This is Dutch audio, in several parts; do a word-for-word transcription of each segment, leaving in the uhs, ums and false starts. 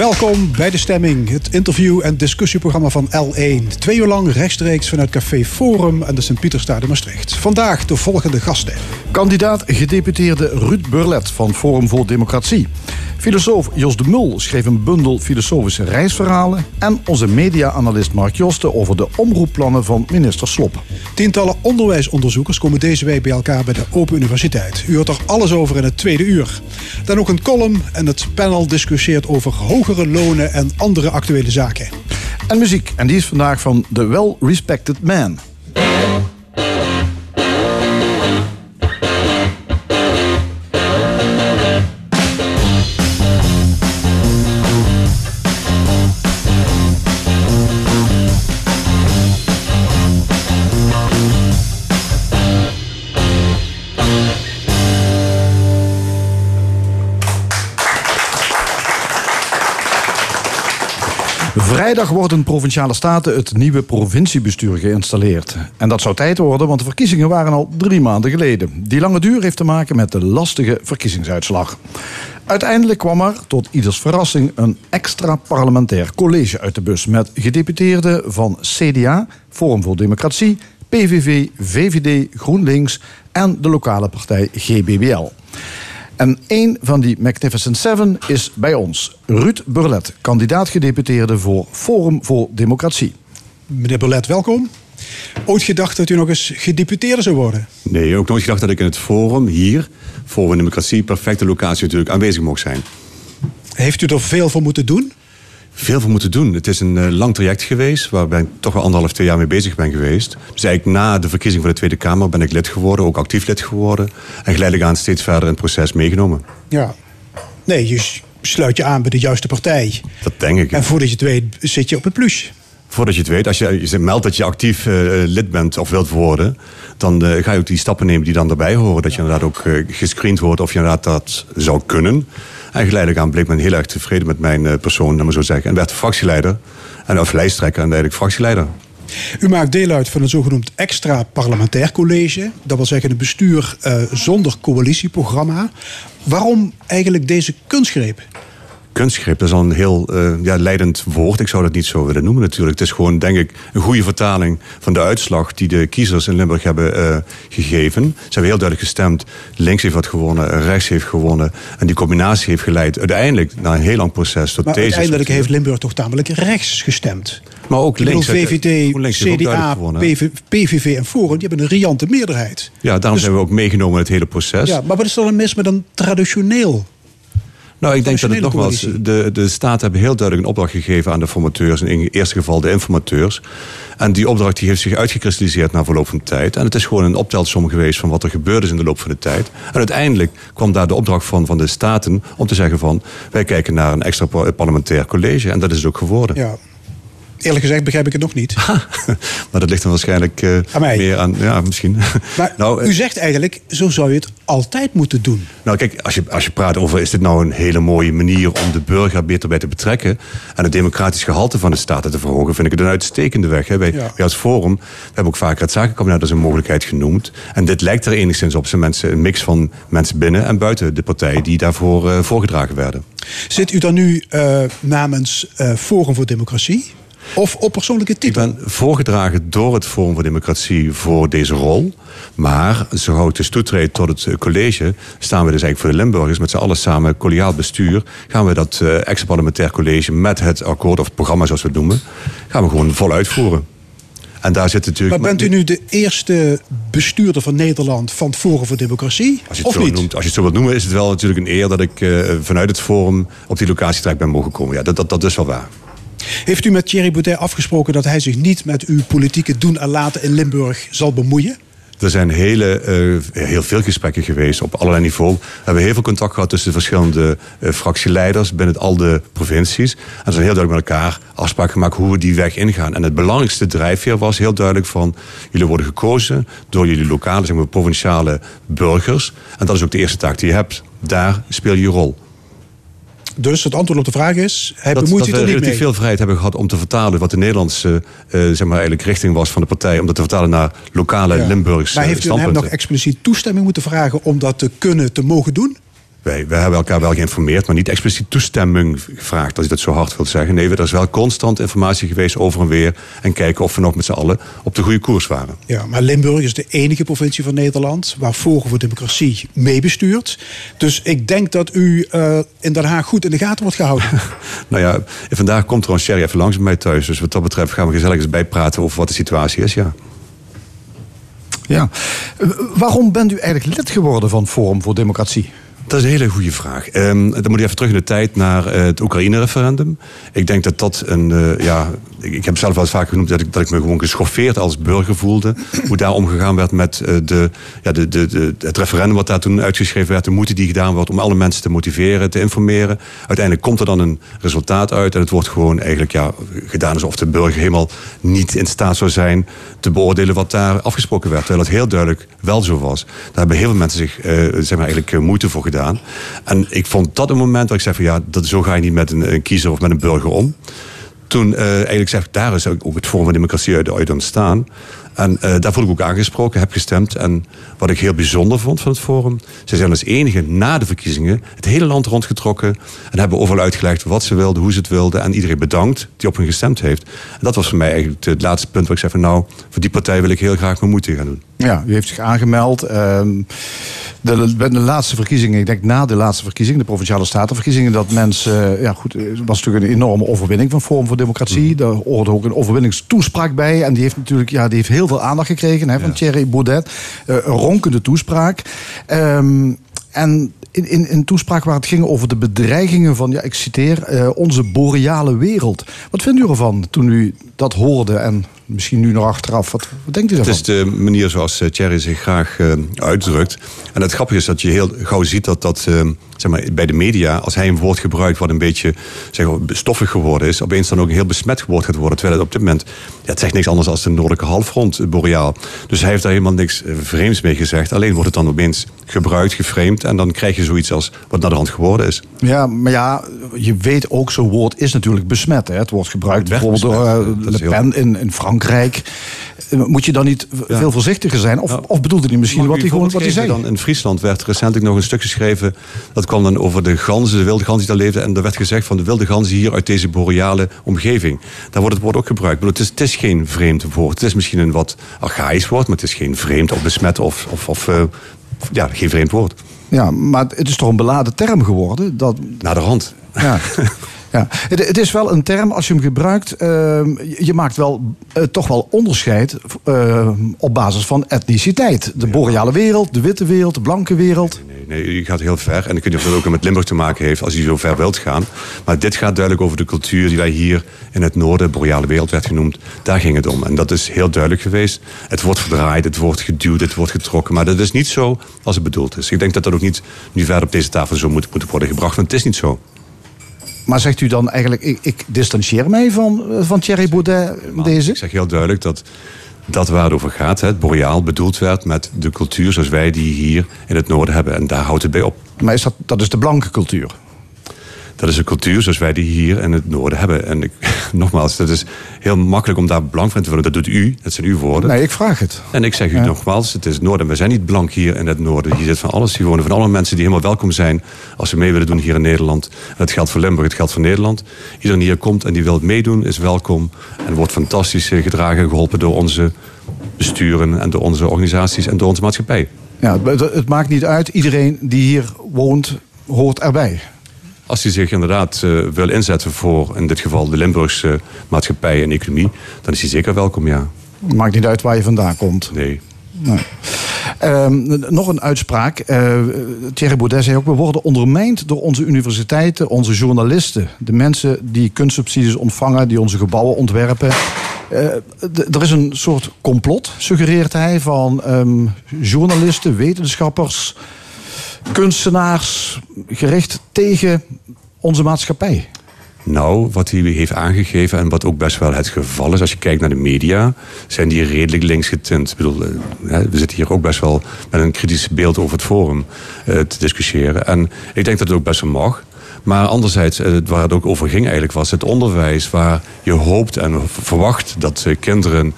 Welkom bij De Stemming, het interview- en discussieprogramma van L één. Twee uur lang rechtstreeks vanuit Café Forum en de Sint-Pieterstraat in Maastricht. Vandaag de volgende gasten. Kandidaat gedeputeerde Ruud Burlet van Forum voor Democratie. Filosoof Jos de Mul schreef een bundel filosofische reisverhalen. En onze media-analyst Mark Josten over de omroepplannen van minister Slob. Tientallen onderwijsonderzoekers komen deze week bij elkaar bij de Open Universiteit. U hoort er alles over in het tweede uur. Dan ook een column en het panel discussieert over hogere lonen en andere actuele zaken. En muziek, en die is vandaag van The Well Respected Men. Vrijdag worden Provinciale Staten het nieuwe provinciebestuur geïnstalleerd. En dat zou tijd worden, want de verkiezingen waren al drie maanden geleden. Die lange duur heeft te maken met de lastige verkiezingsuitslag. Uiteindelijk kwam er, tot ieders verrassing, een extra parlementair college uit de bus. Met gedeputeerden van C D A, Forum voor Democratie, P V V, V V D, GroenLinks en de lokale partij G B B L. En een van die Magnificent Seven is bij ons. Ruud Burlet, kandidaat-gedeputeerde voor Forum voor Democratie. Meneer Burlet, welkom. Ooit gedacht dat u nog eens gedeputeerde zou worden? Nee, ook nooit gedacht dat ik in het Forum hier, Forum Democratie, perfecte locatie natuurlijk, aanwezig mocht zijn. Heeft u er veel voor moeten doen? Veel voor moeten doen. Het is een uh, lang traject geweest, waarbij ik toch wel anderhalf, twee jaar mee bezig ben geweest. Dus eigenlijk na de verkiezing van de Tweede Kamer ben ik lid geworden, ook actief lid geworden. En geleidelijk aan steeds verder in het proces meegenomen. Ja. Nee, je sluit je aan bij de juiste partij. Dat denk ik. En voordat je het weet, zit je op het plus. Voordat je het weet, als je, je meldt dat je actief uh, lid bent of wilt worden, dan uh, ga je ook die stappen nemen die dan daarbij horen. Dat je inderdaad ook uh, gescreend wordt of je inderdaad dat zou kunnen. En geleidelijk aan bleek men heel erg tevreden met mijn persoon, laat maar zo zeggen. En werd fractieleider, en, of lijsttrekker en uiteindelijk fractieleider. U maakt deel uit van een zogenoemd extra parlementair college. Dat wil zeggen een bestuur uh, zonder coalitieprogramma. Waarom eigenlijk deze kunstgreep? Kunstgreep, dat is al een heel uh, ja, leidend woord. Ik zou dat niet zo willen noemen natuurlijk. Het is gewoon, denk ik, een goede vertaling van de uitslag die de kiezers in Limburg hebben uh, gegeven. Ze hebben heel duidelijk gestemd. Links heeft wat gewonnen, rechts heeft gewonnen. En die combinatie heeft geleid uiteindelijk naar een heel lang proces. Tot maar deze uiteindelijk heeft Limburg toch tamelijk rechts gestemd. Maar ook links. Ik bedoel, V V D, links C D A, P V V en Forum, die hebben een riante meerderheid. Ja, daarom dus zijn we ook meegenomen in het hele proces. Ja, maar wat is er dan mis met een traditioneel? Nou, ik denk dat het nogmaals, de, de staten hebben heel duidelijk een opdracht gegeven aan de formateurs, en in het eerste geval de informateurs. En die opdracht die heeft zich uitgekristalliseerd na verloop van de tijd. En het is gewoon een optelsom geweest van wat er gebeurd is in de loop van de tijd. En uiteindelijk kwam daar de opdracht van, van de staten om te zeggen van, wij kijken naar een extra parlementair college. En dat is het ook geworden. Ja. Eerlijk gezegd begrijp ik het nog niet. Maar dat ligt dan waarschijnlijk uh, aan mij. Meer aan... Ja, misschien. Maar nou, uh, u zegt eigenlijk, zo zou je het altijd moeten doen. Nou kijk, als je, als je praat over, is dit nou een hele mooie manier om de burger beter bij te betrekken en het democratisch gehalte van de staten te verhogen, vind ik het een uitstekende weg. Hè? Wij, ja. wij als Forum, we hebben ook vaker het zakenkabinet als een mogelijkheid genoemd. En dit lijkt er enigszins op. Zijn mensen, een mix van mensen binnen en buiten de partij die daarvoor uh, voorgedragen werden. Zit u dan nu uh, namens uh, Forum voor Democratie? Of op persoonlijke titel? Ik ben voorgedragen door het Forum voor Democratie voor deze rol. Maar zo gauw het dus toetreedt tot het college, staan we dus eigenlijk voor de Limburgers met z'n allen samen, collegiaal bestuur, gaan we dat uh, extra-parlementair college met het akkoord, of programma zoals we het noemen, gaan we gewoon vol uitvoeren. En daar zit natuurlijk... Maar bent u nu de eerste bestuurder van Nederland van het Forum voor Democratie? Als je het, of zo, niet? Noemt, als je het zo wilt noemen, is het wel natuurlijk een eer dat ik uh, vanuit het Forum op die locatie terecht ben mogen komen. Ja, dat, dat, dat is wel waar. Heeft u met Thierry Baudet afgesproken dat hij zich niet met uw politieke doen en laten in Limburg zal bemoeien? Er zijn hele, uh, heel veel gesprekken geweest op allerlei niveaus. We hebben heel veel contact gehad tussen de verschillende uh, fractieleiders binnen al de provincies. En er zijn heel duidelijk met elkaar afspraken gemaakt hoe we die weg ingaan. En het belangrijkste drijfveer was heel duidelijk van, jullie worden gekozen door jullie lokale, zeg maar, provinciale burgers. En dat is ook de eerste taak die je hebt. Daar speel je je rol. Dus het antwoord op de vraag is, hij dat, bemoeit dat u er niet mee? Dat we relatief veel vrijheid hebben gehad om te vertalen wat de Nederlandse uh, zeg maar eigenlijk richting was van de partij. Om dat te vertalen naar lokale ja. Limburgse standpunten. Maar heeft u hem nog expliciet toestemming moeten vragen om dat te kunnen, te mogen doen? Wij, wij hebben elkaar wel geïnformeerd, maar niet expliciet toestemming gevraagd, als je dat zo hard wilt zeggen. Nee, er is wel constant informatie geweest over en weer. En kijken of we nog met z'n allen op de goede koers waren. Ja, maar Limburg is de enige provincie van Nederland waar Forum voor Democratie meebestuurt. Dus ik denk dat u uh, in Den Haag goed in de gaten wordt gehouden. Nou ja, vandaag komt er een Sherry even langs bij mij thuis. Dus wat dat betreft gaan we gezellig eens bijpraten over wat de situatie is, ja. Ja. Waarom bent u eigenlijk lid geworden van Forum voor Democratie? Dat is een hele goede vraag. Um, dan moet je even terug in de tijd naar uh, het Oekraïne-referendum. Ik denk dat dat een... Uh, ja, ik, ik heb zelf wel eens vaak genoemd dat ik, dat ik me gewoon geschoffeerd als burger voelde. Hoe daar omgegaan werd met uh, de, ja, de, de, de, het referendum wat daar toen uitgeschreven werd. De moeite die gedaan wordt om alle mensen te motiveren, te informeren. Uiteindelijk komt er dan een resultaat uit. En het wordt gewoon eigenlijk ja, gedaan alsof de burger helemaal niet in staat zou zijn te beoordelen wat daar afgesproken werd. Terwijl dat heel duidelijk wel zo was. Daar hebben heel veel mensen zich uh, zeg maar eigenlijk uh, moeite voor gedaan. En ik vond dat een moment waar ik zei van ja, dat, zo ga je niet met een, een kiezer of met een burger om. Toen uh, eigenlijk zeg ik, daar is ook het Forum voor Democratie uit, uit ontstaan. En uh, daar voel ik ook aangesproken, heb gestemd. En wat ik heel bijzonder vond van het Forum, ze zijn als enige na de verkiezingen het hele land rondgetrokken en hebben overal uitgelegd wat ze wilden, hoe ze het wilden. En iedereen bedankt die op hen gestemd heeft. En dat was voor mij eigenlijk het laatste punt waar ik zei van nou, voor die partij wil ik heel graag mijn moeite gaan doen. Ja, u heeft zich aangemeld. Uh, de, de laatste verkiezingen, ik denk na de laatste verkiezingen, de Provinciale Statenverkiezingen, dat mensen, uh, ja goed, het was natuurlijk een enorme overwinning van Forum voor Democratie. Daar hoorde ook een overwinningstoespraak bij. En die heeft natuurlijk, ja, die heeft heel veel aandacht gekregen hè, van ja. Thierry Baudet. Uh, een ronkende toespraak. Um, en in, in, in toespraak waar het ging over de bedreigingen van, ja, ik citeer, uh, onze boreale wereld. Wat vindt u ervan toen u dat hoorde en misschien nu nog achteraf? Wat, wat denkt u daarvan? Het is de manier zoals Thierry zich graag uh, uitdrukt. En het grappige is dat je heel gauw ziet dat dat uh, zeg maar, bij de media, als hij een woord gebruikt wat een beetje zeg maar, stoffig geworden is, opeens dan ook een heel besmet woord gaat worden. Terwijl het op dit moment, ja, het zegt niks anders dan de noordelijke halfrond, boreaal. Dus hij heeft daar helemaal niks vreemds mee gezegd. Alleen wordt het dan opeens gebruikt, geframed en dan krijg je zoiets als wat naar de hand geworden is. Ja, maar ja, je weet ook, zo'n woord is natuurlijk besmet. Hè? Het wordt gebruikt het bijvoorbeeld door uh, Le Pen in, in Frankrijk. Rijk. Moet je dan niet ja. veel voorzichtiger zijn? Of, ja. of bedoelde hij misschien wat hij, gewoon, wat hij zei? Dan in Friesland werd recentelijk nog een stuk geschreven. Dat kwam dan over de ganzen, de wilde ganzen die daar leefden. En er werd gezegd van de wilde ganzen hier uit deze boreale omgeving. Daar wordt het woord ook gebruikt. Maar het, is, het is geen vreemd woord. Het is misschien een wat archaïs woord. Maar het is geen vreemd of besmet of, of, of uh, ja, geen vreemd woord. Ja, maar het is toch een beladen term geworden? Dat... Naderhand. Ja. Ja, het, het is wel een term, als je hem gebruikt, uh, je maakt wel, uh, toch wel onderscheid uh, op basis van etniciteit. De boreale wereld, de witte wereld, de blanke wereld. Nee, nee, nee, je gaat heel ver. En ik weet niet of dat ook met Limburg te maken heeft, als je zo ver wilt gaan. Maar dit gaat duidelijk over de cultuur die wij hier in het noorden, boreale wereld werd genoemd, daar ging het om. En dat is heel duidelijk geweest. Het wordt verdraaid, het wordt geduwd, het wordt getrokken. Maar dat is niet zo als het bedoeld is. Ik denk dat dat ook niet nu verder op deze tafel zo moet, moet worden gebracht, want het is niet zo. Maar zegt u dan eigenlijk, ik, ik distantieer mij van, van Thierry Baudet deze? Ik zeg heel duidelijk dat dat waar het over gaat, het boreaal, bedoeld werd met de cultuur zoals wij die hier in het noorden hebben. En daar houdt het bij op. Maar is dat, dat is de blanke cultuur? Dat is een cultuur zoals wij die hier in het noorden hebben. En ik, nogmaals, dat is heel makkelijk om daar blank van te worden. Dat doet u, dat zijn uw woorden. Nee, ik vraag het. En ik zeg u ja. nogmaals, het is het noorden. We zijn niet blank hier in het noorden. Hier zit van alles. Hier wonen van alle mensen die helemaal welkom zijn als ze mee willen doen hier in Nederland. En dat geldt voor Limburg, het geldt voor Nederland. Iedereen die hier komt en die wil meedoen, is welkom. En wordt fantastisch gedragen en geholpen door onze besturen en door onze organisaties en door onze maatschappij. Ja, het maakt niet uit. Iedereen die hier woont, hoort erbij. Als hij zich inderdaad uh, wil inzetten voor, in dit geval, de Limburgse maatschappij en economie, dan is hij zeker welkom, ja. Maakt niet uit waar je vandaan komt. Nee. nee. Uh, nog een uitspraak. Uh, Thierry Baudet zei ook, we worden ondermijnd door onze universiteiten, onze journalisten. De mensen die kunstsubsidies ontvangen, die onze gebouwen ontwerpen. Uh, d- er is een soort complot, suggereert hij, van um, journalisten, wetenschappers, kunstenaars gericht tegen onze maatschappij. Nou, wat hij heeft aangegeven en wat ook best wel het geval is, als je kijkt naar de media, zijn die redelijk links getint. Ik bedoel, we zitten hier ook best wel met een kritisch beeld over het Forum eh, te discussiëren. En ik denk dat het ook best wel mag. Maar anderzijds, waar het ook over ging eigenlijk, was het onderwijs waar je hoopt en verwacht dat kinderen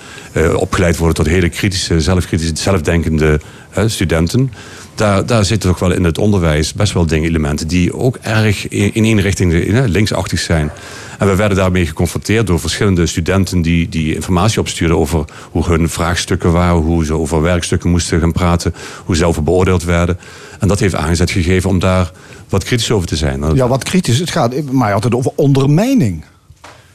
opgeleid worden tot hele kritische, zelfkritische, zelfdenkende hè, studenten. Daar, daar zitten toch wel in het onderwijs best wel dingen, elementen die ook erg in één richting hè, linksachtig zijn. En we werden daarmee geconfronteerd door verschillende studenten die, die informatie opstuurden over hoe hun vraagstukken waren, hoe ze over werkstukken moesten gaan praten, hoe ze over beoordeeld werden. En dat heeft aangezet gegeven om daar wat kritisch over te zijn. Ja, wat kritisch. Het gaat maar altijd over ondermijning.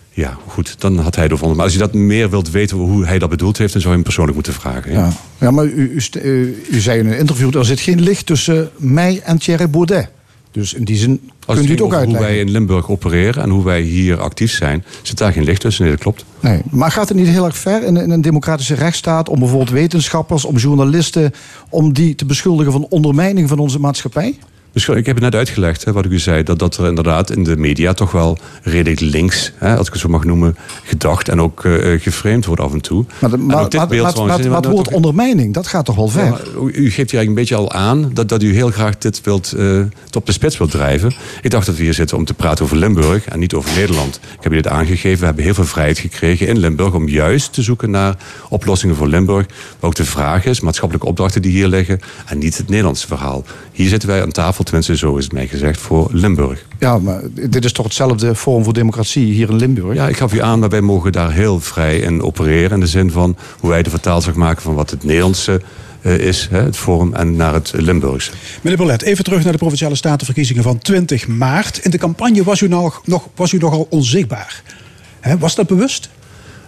Ja, goed, dan had hij het over. Maar als je dat meer wilt weten hoe hij dat bedoeld heeft, dan zou je hem persoonlijk moeten vragen. Ja, ja. ja maar u, u, u, u zei in een interview, er zit geen licht tussen mij en Thierry Baudet. Dus in die zin kunt u het ook uitleggen. Hoe wij in Limburg opereren en hoe wij hier actief zijn, zit daar geen licht tussen. Nee, dat klopt. Nee, maar gaat het niet heel erg ver in, in een democratische rechtsstaat om bijvoorbeeld wetenschappers, om journalisten, om die te beschuldigen van ondermijning van onze maatschappij? Ik heb het net uitgelegd, hè, wat ik u zei, dat, dat er inderdaad in de media toch wel redelijk links, hè, als ik het zo mag noemen, gedacht en ook uh, geframed wordt af en toe. Maar de, en maar, dit maar, beeld, maar, trouwens, maar, maar het woord ondermijning, dat gaat toch wel ver? Ja, u geeft hier eigenlijk een beetje al aan dat, dat u heel graag dit wilt, uh, het op de spits wilt drijven. Ik dacht dat we hier zitten om te praten over Limburg en niet over Nederland. Ik heb u dit aangegeven, we hebben heel veel vrijheid gekregen in Limburg om juist te zoeken naar oplossingen voor Limburg. Maar ook de vraag is, maatschappelijke opdrachten die hier liggen en niet het Nederlandse verhaal. Hier zitten wij aan tafel, tenminste zo is het mij gezegd, voor Limburg. Ja, maar dit is toch hetzelfde Forum voor Democratie hier in Limburg? Ja, ik gaf u aan, maar wij mogen daar heel vrij in opereren. In de zin van hoe wij de vertaalslag maken van wat het Nederlandse uh, is, hè, het Forum, en naar het Limburgse. Meneer Burlet, even terug naar de Provinciale Statenverkiezingen van twintig maart. In de campagne was u, nog, nog, was u nogal onzichtbaar. He, was dat bewust?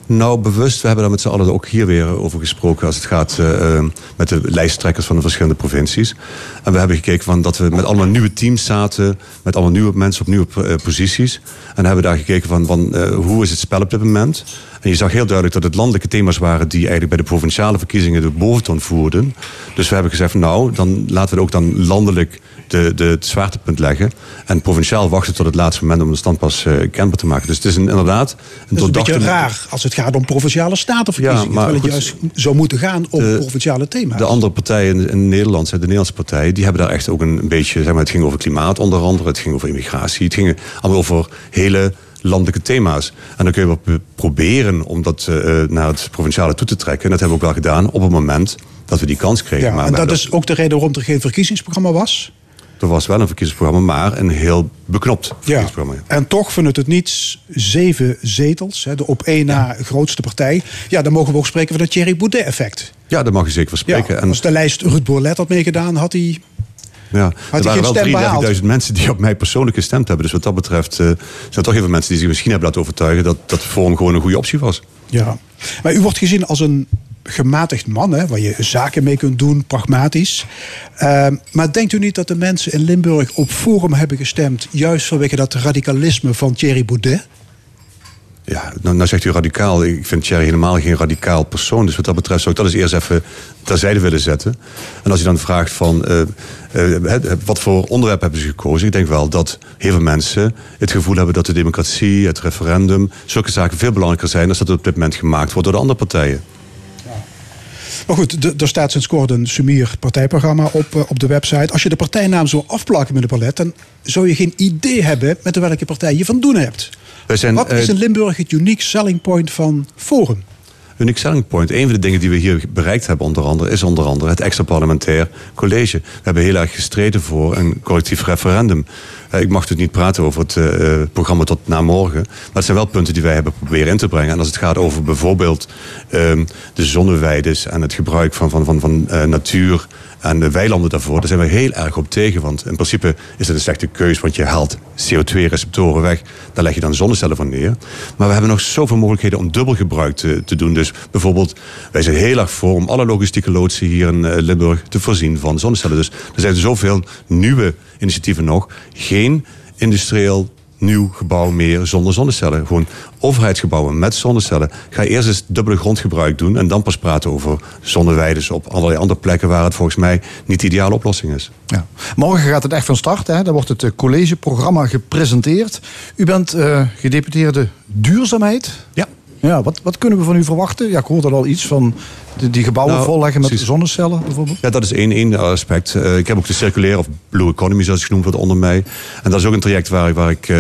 Nou, bewust, we hebben daar met z'n allen ook hier weer over gesproken als het gaat uh, met de lijsttrekkers van de verschillende provincies. En we hebben gekeken van dat we met allemaal nieuwe teams zaten, met allemaal nieuwe mensen op nieuwe uh, posities. En hebben daar gekeken van, van uh, hoe is het spel op dit moment? En je zag heel duidelijk dat het landelijke thema's waren die eigenlijk bij de provinciale verkiezingen de boventoon voerden. Dus we hebben gezegd, nou, dan laten we ook dan landelijk de, de, het zwaartepunt leggen. En provinciaal wachten tot het laatste moment om de standpas uh, kenbaar te maken. Dus het is een, inderdaad... Het is een beetje raar als het gaat om provinciale statenverkiezingen. Ja, maar terwijl het goed, juist zou moeten gaan om de, provinciale thema's. De andere partijen in Nederland, de Nederlandse partijen, die hebben daar echt ook een beetje... Zeg maar, het ging over klimaat onder andere, het ging over immigratie. Het ging allemaal over hele... landelijke thema's. En dan kun je wel proberen om dat uh, naar het provinciale toe te trekken. En dat hebben we ook wel gedaan op het moment dat we die kans kregen. Ja, maar en dat is ook de reden waarom er geen verkiezingsprogramma was? Er was wel een verkiezingsprogramma, maar een heel beknopt verkiezingsprogramma. Ja, en toch vanuit het niets zeven zetels, de op één na grootste partij. Ja, dan mogen we ook spreken van het Thierry Baudet-effect. Ja, daar mag je zeker van spreken. Ja, als de lijst Ruud Burlet had meegedaan, had hij... Ja, er waren wel drieduizend mensen die op mij persoonlijk gestemd hebben. Dus wat dat betreft uh, zijn er toch heel veel mensen die zich misschien hebben laten overtuigen dat dat voor hem gewoon een goede optie was. Ja, maar u wordt gezien als een gematigd man, hè, waar je zaken mee kunt doen, pragmatisch. Uh, maar denkt u niet dat de mensen in Limburg op Forum hebben gestemd juist vanwege dat radicalisme van Thierry Baudet? Ja, nou, nou zegt u radicaal. Ik vind Thierry helemaal geen radicaal persoon. Dus wat dat betreft zou ik dat eens eerst even terzijde willen zetten. En als je dan vraagt van uh, uh, wat voor onderwerp hebben ze gekozen. Ik denk wel dat heel veel mensen het gevoel hebben dat de democratie, het referendum, zulke zaken veel belangrijker zijn dan dat het op dit moment gemaakt wordt door de andere partijen. Maar goed, er staat sinds kort een Sumier partijprogramma op, uh, op de website. Als je de partijnaam zou afplakken met een palet, dan zou je geen idee hebben met welke partij je van doen hebt. Zijn, Wat is in Limburg het unique selling point van Forum? Unique selling point. Een van de dingen die we hier bereikt hebben onder andere is onder andere het extra parlementair college. We hebben heel erg gestreden voor een collectief referendum. Ik mag dus niet praten over het uh, programma tot na morgen. Maar het zijn wel punten die wij hebben proberen in te brengen. En als het gaat over bijvoorbeeld um, de zonneweides en het gebruik van, van, van, van uh, natuur en de weilanden daarvoor, daar zijn we heel erg op tegen. Want in principe is het een slechte keus, want je haalt C O twee receptoren weg. Daar leg je dan zonnecellen van neer. Maar we hebben nog zoveel mogelijkheden om dubbelgebruik te, te doen. Dus bijvoorbeeld, wij zijn heel erg voor om alle logistieke loodsen hier in uh, Limburg te voorzien van zonnecellen. Dus er zijn zoveel nieuwe initiatieven nog. Geen Geen industrieel nieuw gebouw meer zonder zonnecellen. Gewoon overheidsgebouwen met zonnecellen. Ga eerst eens dubbele grondgebruik doen en dan pas praten over zonneweiden op allerlei andere plekken waar het volgens mij niet de ideale oplossing is. Ja. Morgen gaat het echt van start, hè? Dan wordt het collegeprogramma gepresenteerd. U bent uh, gedeputeerde duurzaamheid. Ja. Ja, wat, wat kunnen we van u verwachten? Ja, ik hoorde al iets van Die, die gebouwen nou, volleggen met precies. zonnecellen bijvoorbeeld? Ja, dat is één, één aspect. Uh, ik heb ook de circulaire of blue economy, zoals het genoemd wordt, onder mij. En dat is ook een traject waar, waar ik uh,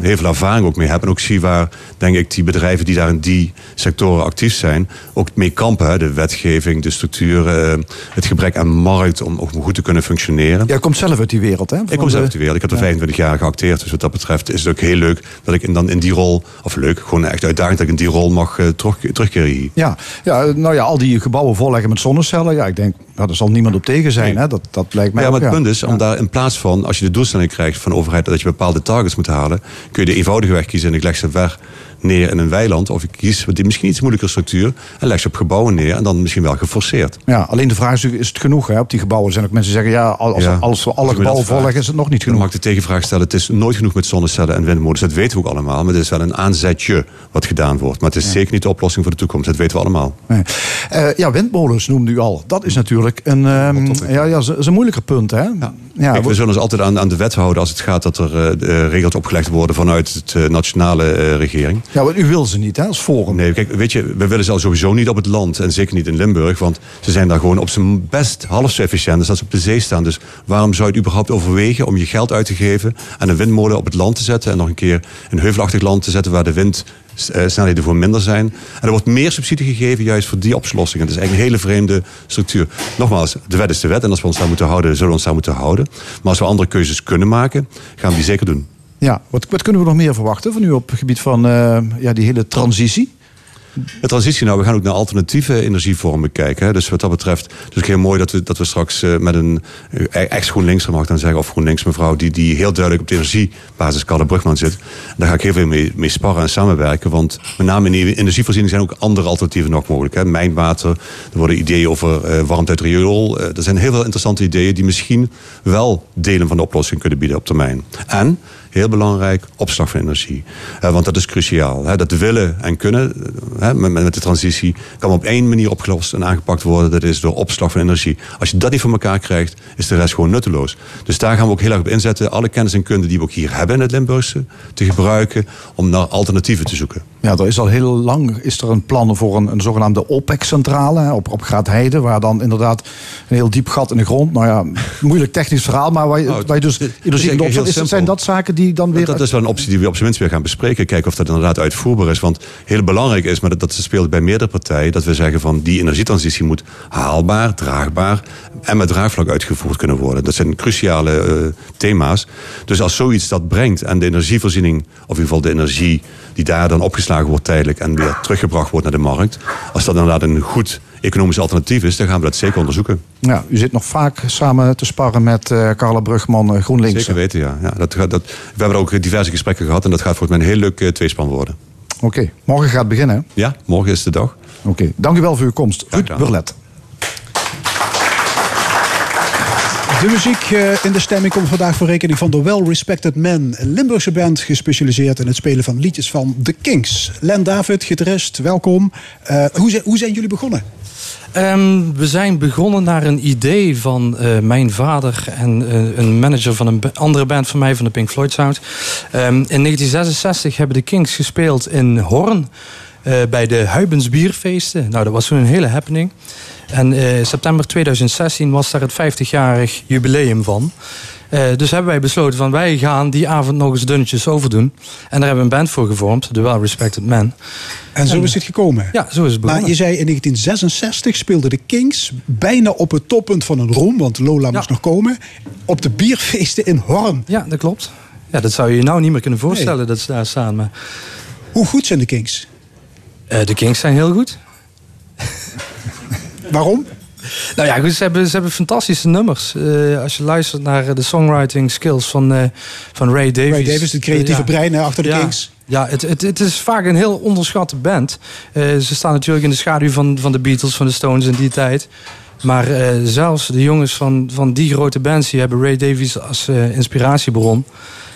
heel veel ervaring ook mee heb. En ook zie waar, denk ik, die bedrijven die daar in die sectoren actief zijn, ook mee kampen. Hè? De wetgeving, de structuur, uh, het gebrek aan markt om ook goed te kunnen functioneren. Jij komt zelf uit die wereld, hè? Van ik kom de... zelf uit die wereld. Ik heb er ja. vijfentwintig jaar geacteerd. Dus wat dat betreft is het ook heel leuk dat ik in, dan in die rol, of leuk, gewoon echt uitdagend dat ik in die rol mag uh, terug, terugkeren hier. Ja. ja, nou ja, al die gebouwen volleggen met zonnecellen. Ja, ik denk, nou, daar zal niemand op tegen zijn. Nee. Hè? Dat, dat lijkt mij ja, maar het ja. punt is, om ja. daar in plaats van, als je de doelstelling krijgt van de overheid dat je bepaalde targets moet halen, kun je de eenvoudige weg kiezen en ik leg ze weg neer in een weiland. Of ik kies die misschien iets moeilijkere structuur en leg ze op gebouwen neer en dan misschien wel geforceerd. Ja, alleen de vraag is, is het genoeg hè? Op die gebouwen? Zijn ook mensen die zeggen, ja, als, ja, als we alle als gebouwen volleggen is het nog niet genoeg. Dan mag ik de tegenvraag stellen, het is nooit genoeg met zonnecellen en windmolens. Dat weten we ook allemaal, maar het is wel een aanzetje wat gedaan wordt. Maar het is ja. zeker niet de oplossing voor de toekomst, dat weten we allemaal. Nee. Uh, ja, windmolens noemde u al. Dat is natuurlijk een, um, ja, ja, is een moeilijker punt. Hè? Ja. Ja, Kijk, we zullen ons altijd aan, aan de wet houden als het gaat dat er uh, regels opgelegd worden vanuit de uh, nationale uh, regering. Ja, want u wil ze niet, hè, als Forum. Nee, kijk, weet je, we willen ze al sowieso niet op het land. En zeker niet in Limburg, want ze zijn daar gewoon op zijn best half zo efficiënt als dat ze op de zee staan. Dus waarom zou je het überhaupt overwegen om je geld uit te geven aan een windmolen op het land te zetten en nog een keer een heuvelachtig land te zetten waar de wind snelheden voor minder zijn. En er wordt meer subsidie gegeven juist voor die oplossingen. Het is eigenlijk een hele vreemde structuur. Nogmaals, de wet is de wet en als we ons daar moeten houden, zullen we ons daar moeten houden. Maar als we andere keuzes kunnen maken, gaan we die zeker doen. Ja, wat, wat kunnen we nog meer verwachten van u op het gebied van uh, ja, die hele transitie? De transitie, nou, we gaan ook naar alternatieve energievormen kijken. Hè. Dus wat dat betreft, het is ook heel mooi dat we, dat we straks uh, met een uh, echt GroenLinks, mag ik dan zeggen, of GroenLinks mevrouw, die, die heel duidelijk op de energiebasis Carla Brugman zit. En daar ga ik heel veel mee, mee sparren en samenwerken, want met name in de energievoorziening zijn ook andere alternatieven nog mogelijk. Hè. Mijnwater, er worden ideeën over uh, warmte uit riool. Uh, er zijn heel veel interessante ideeën die misschien wel delen van de oplossing kunnen bieden op termijn. En heel belangrijk, opslag van energie. Eh, want dat is cruciaal. Hè. Dat willen en kunnen hè, met, met de transitie kan op één manier opgelost en aangepakt worden. Dat is door opslag van energie. Als je dat niet voor elkaar krijgt, is de rest gewoon nutteloos. Dus daar gaan we ook heel erg op inzetten. Alle kennis en kunde die we ook hier hebben in het Limburgse te gebruiken om naar alternatieven te zoeken. Ja, er is al heel lang is er een plan voor een, een zogenaamde OPEC-centrale op, op Graatheide, waar dan inderdaad een heel diep gat in de grond. Nou ja, moeilijk technisch verhaal, maar waar je, nou, waar je dus energie kunt opzetten. Zijn dat zaken die Die dan weer... Dat is wel een optie die we op zijn minst weer gaan bespreken. Kijken of dat inderdaad uitvoerbaar is. Want heel belangrijk is, maar dat, dat speelt bij meerdere partijen, dat we zeggen van die energietransitie moet haalbaar, draagbaar en met draagvlak uitgevoerd kunnen worden. Dat zijn cruciale uh, thema's. Dus als zoiets dat brengt en de energievoorziening, of in ieder geval de energie die daar dan opgeslagen wordt tijdelijk en weer teruggebracht wordt naar de markt, als dat inderdaad een goed economisch alternatief is, dan gaan we dat zeker onderzoeken. Ja, u zit nog vaak samen te sparren met uh, Carla Brugman, uh, GroenLinks. Zeker weten, ja. ja dat, dat, we hebben ook diverse gesprekken gehad en dat gaat volgens mij een heel leuk uh, tweespan worden. Oké, okay. Morgen gaat het beginnen, hè? Ja, morgen is de dag. Oké, okay. Dank u wel voor uw komst. Ruud Burlet. De muziek in de stemming komt vandaag voor rekening van The Well Respected Men. Een Limburgse band gespecialiseerd in het spelen van liedjes van The Kinks. Len David, gitarist, welkom. Uh, hoe, zijn, hoe zijn jullie begonnen? Um, we zijn begonnen naar een idee van uh, mijn vader en uh, een manager van een andere band van mij, van de Pink Floyd Sound. Um, in negentien zesenzestig hebben The Kinks gespeeld in Hoorn. Uh, bij de Huibensbierfeesten. Nou, dat was toen een hele happening. En uh, september tweeduizend zestien was daar het vijftigjarig jubileum van. Uh, dus hebben wij besloten van wij gaan die avond nog eens dunnetjes overdoen. En daar hebben we een band voor gevormd, The Well Respected Men. En zo en, is het gekomen? Ja, zo is het begonnen. Maar je zei in negentien zesenzestig speelden de Kinks bijna op het toppunt van hun roem, want Lola ja. moest nog komen, op de bierfeesten in Hoorn. Ja, dat klopt. Ja, dat zou je je nou niet meer kunnen voorstellen nee. dat ze daar staan. Maar... Hoe goed zijn de Kinks? Uh, de Kinks zijn heel goed. Waarom? Nou ja, goed, ze, hebben, ze hebben fantastische nummers. Uh, als je luistert naar de songwriting skills van, uh, van Ray Davies. Ray Davies, de creatieve uh, ja. brein achter de ja. Kinks. Ja, het, het, het is vaak een heel onderschatte band. Uh, ze staan natuurlijk in de schaduw van, van de Beatles, van de Stones in die tijd. Maar uh, zelfs de jongens van, van die grote bands die hebben Ray Davies als uh, inspiratiebron.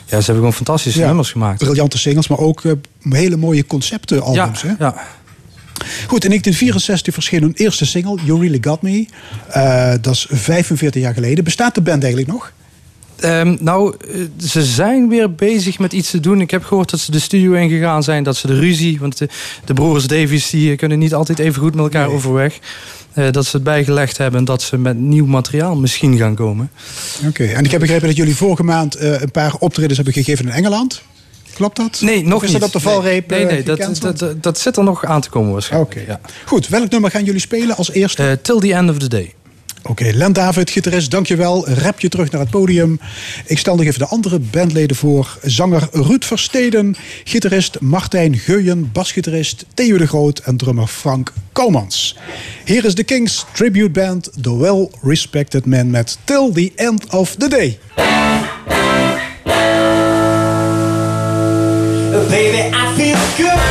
Ja, ze hebben gewoon fantastische ja, nummers gemaakt. Briljante singles, maar ook uh, hele mooie conceptenalbums. Ja, hè? Ja. Goed, in negentien vierenzestig verscheen hun eerste single, You Really Got Me. Uh, dat is vijfenveertig jaar geleden. Bestaat de band eigenlijk nog? Um, nou, ze zijn weer bezig met iets te doen. Ik heb gehoord dat ze de studio ingegaan zijn, dat ze de ruzie... want de, de broers Davies die kunnen niet altijd even goed met elkaar nee. overweg... Uh, dat ze het bijgelegd hebben dat ze met nieuw materiaal misschien gaan komen. Oké, okay. En ik heb begrepen dat jullie vorige maand uh, een paar optredens hebben gegeven in Engeland. Klopt dat? Nee, nog niet. Of is dat niet op de valreep? Nee, nee, nee dat, dat, dat, dat zit er nog aan te komen waarschijnlijk. Oké, okay. ja. Goed. Welk nummer gaan jullie spelen als eerste? Uh, Till the End of the Day. Oké, okay, Len David, gitarist, dankjewel. Rap je terug naar het podium. Ik stel nog even de andere bandleden voor. Zanger Ruud Versteden, gitarist Martijn Geuyen, basgitarist Theo de Groot en drummer Frank Koumans. Hier is The Kinks tribute band The Well Respected Men met Till the End of the Day. Baby, I feel good.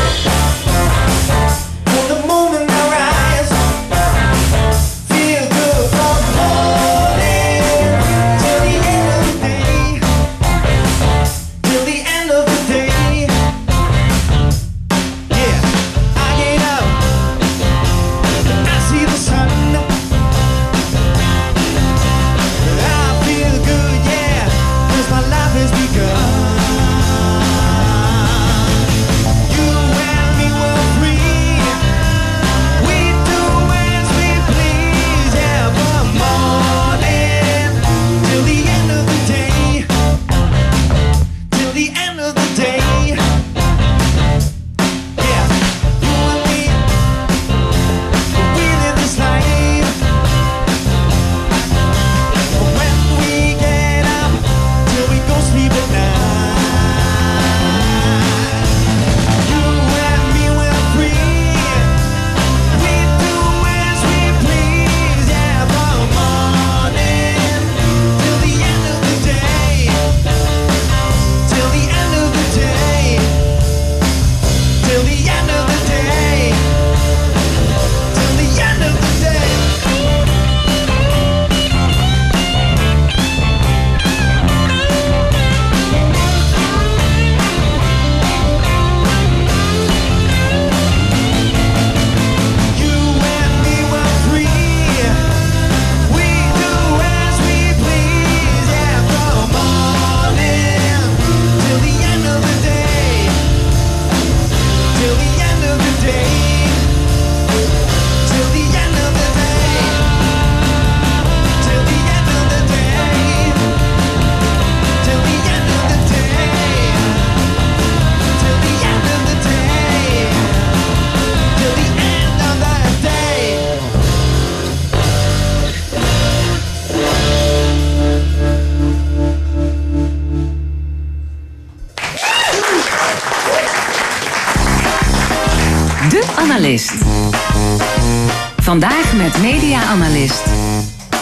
Vandaag met media-analyst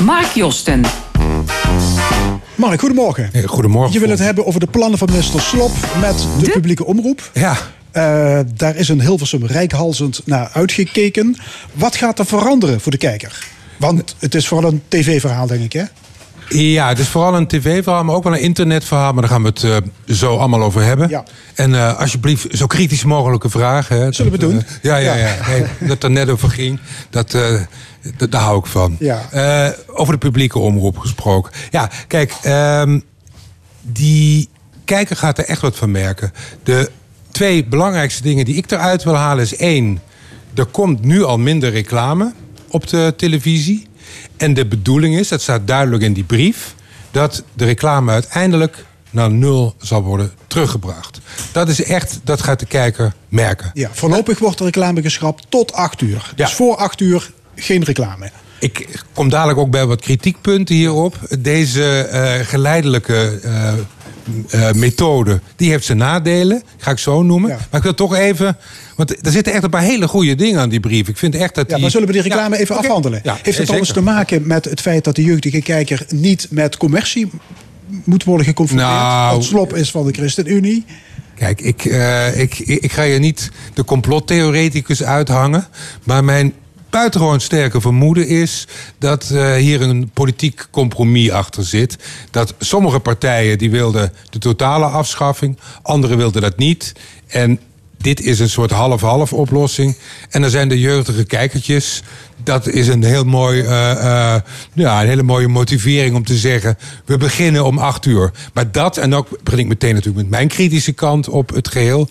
Mark Josten. Mark, goedemorgen. Hey, goedemorgen. Je wil het hebben over de plannen van minister Slob met de, de publieke omroep. Ja. Uh, daar is een Hilversum reikhalzend naar uitgekeken. Wat gaat er veranderen voor de kijker? Want het is vooral een tv-verhaal, denk ik, hè? Ja, het is vooral een tv-verhaal, maar ook wel een internetverhaal. Maar daar gaan we het uh, zo allemaal over hebben. Ja. En uh, alsjeblieft, zo kritisch mogelijke vragen. Hè, zullen dat, we doen? Uh, ja, ja, ja. ja. Hey, dat er net over ging. Dat, uh, dat, daar hou ik van. Ja. Uh, over de publieke omroep gesproken. Ja, kijk. Um, die kijker gaat er echt wat van merken. De twee belangrijkste dingen die ik eruit wil halen is... één, er komt nu al minder reclame op de televisie. En de bedoeling is, dat staat duidelijk in die brief... dat de reclame uiteindelijk naar nul zal worden teruggebracht. Dat is echt, dat gaat de kijker merken. Ja, voorlopig wordt de reclame geschrapt tot acht uur. Dus ja. Voor acht uur geen reclame. Ik kom dadelijk ook bij wat kritiekpunten hierop. Deze uh, geleidelijke... Uh, Uh, methode, die heeft zijn nadelen, ga ik zo noemen. Ja. Maar ik wil toch even, want er zitten echt een paar hele goede dingen aan die brief. Ik vind echt dat die... Ja, maar zullen we die reclame ja, even okay. afhandelen? Ja, heeft het alles te maken met het feit dat de jeugdige kijker niet met commercie moet worden geconfronteerd? Nou, want Slob is van de ChristenUnie. Kijk, ik, uh, ik, ik, ik ga je niet de complottheoreticus uithangen, maar mijn buitengewoon sterke vermoeden is dat uh, hier een politiek compromis achter zit. Dat sommige partijen die wilden de totale afschaffing, anderen wilden dat niet. En dit is een soort half-half oplossing. En dan zijn de jeugdige kijkertjes dat is een heel mooi, uh, uh, ja, een hele mooie motivering om te zeggen, we beginnen om acht uur. Maar dat, en ook begin ik meteen natuurlijk met mijn kritische kant op het geheel,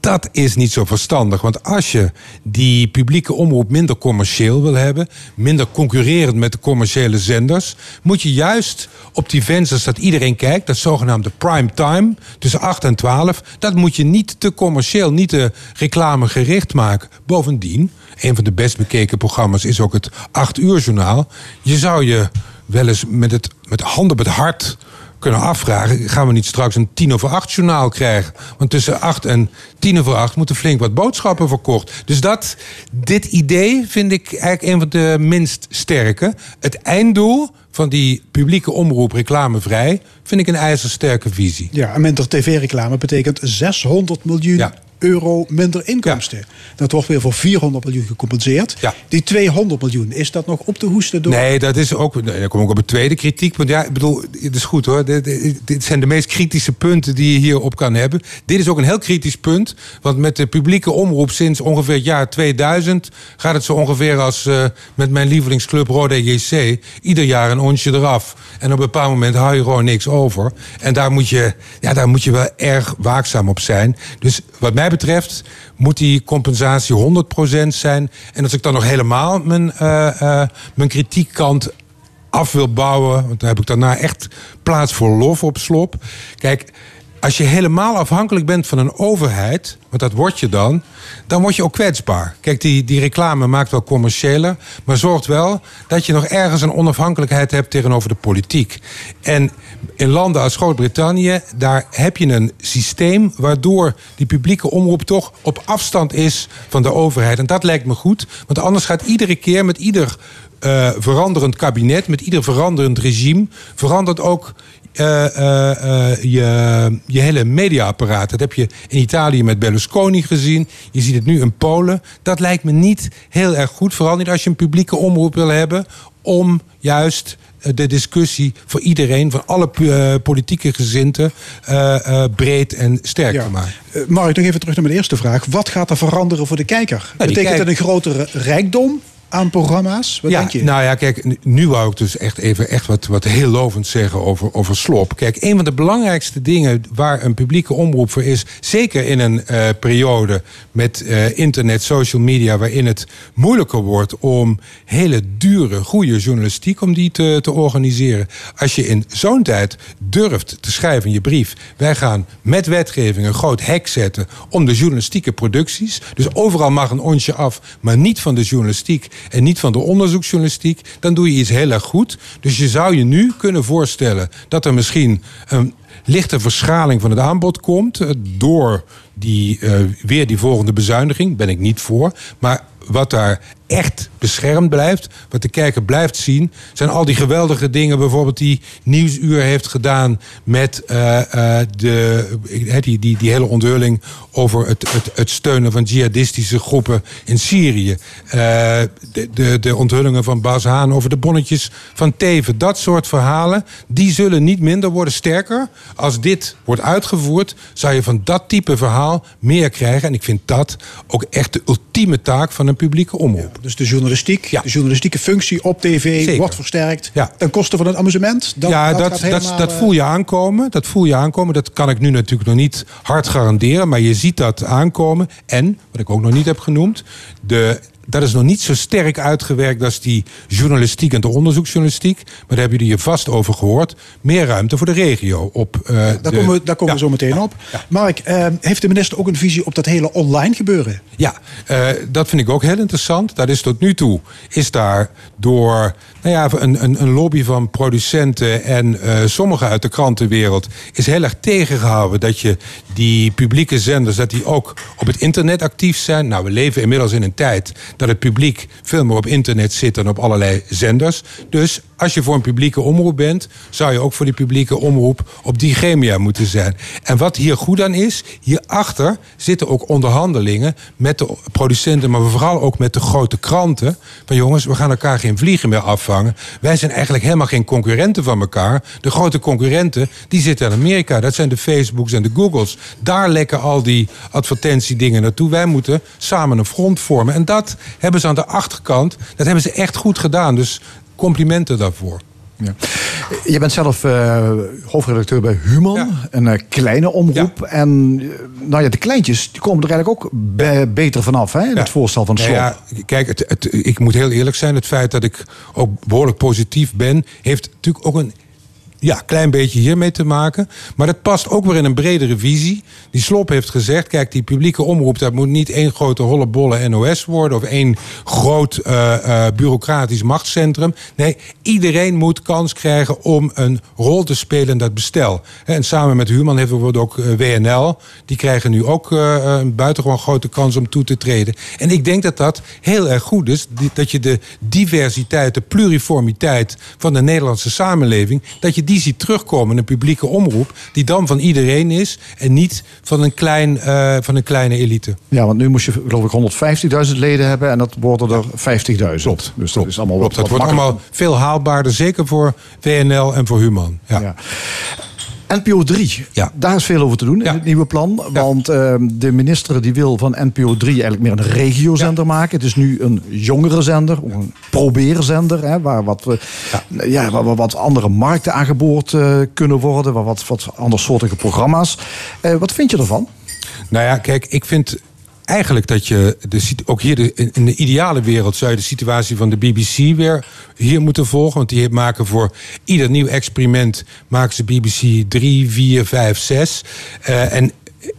dat is niet zo verstandig. Want als je die publieke omroep minder commercieel wil hebben, minder concurrerend met de commerciële zenders, moet je juist op die vensters dat iedereen kijkt, dat zogenaamde prime time, tussen acht en twaalf, dat moet je niet te commercieel, niet te reclamegericht maken. Bovendien, een van de best bekeken programma's is ook het acht uur journaal. Je zou je wel eens met, het, met handen op het hart kunnen afvragen, gaan we niet straks een tien over acht journaal krijgen? Want tussen acht en tien over acht moeten flink wat boodschappen verkocht. Dus dat, dit idee vind ik eigenlijk een van de minst sterke. Het einddoel van die publieke omroep reclamevrij vind ik een ijzersterke visie. Ja, en minder tv-reclame betekent zeshonderd miljoen... Ja. euro minder inkomsten. Ja. Dat wordt weer voor vierhonderd miljoen gecompenseerd. Ja. Die tweehonderd miljoen, is dat nog op te hoesten door? Nee, dat is ook, daar kom ik op het tweede kritiek. Want ja, ik bedoel, het is goed hoor. Dit, dit, dit zijn de meest kritische punten die je hierop kan hebben. Dit is ook een heel kritisch punt. Want met de publieke omroep sinds ongeveer het jaar tweeduizend... gaat het zo ongeveer als uh, met mijn lievelingsclub Rode J C. Ieder jaar een onsje eraf. En op een bepaald moment hou je gewoon niks over. En daar moet je, ja, daar moet je wel erg waakzaam op zijn. Dus wat mij betreft moet die compensatie honderd procent zijn. En als ik dan nog helemaal mijn, uh, uh, mijn kritiekkant af wil bouwen, want daar heb ik daarna echt plaats voor lof op slop. Kijk, als je helemaal afhankelijk bent van een overheid, want dat word je dan, dan word je ook kwetsbaar. Kijk, die, die reclame maakt wel commerciëler, maar zorgt wel dat je nog ergens een onafhankelijkheid hebt tegenover de politiek. En in landen als Groot-Brittannië, daar heb je een systeem waardoor die publieke omroep toch op afstand is van de overheid. En dat lijkt me goed, want anders gaat iedere keer met ieder uh, veranderend kabinet, met ieder veranderend regime, verandert ook Uh, uh, uh, je, je hele mediaapparaat. Dat heb je in Italië met Berlusconi gezien. Je ziet het nu in Polen. Dat lijkt me niet heel erg goed. Vooral niet als je een publieke omroep wil hebben om juist de discussie voor iedereen, van alle uh, politieke gezinten, uh, uh, breed en sterk ja. te maken. Uh, Mark, nog even terug naar mijn eerste vraag. Wat gaat er veranderen voor de kijker? Nou, betekent dat kijk... een grotere rijkdom aan programma's? Wat ja, denk je? Nou ja, kijk, nu wou ik dus echt even echt wat, wat heel lovend zeggen over, over slop. Kijk, een van de belangrijkste dingen waar een publieke omroep voor is, zeker in een uh, periode met uh, internet, social media, waarin het moeilijker wordt om hele dure, goede journalistiek om die te, te organiseren. Als je in zo'n tijd durft te schrijven in je brief, wij gaan met wetgeving een groot hek zetten om de journalistieke producties. Dus overal mag een onsje af, maar niet van de journalistiek en niet van de onderzoeksjournalistiek, dan doe je iets heel erg goed. Dus je zou je nu kunnen voorstellen dat er misschien een lichte verschaling van het aanbod komt door die, uh, weer die volgende bezuiniging. Ben ik niet voor. Maar wat daar echt beschermd blijft, wat de kijker blijft zien, zijn al die geweldige dingen, bijvoorbeeld die Nieuwsuur heeft gedaan met uh, uh, de, die, die, die hele onthulling over het, het, het steunen van jihadistische groepen in Syrië. Uh, de, de, de onthullingen van Bas Haan over de bonnetjes van Teven. Dat soort verhalen, die zullen niet minder worden. Sterker, als dit wordt uitgevoerd, zou je van dat type verhaal meer krijgen. En ik vind dat ook echt de ultieme taak van een publieke omroep. Dus de journalistiek, ja. de journalistieke functie op tv Zeker. wordt versterkt. Ja. Ten koste van het amusement. Dat, ja, dat, dat, helemaal, dat, dat voel je aankomen. Dat voel je aankomen. Dat kan ik nu natuurlijk nog niet hard garanderen. Maar je ziet dat aankomen. En, wat ik ook nog niet heb genoemd, de... dat is nog niet zo sterk uitgewerkt als die journalistiek en de onderzoeksjournalistiek. Maar daar hebben jullie je vast over gehoord. Meer ruimte voor de regio. Op, uh, ja, daar de... komen we, daar komen ja. we zo meteen op. Ja. Mark, uh, heeft de minister ook een visie op dat hele online gebeuren? Ja, uh, dat vind ik ook heel interessant. Dat is tot nu toe. Is daar door nou ja, een, een, een lobby van producenten en uh, sommigen uit de krantenwereld is heel erg tegengehouden dat je die publieke zenders, dat die ook op het internet actief zijn. Nou, we leven inmiddels in een tijd dat het publiek veel meer op internet zit dan op allerlei zenders. Dus als je voor een publieke omroep bent, zou je ook voor die publieke omroep op die gremia moeten zijn. En wat hier goed aan is, hierachter zitten ook onderhandelingen met de producenten, maar vooral ook met de grote kranten. Van jongens, we gaan elkaar geen vliegen meer afvangen. Wij zijn eigenlijk helemaal geen concurrenten van elkaar. De grote concurrenten, die zitten in Amerika. Dat zijn de Facebooks en de Googles. Daar lekken al die advertentiedingen naartoe. Wij moeten samen een front vormen. En dat hebben ze aan de achterkant, dat hebben ze echt goed gedaan. Dus complimenten daarvoor. Ja. Je bent zelf uh, hoofdredacteur bij Human, ja. een uh, kleine omroep. Ja. En uh, nou ja, de kleintjes die komen er eigenlijk ook be- beter vanaf, hè? Ja. Het voorstel van de Slot. Ja, ja. Kijk, het, het, ik moet heel eerlijk zijn. Het feit dat ik ook behoorlijk positief ben, heeft natuurlijk ook een ja, klein beetje hiermee te maken. Maar dat past ook weer in een bredere visie. Die Slob heeft gezegd, kijk, die publieke omroep, dat moet niet één grote hollebolle N O S worden of één groot uh, uh, bureaucratisch machtscentrum. Nee, iedereen moet kans krijgen om een rol te spelen in dat bestel. En samen met Human heeft bijvoorbeeld ook W N L. Die krijgen nu ook uh, een buitengewoon grote kans om toe te treden. En ik denk dat dat heel erg goed is. Dat je de diversiteit, de pluriformiteit van de Nederlandse samenleving, dat je die die ziet terugkomen, een publieke omroep die dan van iedereen is en niet van een, klein, uh, van een kleine elite. Ja, want nu moest je geloof ik honderdvijftigduizend leden hebben en dat worden er vijftigduizend. Klopt. Dus dat is allemaal wat, dat wat wordt allemaal veel haalbaarder, zeker voor W N L en voor Human. Ja. Ja. N P O drie, ja. Daar is veel over te doen in ja. het nieuwe plan. Want ja. uh, de minister die wil van N P O drie eigenlijk meer een regiozender ja. maken. Het is nu een jongere zender, een probeerzender. Hè, waar, wat, uh, ja. Ja, waar, waar wat andere markten aangeboord uh, kunnen worden. Waar wat, wat andersoortige programma's. Uh, wat vind je ervan? Nou ja, kijk, ik vind eigenlijk dat je, de, ook hier de, in de ideale wereld zou je de situatie van de B B C weer hier moeten volgen. Want die maken voor ieder nieuw experiment, maken ze B B C drie, vier, vijf, zes. Uh, en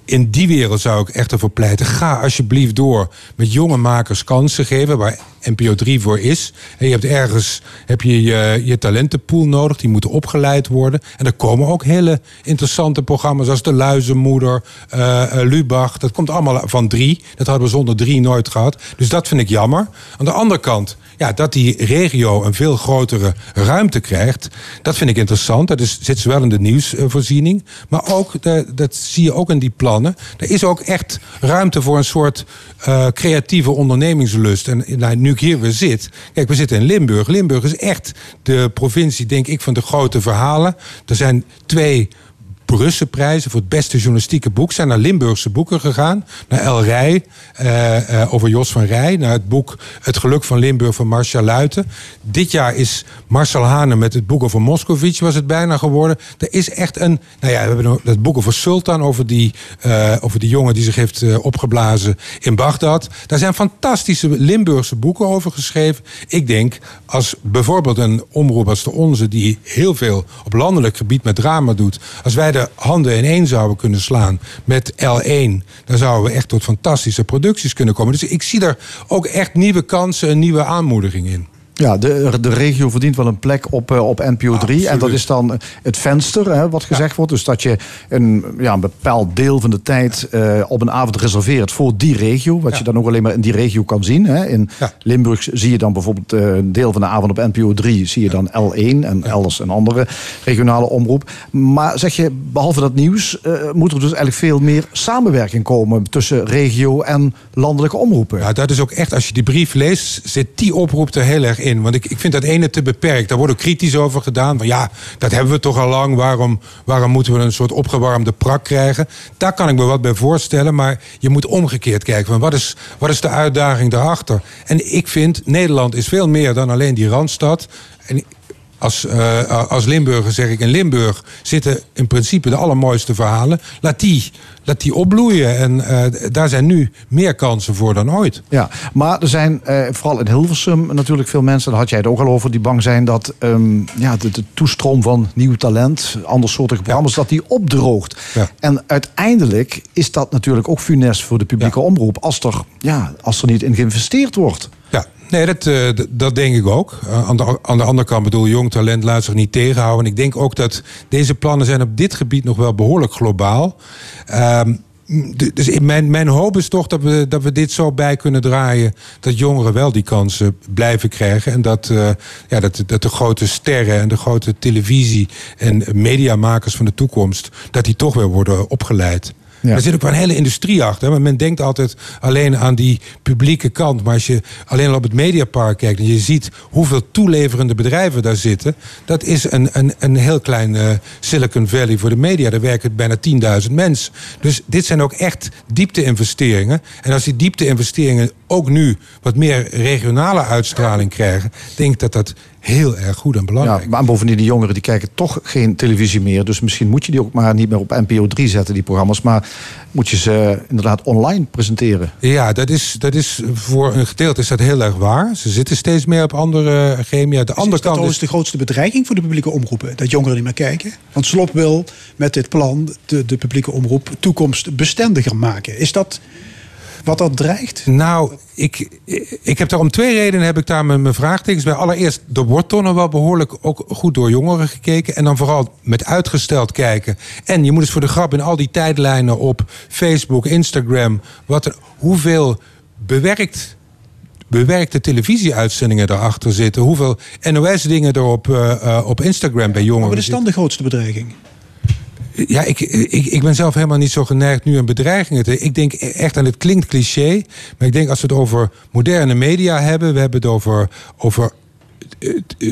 in die wereld zou ik echt ervoor pleiten, ga alsjeblieft door met jonge makers kansen geven, waar N P O drie voor is. En je hebt ergens heb je, je je talentenpool nodig, die moeten opgeleid worden. En er komen ook hele interessante programma's als De Luizenmoeder, uh, Lubach. Dat komt allemaal van drie. Dat hadden we zonder drie nooit gehad. Dus dat vind ik jammer. Aan de andere kant, ja, dat die regio een veel grotere ruimte krijgt, dat vind ik interessant. Dat is, zit zowel in de nieuwsvoorziening, maar ook, de, dat zie je ook in die plannen. Er is ook echt ruimte voor een soort uh, creatieve ondernemingslust. En nou, nu ik hier weer zit, kijk, we zitten in Limburg. Limburg is echt de provincie, denk ik, van de grote verhalen. Er zijn twee Brusselprijzen voor het beste journalistieke boek zijn naar Limburgse boeken gegaan. Naar El Rij, eh, eh, over Jos van Rij. Naar het boek Het Geluk van Limburg van Marcia Luiten. Dit jaar is Marcel Hane met het boek over Moscovici was het bijna geworden. Er is echt een, nou ja, we hebben dat boek over Sultan, over die, eh, over die jongen die zich heeft eh, opgeblazen in Bagdad. Daar zijn fantastische Limburgse boeken over geschreven. Ik denk, als bijvoorbeeld een omroep als de onze, die heel veel op landelijk gebied met drama doet, als wij daar handen in één zouden kunnen slaan met L één, dan zouden we echt tot fantastische producties kunnen komen. Dus ik zie daar ook echt nieuwe kansen en nieuwe aanmoedigingen in. Ja, de, de regio verdient wel een plek op, op N P O drie. Absoluut. En dat is dan het venster, hè, wat gezegd ja. wordt. Dus dat je een, ja, een bepaald deel van de tijd uh, op een avond reserveert voor die regio. Wat ja. je dan ook alleen maar in die regio kan zien. Hè. In ja. Limburg zie je dan bijvoorbeeld uh, een deel van de avond op N P O drie. Zie je dan L één en ja. elders een andere regionale omroep. Maar zeg je, behalve dat nieuws, uh, moet er dus eigenlijk veel meer samenwerking komen tussen regio en landelijke omroepen. Ja, dat is ook echt, als je die brief leest, zit die oproep er heel erg in. Want ik, ik vind dat ene te beperkt. Daar wordt ook kritisch over gedaan. Van ja, dat hebben we toch al lang. Waarom, waarom moeten we een soort opgewarmde prak krijgen? Daar kan ik me wat bij voorstellen. Maar je moet omgekeerd kijken. Van wat, is, wat is de uitdaging daarachter? En ik vind, Nederland is veel meer dan alleen die Randstad. En Als, uh, als Limburger zeg ik, in Limburg zitten in principe de allermooiste verhalen. Laat die, laat die opbloeien. En uh, daar zijn nu meer kansen voor dan ooit. Ja, maar er zijn uh, vooral in Hilversum natuurlijk veel mensen, daar had jij het ook al over, die bang zijn dat um, ja, de, de toestroom van nieuw talent, andersoortige programma's, ja. dat die opdroogt. Ja. En uiteindelijk is dat natuurlijk ook funest voor de publieke ja. omroep. Als er, ja, als er niet in geïnvesteerd wordt. Ja. Nee, dat, uh, dat denk ik ook. Uh, aan, de, aan de andere kant bedoel, jong talent laat zich niet tegenhouden. En ik denk ook dat deze plannen zijn op dit gebied nog wel behoorlijk globaal. Uh, Dus in mijn, mijn hoop is toch dat we, dat we dit zo bij kunnen draaien... dat jongeren wel die kansen blijven krijgen. En dat, uh, ja, dat, dat de grote sterren en de grote televisie... en mediamakers van de toekomst, dat die toch weer worden opgeleid. Ja. Er zit ook wel een hele industrie achter. Maar men denkt altijd alleen aan die publieke kant. Maar als je alleen al op het Mediapark kijkt... en je ziet hoeveel toeleverende bedrijven daar zitten... dat is een, een, een heel klein uh, Silicon Valley voor de media. Daar werken bijna tienduizend mensen. Dus dit zijn ook echt diepte-investeringen. En als die diepte-investeringen ook nu wat meer regionale uitstraling krijgen... denk ik dat dat... heel erg goed en belangrijk. Ja, maar bovendien, die jongeren die kijken toch geen televisie meer. Dus misschien moet je die ook maar niet meer op N P O drie zetten, die programma's. Maar moet je ze inderdaad online presenteren. Ja, dat is, dat is voor een gedeelte is dat heel erg waar. Ze zitten steeds meer op andere gremia. De dus andere is dat kant is de grootste bedreiging voor de publieke omroepen? Dat jongeren niet meer kijken? Want Slob wil met dit plan de, de publieke omroep toekomstbestendiger maken. Is dat... wat dat dreigt? Nou, ik, ik heb daar om twee redenen heb ik daar mijn, mijn vraagtekens bij. Allereerst, er wordt toch nog wel behoorlijk ook goed door jongeren gekeken. En dan vooral met uitgesteld kijken. En je moet eens voor de grap in al die tijdlijnen op Facebook, Instagram... wat er, hoeveel bewerkt... bewerkte televisieuitzendingen daarachter zitten. Hoeveel N O S-dingen er op, uh, op Instagram bij jongeren. Maar wat is dan de grootste bedreiging? Ja, ik, ik, ik ben zelf helemaal niet zo geneigd nu aan bedreigingen te... Ik denk echt, en het klinkt cliché... maar ik denk als we het over moderne media hebben... we hebben het over, over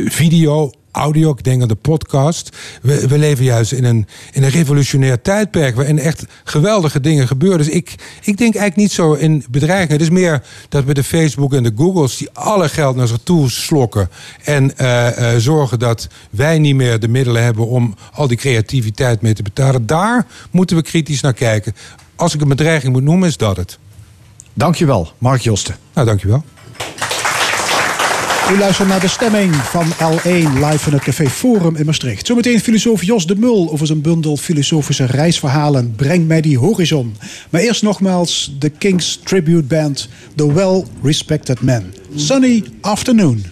video, audio, ik denk aan de podcast... we, we leven juist in een, in een revolutionair tijdperk... waarin echt geweldige dingen gebeuren. Dus ik, ik denk eigenlijk niet zo in bedreigingen. Het is meer dat we de Facebook en de Googles... die alle geld naar zich toe slokken... en uh, uh, zorgen dat wij niet meer de middelen hebben... om al die creativiteit mee te betalen. Daar moeten we kritisch naar kijken. Als ik een bedreiging moet noemen, is dat het. Dankjewel, Mark Josten. Nou, dankjewel. U luistert naar de stemming van L één, live van het Café Forum in Maastricht. Zometeen filosoof Jos de Mul over zijn bundel filosofische reisverhalen. Breng mij die horizon. Maar eerst nogmaals de Kinks tribute band, The Well Respected Men. Sunny Afternoon.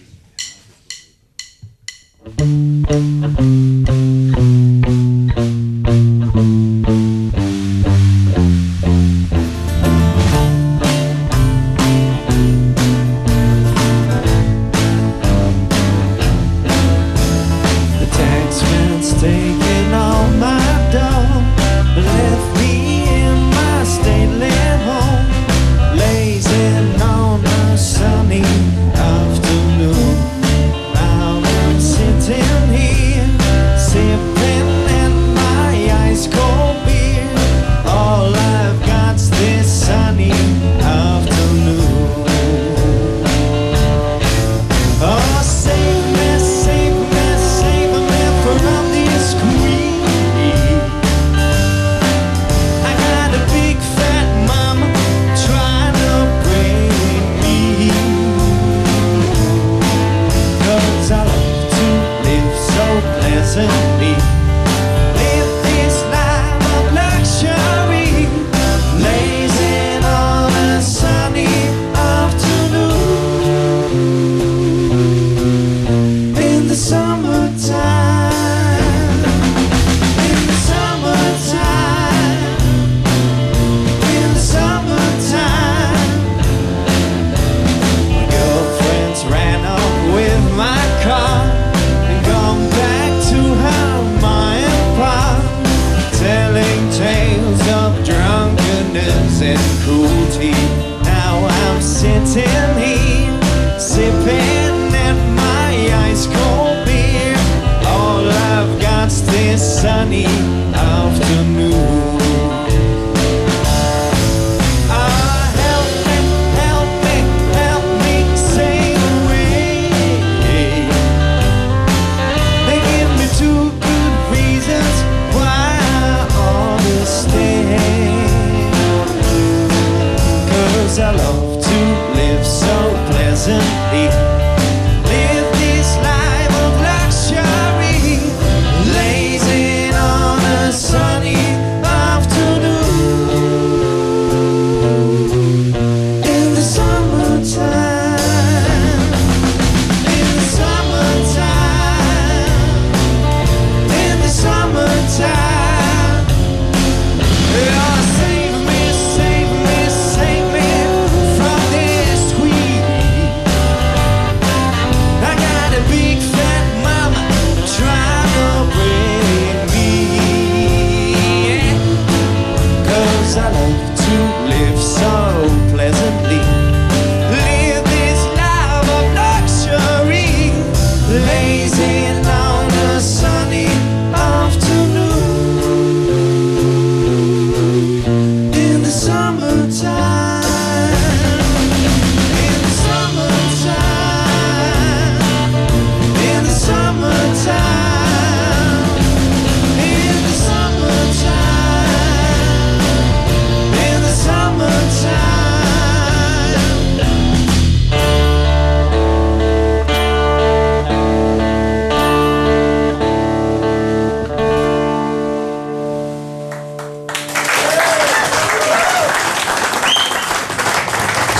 Live this life of luxury, blazing on a sunny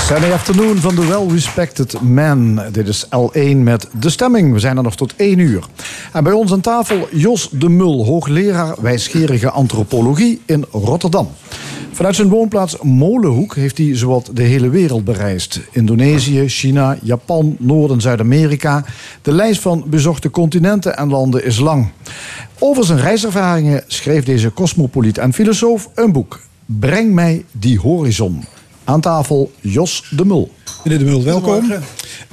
Sunday Afternoon van The Well Respected Men. Dit is L één met De Stemming. We zijn er nog tot één uur. En bij ons aan tafel Jos de Mul, hoogleraar wijsgerige antropologie in Rotterdam. Vanuit zijn woonplaats Molenhoek heeft hij zowat de hele wereld bereisd. Indonesië, China, Japan, Noord- en Zuid-Amerika. De lijst van bezochte continenten en landen is lang. Over zijn reiservaringen schreef deze cosmopoliet en filosoof een boek. Breng mij die horizon. Aan tafel Jos de Mul. Meneer de Mul, welkom.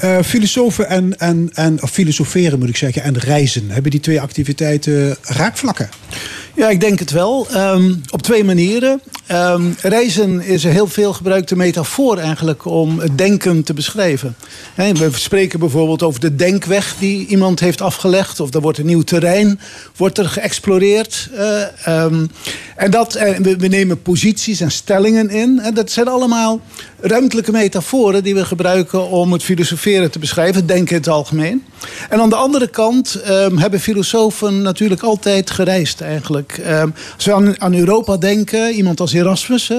Uh, filosofen en, en, en of filosoferen moet ik zeggen en reizen. Hebben die twee activiteiten raakvlakken? Ja, ik denk het wel. Um, op twee manieren. Um, reizen is een heel veel gebruikte metafoor eigenlijk om het denken te beschrijven. He, we spreken bijvoorbeeld over de denkweg die iemand heeft afgelegd. Of er wordt een nieuw terrein, wordt er geëxploreerd. Uh, um, en dat, uh, we, we nemen posities en stellingen in. En dat zijn allemaal ruimtelijke metaforen die we gebruiken om het filosoferen te beschrijven. Denken in het algemeen. En aan de andere kant um, hebben filosofen natuurlijk altijd gereisd eigenlijk. Um, als we aan, aan Europa denken, iemand als Erasmus, uh,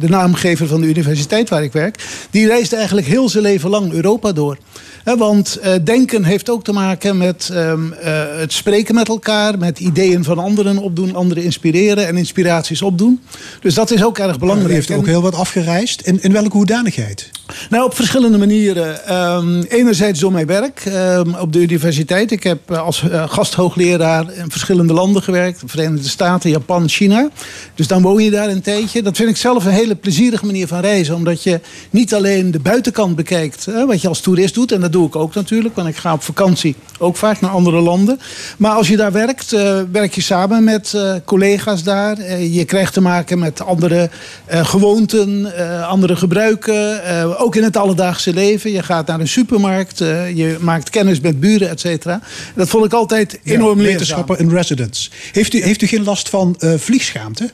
de naamgever van de universiteit waar ik werk, die reisde eigenlijk heel zijn leven lang Europa door. He, want uh, denken heeft ook te maken met um, uh, het spreken met elkaar, met ideeën van anderen opdoen, anderen inspireren en inspiraties opdoen. Dus dat is ook erg belangrijk. U heeft ook heel wat afgereisd. In, in welke hoedanigheid? Nou, op verschillende manieren. Um, enerzijds door mijn werk um, op de universiteit. Ik heb uh, als uh, gasthoogleraar in verschillende landen gewerkt. Verenigde Staten, Japan, China. Dus dan woon je daar een tijdje. Dat vind ik zelf een hele plezierige manier van reizen. Omdat je niet alleen de buitenkant bekijkt. Hè, wat je als toerist doet. En dat doe ik ook natuurlijk. Want ik ga op vakantie ook vaak naar andere landen. Maar als je daar werkt, uh, werk je samen met uh, collega's daar. Uh, je krijgt te maken met andere uh, gewoonten. Uh, andere gebruiken. Uh, Ook in het alledaagse leven. Je gaat naar een supermarkt. Uh, je maakt kennis met buren, et cetera. Dat vond ik altijd enorm ja, leerzaam. Wetenschapper in residence. Heeft u, heeft u geen last van uh, vliegschaamte?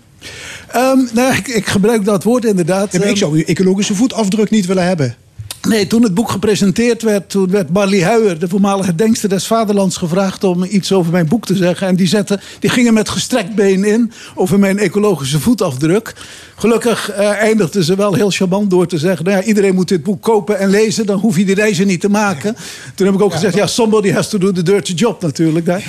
Um, nou, ik, ik gebruik dat woord inderdaad. Ja, ik zou uw ecologische voetafdruk niet willen hebben. Nee, toen het boek gepresenteerd werd, toen werd Barley Huijer, de voormalige denkster des vaderlands, gevraagd om iets over mijn boek te zeggen. En die, zette, die gingen met gestrekt been in over mijn ecologische voetafdruk. Gelukkig eh, eindigden ze wel heel charmant door te zeggen, nou ja, iedereen moet dit boek kopen en lezen, dan hoef je die reizen niet te maken. Toen heb ik ook ja, gezegd, ja, somebody has to do the dirty job natuurlijk. Daar.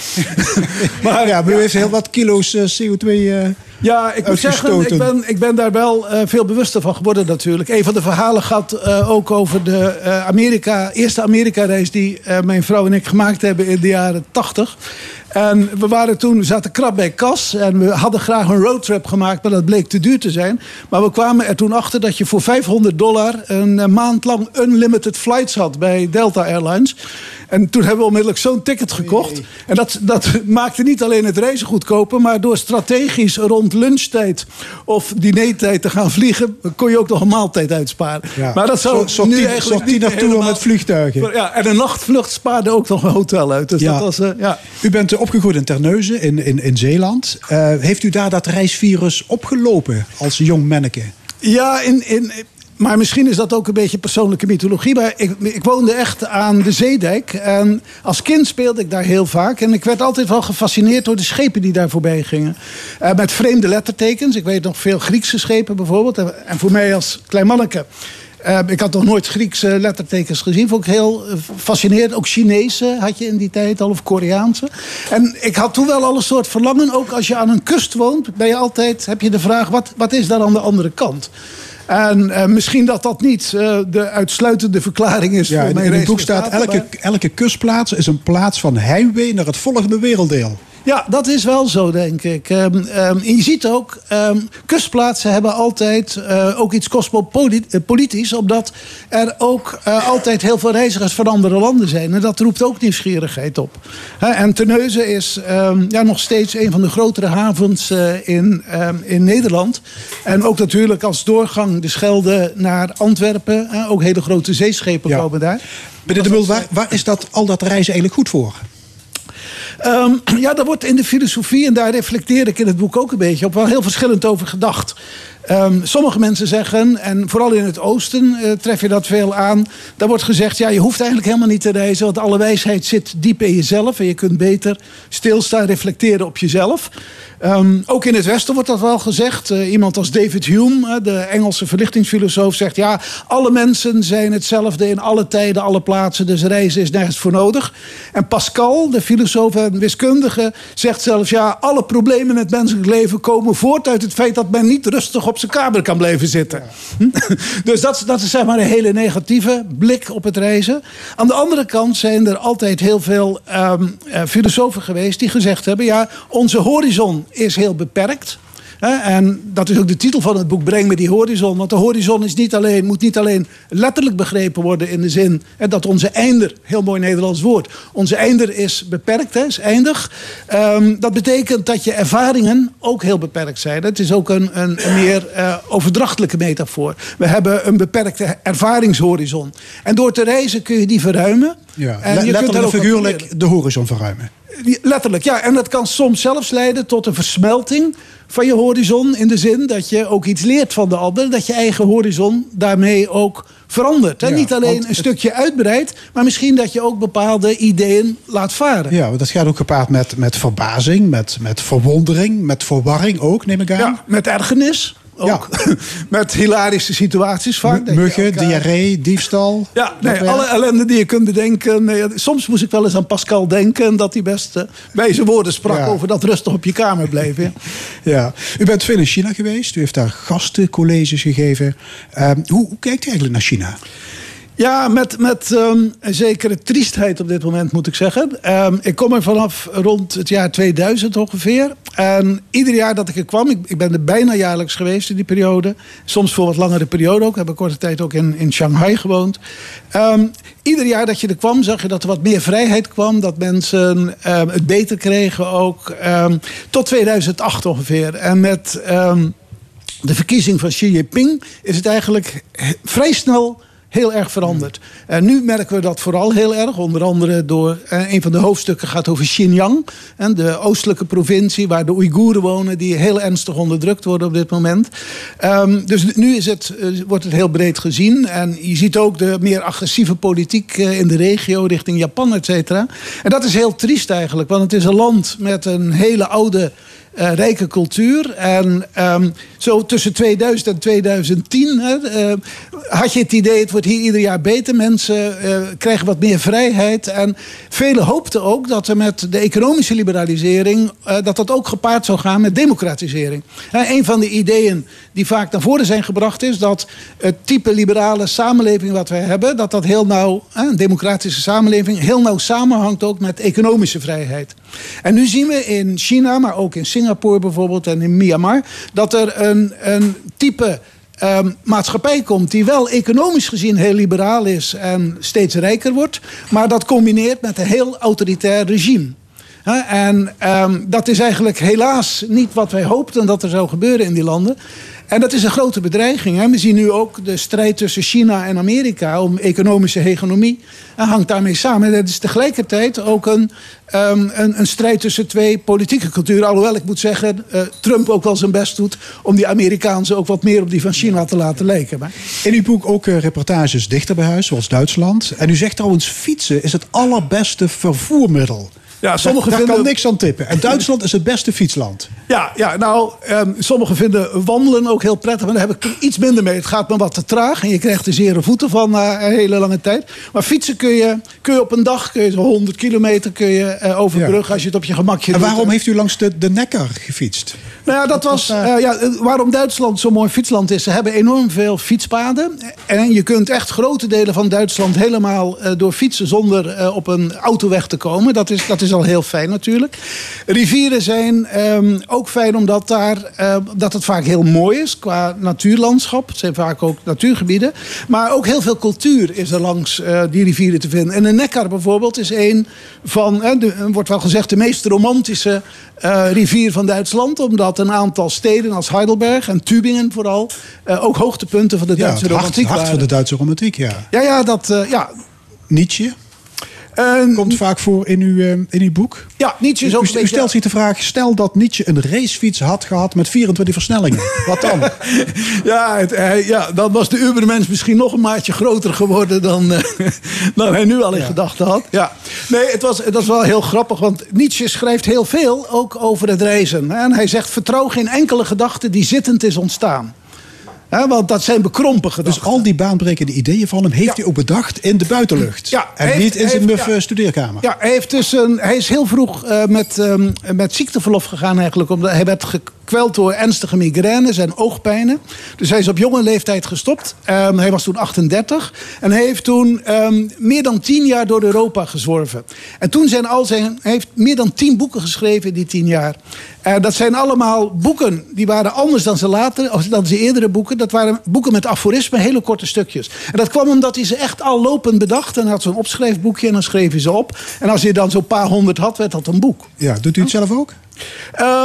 maar ja, maar u heeft heel wat kilo's uh, C O twee uh, Ja, ik moet zeggen, ik ben, ik ben daar wel uh, veel bewuster van geworden natuurlijk. Een van de verhalen gaat uh, ook over de uh, Amerika, eerste Amerika-reis die uh, mijn vrouw en ik gemaakt hebben in de jaren tachtig. En we waren toen, zaten krap bij kas en we hadden graag een roadtrip gemaakt, maar dat bleek te duur te zijn. Maar we kwamen er toen achter dat je voor vijfhonderd dollar een maand lang unlimited flights had bij Delta Airlines. En toen hebben we onmiddellijk zo'n ticket gekocht. Nee. En dat, dat maakte niet alleen het reizen goedkoper, maar door strategisch rond lunchtijd of dinertijd te gaan vliegen, kon je ook nog een maaltijd uitsparen. Ja. Maar dat zou zo, zo nu die, eigenlijk niet naartoe helemaal met vliegtuigen. Ja, en een nachtvlucht spaarde ook nog een hotel uit. Dus ja. dat was, uh, ja. U bent opgegroeid in Terneuzen, in, in, in Zeeland. Uh, heeft u daar dat reisvirus opgelopen als jong manneke? Ja, in... in Maar misschien is dat ook een beetje persoonlijke mythologie. Maar ik, ik woonde echt aan de zeedijk. En als kind speelde ik daar heel vaak. En ik werd altijd wel gefascineerd door de schepen die daar voorbij gingen. Uh, met vreemde lettertekens. Ik weet nog veel Griekse schepen bijvoorbeeld. En voor mij als klein manneke. Uh, ik had nog nooit Griekse lettertekens gezien. Vond ik heel fascinerend. Ook Chinese had je in die tijd al, of Koreaanse. En ik had toen wel al een soort verlangen. Ook als je aan een kust woont, ben je altijd, heb je de vraag, wat, wat is daar aan de andere kant? En uh, misschien dat dat niet uh, de uitsluitende verklaring is. Ja, voor mijn in het boek staat, elke, elke kustplaats is een plaats van heimwee naar het volgende werelddeel. Ja, dat is wel zo, denk ik. Um, um, en je ziet ook, um, kustplaatsen hebben altijd uh, ook iets cosmopolitisch. Omdat er ook uh, altijd heel veel reizigers van andere landen zijn. En dat roept ook nieuwsgierigheid op. He, en Terneuzen is um, ja, nog steeds een van de grotere havens uh, in, um, in Nederland. En ook natuurlijk als doorgang de Schelde naar Antwerpen. Uh, ook hele grote zeeschepen ja. komen daar. Meneer de Mul, waar, waar is dat, al dat reizen eigenlijk goed voor? Um, ja, daar wordt in de filosofie, en daar reflecteer ik in het boek ook een beetje op, wel heel verschillend over gedacht. Um, sommige mensen zeggen, en vooral in het oosten uh, tref je dat veel aan, daar wordt gezegd, ja, je hoeft eigenlijk helemaal niet te reizen, want alle wijsheid zit diep in jezelf en je kunt beter stilstaan, reflecteren op jezelf. Um, ook in het westen wordt dat wel gezegd. Uh, iemand als David Hume, uh, de Engelse verlichtingsfilosoof, zegt, ja, alle mensen zijn hetzelfde in alle tijden, alle plaatsen, dus reizen is nergens voor nodig. En Pascal, de filosoof en wiskundige, zegt zelfs, ja, alle problemen in het menselijk leven komen voort uit het feit dat men niet rustig op zijn kamer kan blijven zitten. Ja. Dus dat, dat is zeg maar een hele negatieve blik op het reizen. Aan de andere kant zijn er altijd heel veel um, uh, filosofen geweest die gezegd hebben, ja, onze horizon is heel beperkt. En dat is ook de titel van het boek, Breng me die horizon. Want de horizon is niet alleen, moet niet alleen letterlijk begrepen worden in de zin dat onze einder, heel mooi Nederlands woord, onze einder is beperkt, is eindig. Dat betekent dat je ervaringen ook heel beperkt zijn. Het is ook een, een meer overdrachtelijke metafoor. We hebben een beperkte ervaringshorizon. En door te reizen kun je die verruimen. Ja, en je kunt er ook figuurlijk de horizon verruimen. Letterlijk, ja. En dat kan soms zelfs leiden tot een versmelting van je horizon, in de zin dat je ook iets leert van de ander, dat je eigen horizon daarmee ook verandert. Ja, niet alleen een het... stukje uitbreidt, maar misschien dat je ook bepaalde ideeën laat varen. Ja, dat gaat ook gepaard met, met verbazing, met, met verwondering, met verwarring ook, neem ik aan. Ja, met ergernis. Ook. Ja. Met hilarische situaties vaak. M- muggen, elkaar... diarree, diefstal. Ja, nee, alle ellende die je kunt bedenken. Nee, soms moest ik wel eens aan Pascal denken, dat hij best uh, wijze woorden sprak ja. over dat rustig op je kamer blijven. Ja. Ja. U bent veel in China geweest. U heeft daar gastencolleges gegeven. Uh, hoe, hoe kijkt u eigenlijk naar China? Ja, met, met um, een zekere triestheid op dit moment, moet ik zeggen. Um, ik kom er vanaf rond het jaar tweeduizend ongeveer. En ieder jaar dat ik er kwam, ik, ik ben er bijna jaarlijks geweest in die periode. Soms voor wat langere periode ook. Ik heb een korte tijd ook in, in Shanghai gewoond. Um, ieder jaar dat je er kwam, zag je dat er wat meer vrijheid kwam. Dat mensen um, het beter kregen ook. Um, tot tweeduizend acht ongeveer. En met um, de verkiezing van Xi Jinping is het eigenlijk vrij snel heel erg veranderd. En nu merken we dat vooral heel erg. Onder andere door eh, een van de hoofdstukken gaat over Xinjiang. En de oostelijke provincie waar de Oeigoeren wonen, die heel ernstig onderdrukt worden op dit moment. Um, dus nu is het, uh, wordt het heel breed gezien. En je ziet ook de meer agressieve politiek uh, in de regio richting Japan, et cetera. En dat is heel triest eigenlijk. Want het is een land met een hele oude Uh, rijke cultuur. En um, zo tussen tweeduizend en tweeduizend tien hè, uh, had je het idee, het wordt hier ieder jaar beter. Mensen uh, krijgen wat meer vrijheid. En velen hoopten ook dat er met de economische liberalisering Uh, dat dat ook gepaard zou gaan met democratisering. Uh, een van de ideeën die vaak naar voren zijn gebracht is dat het type liberale samenleving wat wij hebben, dat dat heel nauw, uh, een democratische samenleving, heel nauw samenhangt ook met economische vrijheid. En nu zien we in China, maar ook in Singapore bijvoorbeeld en in Myanmar, dat er een, een type um, maatschappij komt die wel economisch gezien heel liberaal is en steeds rijker wordt, maar dat combineert met een heel autoritair regime. En um, dat is eigenlijk helaas niet wat wij hoopten dat er zou gebeuren in die landen. En dat is een grote bedreiging. Hè. We zien nu ook de strijd tussen China en Amerika om economische hegemonie. En hangt daarmee samen. En dat is tegelijkertijd ook een, um, een, een strijd tussen twee politieke culturen. Alhoewel ik moet zeggen, uh, Trump ook wel zijn best doet om die Amerikaanse ook wat meer op die van China te laten lijken. Maar in uw boek ook uh, reportages dichter bij huis, zoals Duitsland. En u zegt trouwens, fietsen is het allerbeste vervoermiddel. Ja, sommigen daar, daar vinden... kan niks aan tippen. En Duitsland is het beste fietsland. Ja, ja nou, um, sommigen vinden wandelen ook heel prettig. Maar daar heb ik iets minder mee. Het gaat me wat te traag. En je krijgt de zere voeten van uh, een hele lange tijd. Maar fietsen kun je, kun je op een dag, kun je honderd kilometer kun je, uh, overbruggen. Ja. Als je het op je gemakje doet. En waarom heeft u langs de, de Neckar gefietst? Nou ja, dat was uh, ja, waarom Duitsland zo'n mooi fietsland is. Ze hebben enorm veel fietspaden. En je kunt echt grote delen van Duitsland helemaal uh, door fietsen zonder uh, op een autoweg te komen. Dat is, dat is al heel fijn natuurlijk. Rivieren zijn um, ook fijn omdat daar, uh, dat het vaak heel mooi is qua natuurlandschap. Het zijn vaak ook natuurgebieden. Maar ook heel veel cultuur is er langs uh, die rivieren te vinden. En de Neckar bijvoorbeeld is een van, uh, de, wordt wel gezegd, de meest romantische uh, rivier van Duitsland. Omdat een aantal steden als Heidelberg en Tübingen vooral uh, ook hoogtepunten van de Duitse ja, het romantiek hart, het hart van de Duitse romantiek, ja. Ja, ja, dat... Uh, ja. Nietzsche? Uh, Komt vaak voor in uw, uh, in uw boek. Ja, Nietzsche is ook... U, u stelt ja. zich de vraag, stel dat Nietzsche een racefiets had gehad met vierentwintig versnellingen. Wat dan? ja, het, hij, ja, dan was de Ubermens misschien nog een maatje groter geworden dan, uh, dan hij nu al in ja. gedachten had. Ja. Nee, het was, dat is wel heel grappig, want Nietzsche schrijft heel veel ook over het reizen. En hij zegt, vertrouw geen enkele gedachte die zittend is ontstaan. He, want dat zijn bekrompen gedachten. Dus al die baanbrekende ideeën van hem heeft ja. hij ook bedacht in de buitenlucht. Ja, en heeft, niet in zijn muffe ja. studeerkamer. Ja, hij, heeft dus een, hij is heel vroeg uh, met, um, met ziekteverlof gegaan eigenlijk. Omdat hij werd gekweld door ernstige migraines en oogpijnen. Dus hij is op jonge leeftijd gestopt. Um, hij was toen achtendertig. En hij heeft toen um, meer dan tien jaar door Europa gezworven. En toen zijn al zijn... Hij heeft meer dan tien boeken geschreven in die tien jaar. Uh, dat zijn allemaal boeken die waren anders dan zijn, later, of dan zijn eerdere boeken. Dat waren boeken met aforismen, hele korte stukjes. En dat kwam omdat hij ze echt al lopend bedacht. En hij had zo'n opschrijfboekje en dan schreef hij ze op. En als hij dan zo'n paar honderd had, werd dat een boek. Ja, doet u het zelf ook?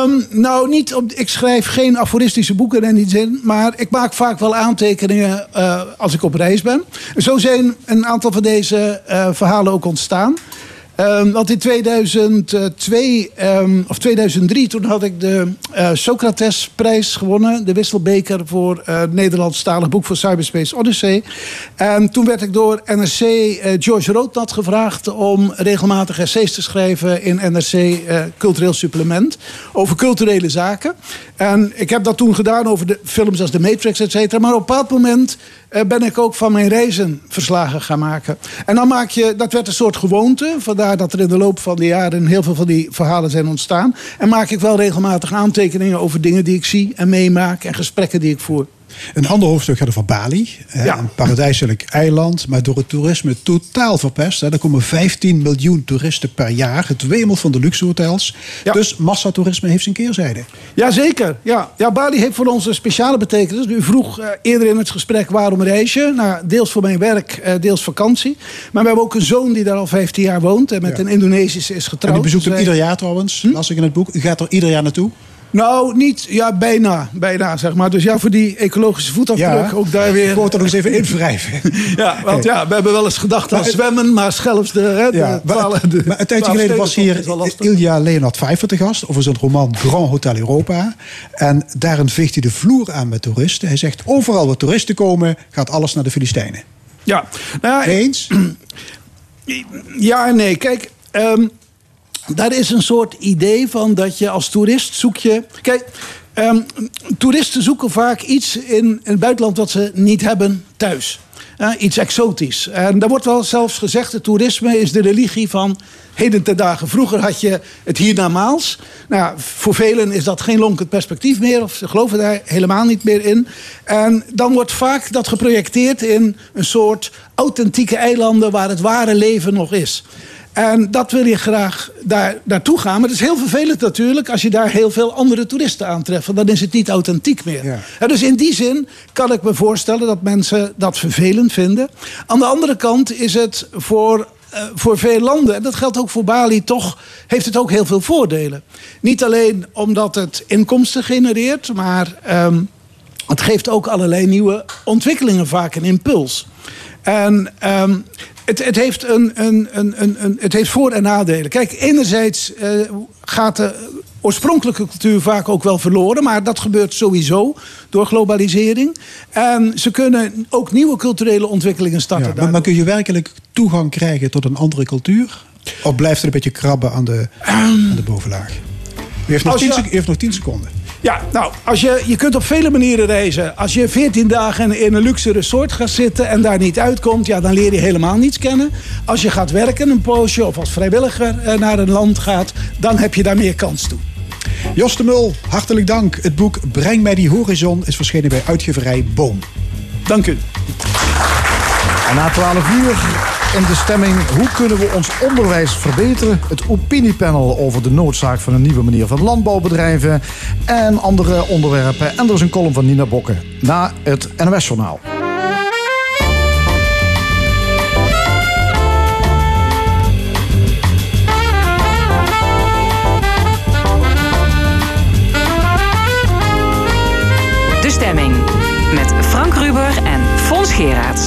Um, nou, niet op, ik schrijf geen aforistische boeken in die zin. Maar ik maak vaak wel aantekeningen uh, als ik op reis ben. Zo zijn een aantal van deze uh, verhalen ook ontstaan. Um, want in tweeduizend twee um, of tweeduizend drie, toen had ik de uh, Socratesprijs gewonnen. De wisselbeker voor uh, het Nederlandstalig boek voor Cyberspace Odyssey. En toen werd ik door N R C uh, George Roodnat gevraagd om regelmatig essays te schrijven in N R C uh, Cultureel Supplement. Over culturele zaken. En ik heb dat toen gedaan over de films als The Matrix, et cetera. Maar op een bepaald moment uh, ben ik ook van mijn reizen verslagen gaan maken. En dan maak je, dat werd een soort gewoonte. Vandaar dat er in de loop van de jaren heel veel van die verhalen zijn ontstaan. En maak ik wel regelmatig aantekeningen over dingen die ik zie en meemaak en gesprekken die ik voer. Een ander hoofdstuk gaat over Bali. Ja. Een paradijselijk eiland, maar door het toerisme totaal verpest. Er komen vijftien miljoen toeristen per jaar. Het wemelt van de luxe hotels. Ja. Dus massatoerisme heeft zijn keerzijde. Jazeker. Ja. Ja, Bali heeft voor ons een speciale betekenis. U vroeg uh, eerder in het gesprek waarom reis je? Nou, deels voor mijn werk, uh, deels vakantie. Maar we hebben ook een zoon die daar al vijftien jaar woont. En met ja. een Indonesische is getrouwd. En die bezoekt hem dus hij... ieder jaar trouwens. Hm? Las ik in het boek. U gaat er ieder jaar naartoe. Nou, niet, ja, bijna, bijna, zeg maar. Dus ja, voor die ecologische voetafdruk, ja, ook daar weer... Ik word er nog eens even in wrijven. Ja, want hey. ja, we hebben wel eens gedacht aan maar zwemmen, het, maar schelps de... Hè, de ja, twaalf, maar, de, maar een tijdje geleden was hier Ilja Leonard Pfeiffer te gast over zijn roman Grand Hotel Europa. En daarin veegt hij de vloer aan met toeristen. Hij zegt, overal waar toeristen komen, gaat alles naar de Filistijnen. Ja. Nou, eens? Ja en nee. Kijk... Um, Daar is een soort idee van dat je als toerist zoek je... Kijk, um, toeristen zoeken vaak iets in het buitenland wat ze niet hebben thuis. Uh, iets exotisch. En daar wordt wel zelfs gezegd, het toerisme is de religie van heden ten dagen. Vroeger had je het hiernamaals. Nou, voor velen is dat geen lonkend perspectief meer. Of ze geloven daar helemaal niet meer in. En dan wordt vaak dat geprojecteerd in een soort authentieke eilanden waar het ware leven nog is. En dat wil je graag daar naartoe gaan. Maar het is heel vervelend natuurlijk als je daar heel veel andere toeristen aantreft. Want dan is het niet authentiek meer. Ja. En dus in die zin kan ik me voorstellen dat mensen dat vervelend vinden. Aan de andere kant is het voor... Uh, voor veel landen, en dat geldt ook voor Bali, toch heeft het ook heel veel voordelen. Niet alleen omdat het inkomsten genereert, maar um, het geeft ook allerlei nieuwe ontwikkelingen vaak een impuls. En um, het, het, heeft een, een, een, een, een, het heeft voor- en nadelen. Kijk, enerzijds uh, gaat de oorspronkelijke cultuur vaak ook wel verloren. Maar dat gebeurt sowieso door globalisering. En ze kunnen ook nieuwe culturele ontwikkelingen starten. Ja, maar, maar kun je werkelijk toegang krijgen tot een andere cultuur? Of blijft er een beetje krabben aan de, aan de bovenlaag? U heeft nog, je, tien, u heeft nog tien seconden. Ja, nou, als je, je kunt op vele manieren reizen. Als je veertien dagen in een luxe resort gaat zitten en daar niet uitkomt, ja, dan leer je helemaal niets kennen. Als je gaat werken een poosje of als vrijwilliger naar een land gaat, dan heb je daar meer kans toe. Jos de Mul, hartelijk dank. Het boek Breng mij die horizon is verschenen bij uitgeverij Boom. Dank u. En na twaalf uur in de stemming hoe kunnen we ons onderwijs verbeteren. Het opiniepanel over de noodzaak van een nieuwe manier van landbouwbedrijven. En andere onderwerpen. En er is een column van Nina Bokken. Na het N O S-journaal. Frank Ruber en Fons Geraads.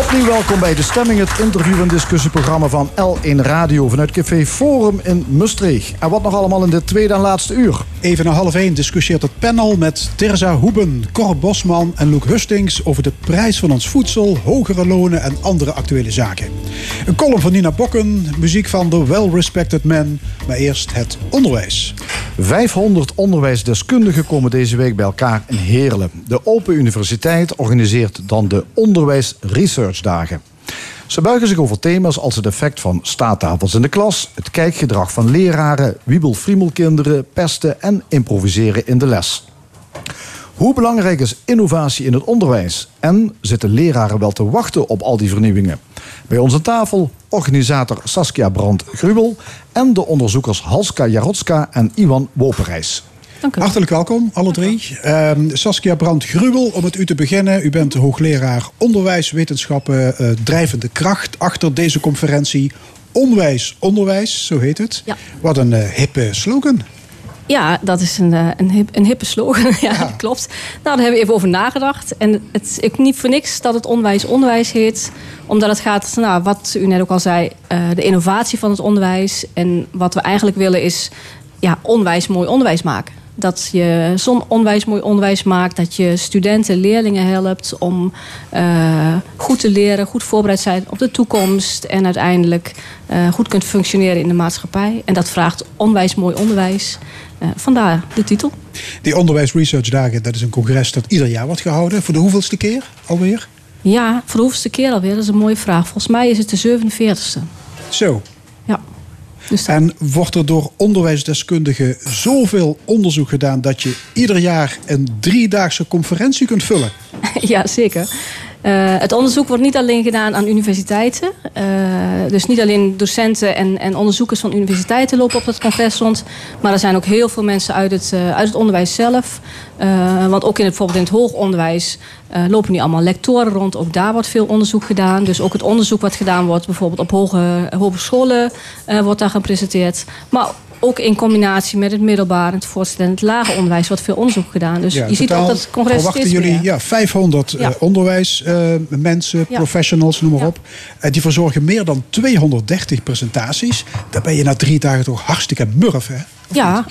Opnieuw welkom bij De Stemming, het interview- en discussieprogramma van L één Radio vanuit Café Forum in Maastricht. En wat nog allemaal in dit tweede en laatste uur? Even na half één discussieert het panel met Tirza Hoeben, Cor Bosman en Loek Hustings over de prijs van ons voedsel, hogere lonen en andere actuele zaken. Een column van Nina Bokken, muziek van The Well Respected Men, maar eerst het onderwijs. vijfhonderd onderwijsdeskundigen komen deze week bij elkaar in Heerlen. De Open Universiteit organiseert dan de Onderwijs Research Dagen. Ze buigen zich over thema's als het effect van staattafels in de klas, het kijkgedrag van leraren, wiebelfriemelkinderen, pesten en improviseren in de les. Hoe belangrijk is innovatie in het onderwijs? En zitten leraren wel te wachten op al die vernieuwingen? Bij ons aan tafel organisator Saskia Brand-Grubel en de onderzoekers Halszka Jarodzka en Iwan Wopereis. Hartelijk welkom, alle drie. Uh, Saskia Brand-Grubel, om met u te beginnen. U bent de hoogleraar onderwijswetenschappen, uh, drijvende kracht achter deze conferentie. Onwijs, onderwijs, zo heet het. Ja. Wat een uh, hippe slogan. Ja, dat is een, een, hip, een hippe slogan. Ja, dat klopt. Nou, daar hebben we even over nagedacht. En het is niet voor niks dat het onderwijs onderwijs heet. Omdat het gaat, nou, wat u net ook al zei, uh, de innovatie van het onderwijs. En wat we eigenlijk willen is ja, onwijs mooi onderwijs maken. Dat je zo'n onwijs mooi onderwijs maakt. Dat je studenten, leerlingen helpt om uh, goed te leren. Goed voorbereid zijn op de toekomst. En uiteindelijk uh, goed kunt functioneren in de maatschappij. En dat vraagt onwijs mooi onderwijs. Uh, vandaar de titel. Die Onderwijs Research Dagen, dat is een congres dat ieder jaar wordt gehouden. Voor de hoeveelste keer alweer? Ja, voor de hoeveelste keer alweer. Dat is een mooie vraag. Volgens mij is het de zevenenveertigste. Zo. Ja. Dus dat... En wordt er door onderwijsdeskundigen zoveel onderzoek gedaan dat je ieder jaar een driedaagse conferentie kunt vullen? Ja, zeker. Uh, het onderzoek wordt niet alleen gedaan aan universiteiten. Uh, dus niet alleen docenten en, en onderzoekers van universiteiten lopen op dat congres rond. Maar er zijn ook heel veel mensen uit het, uh, uit het onderwijs zelf. Uh, want ook in het, bijvoorbeeld in het hoger onderwijs uh, lopen nu allemaal lectoren rond. Ook daar wordt veel onderzoek gedaan. Dus ook het onderzoek wat gedaan wordt bijvoorbeeld op hoge, hogescholen uh, wordt daar gepresenteerd. Maar ook in combinatie met het middelbaar en het voortgezet en het lager onderwijs wordt veel onderzoek gedaan. Dus ja, je ziet ook dat het congres verwachten jullie meer. Ja, vijfhonderd ja. Uh, onderwijsmensen, uh, ja. professionals, noem maar ja. op. Uh, die verzorgen meer dan tweehonderddertig presentaties. Daar ben je na drie dagen toch hartstikke murf, hè? Of ja.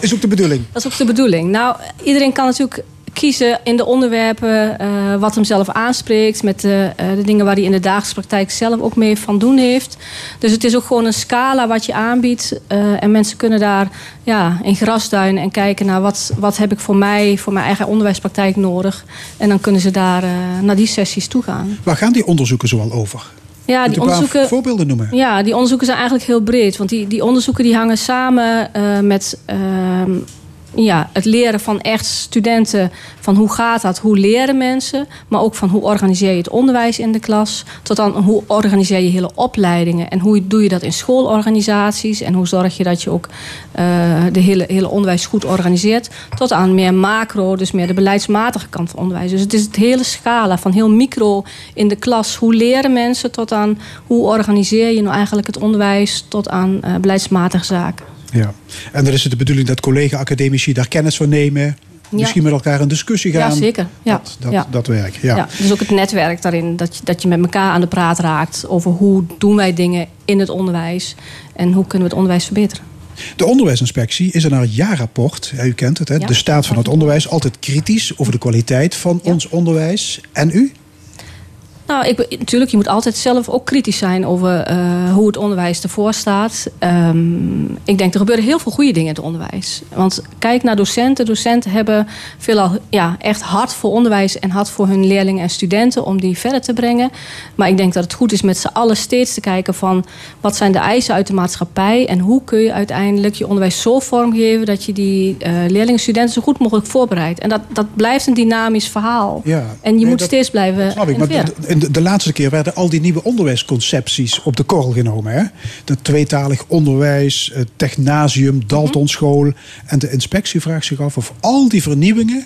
Is ook de bedoeling. Dat is ook de bedoeling. Nou, iedereen kan natuurlijk kiezen in de onderwerpen uh, wat hem zelf aanspreekt. Met de, uh, de dingen waar hij in de dagelijkse praktijk zelf ook mee van doen heeft. Dus het is ook gewoon een scala wat je aanbiedt. Uh, en mensen kunnen daar ja, in grasduinen en kijken naar wat, wat heb ik voor mij, voor mijn eigen onderwijspraktijk nodig. En dan kunnen ze daar uh, naar die sessies toe gaan. Waar gaan die onderzoeken zoal over? Ja, die onderzoeken, voorbeelden noemen? Ja, die onderzoeken zijn eigenlijk heel breed. Want die, die onderzoeken die hangen samen uh, met... Uh, Ja, het leren van echt studenten, van hoe gaat dat, hoe leren mensen. Maar ook van hoe organiseer je het onderwijs in de klas. Tot dan hoe organiseer je hele opleidingen. En hoe doe je dat in schoolorganisaties. En hoe zorg je dat je ook uh, de hele, hele onderwijs goed organiseert. Tot aan meer macro, dus meer de beleidsmatige kant van onderwijs. Dus het is het hele scala van heel micro in de klas. Hoe leren mensen tot aan hoe organiseer je nou eigenlijk het onderwijs. Tot aan uh, beleidsmatige zaken. Ja, en dan is het de bedoeling dat collega-academici daar kennis van nemen. Ja. Misschien met elkaar in discussie gaan. Ja, zeker. Ja. Dat, dat, ja. dat werk, ja. ja. Dus ook het netwerk daarin, dat je, dat je met elkaar aan de praat raakt over hoe doen wij dingen in het onderwijs en hoe kunnen we het onderwijs verbeteren. De onderwijsinspectie is in haar jaarrapport, ja, u kent het, hè, ja. de staat van het onderwijs, altijd kritisch over de kwaliteit van ja. ons onderwijs. En u? Nou, ik, natuurlijk, je moet altijd zelf ook kritisch zijn over uh, hoe het onderwijs ervoor staat. Um, ik denk, er gebeuren heel veel goede dingen in het onderwijs. Want kijk naar docenten. Docenten hebben veelal ja, echt hard voor onderwijs en hard voor hun leerlingen en studenten om die verder te brengen. Maar ik denk dat het goed is met z'n allen steeds te kijken van wat zijn de eisen uit de maatschappij en hoe kun je uiteindelijk je onderwijs zo vormgeven dat je die uh, leerlingen en studenten zo goed mogelijk voorbereidt. En dat, dat blijft een dynamisch verhaal. Ja, en je nee, moet dat, steeds blijven snap ik, innoveren. De, de laatste keer werden al die nieuwe onderwijsconcepties op de korrel genomen. Hè? De tweetalig onderwijs, het technasium, Daltonschool. En de inspectie vraagt zich af of al die vernieuwingen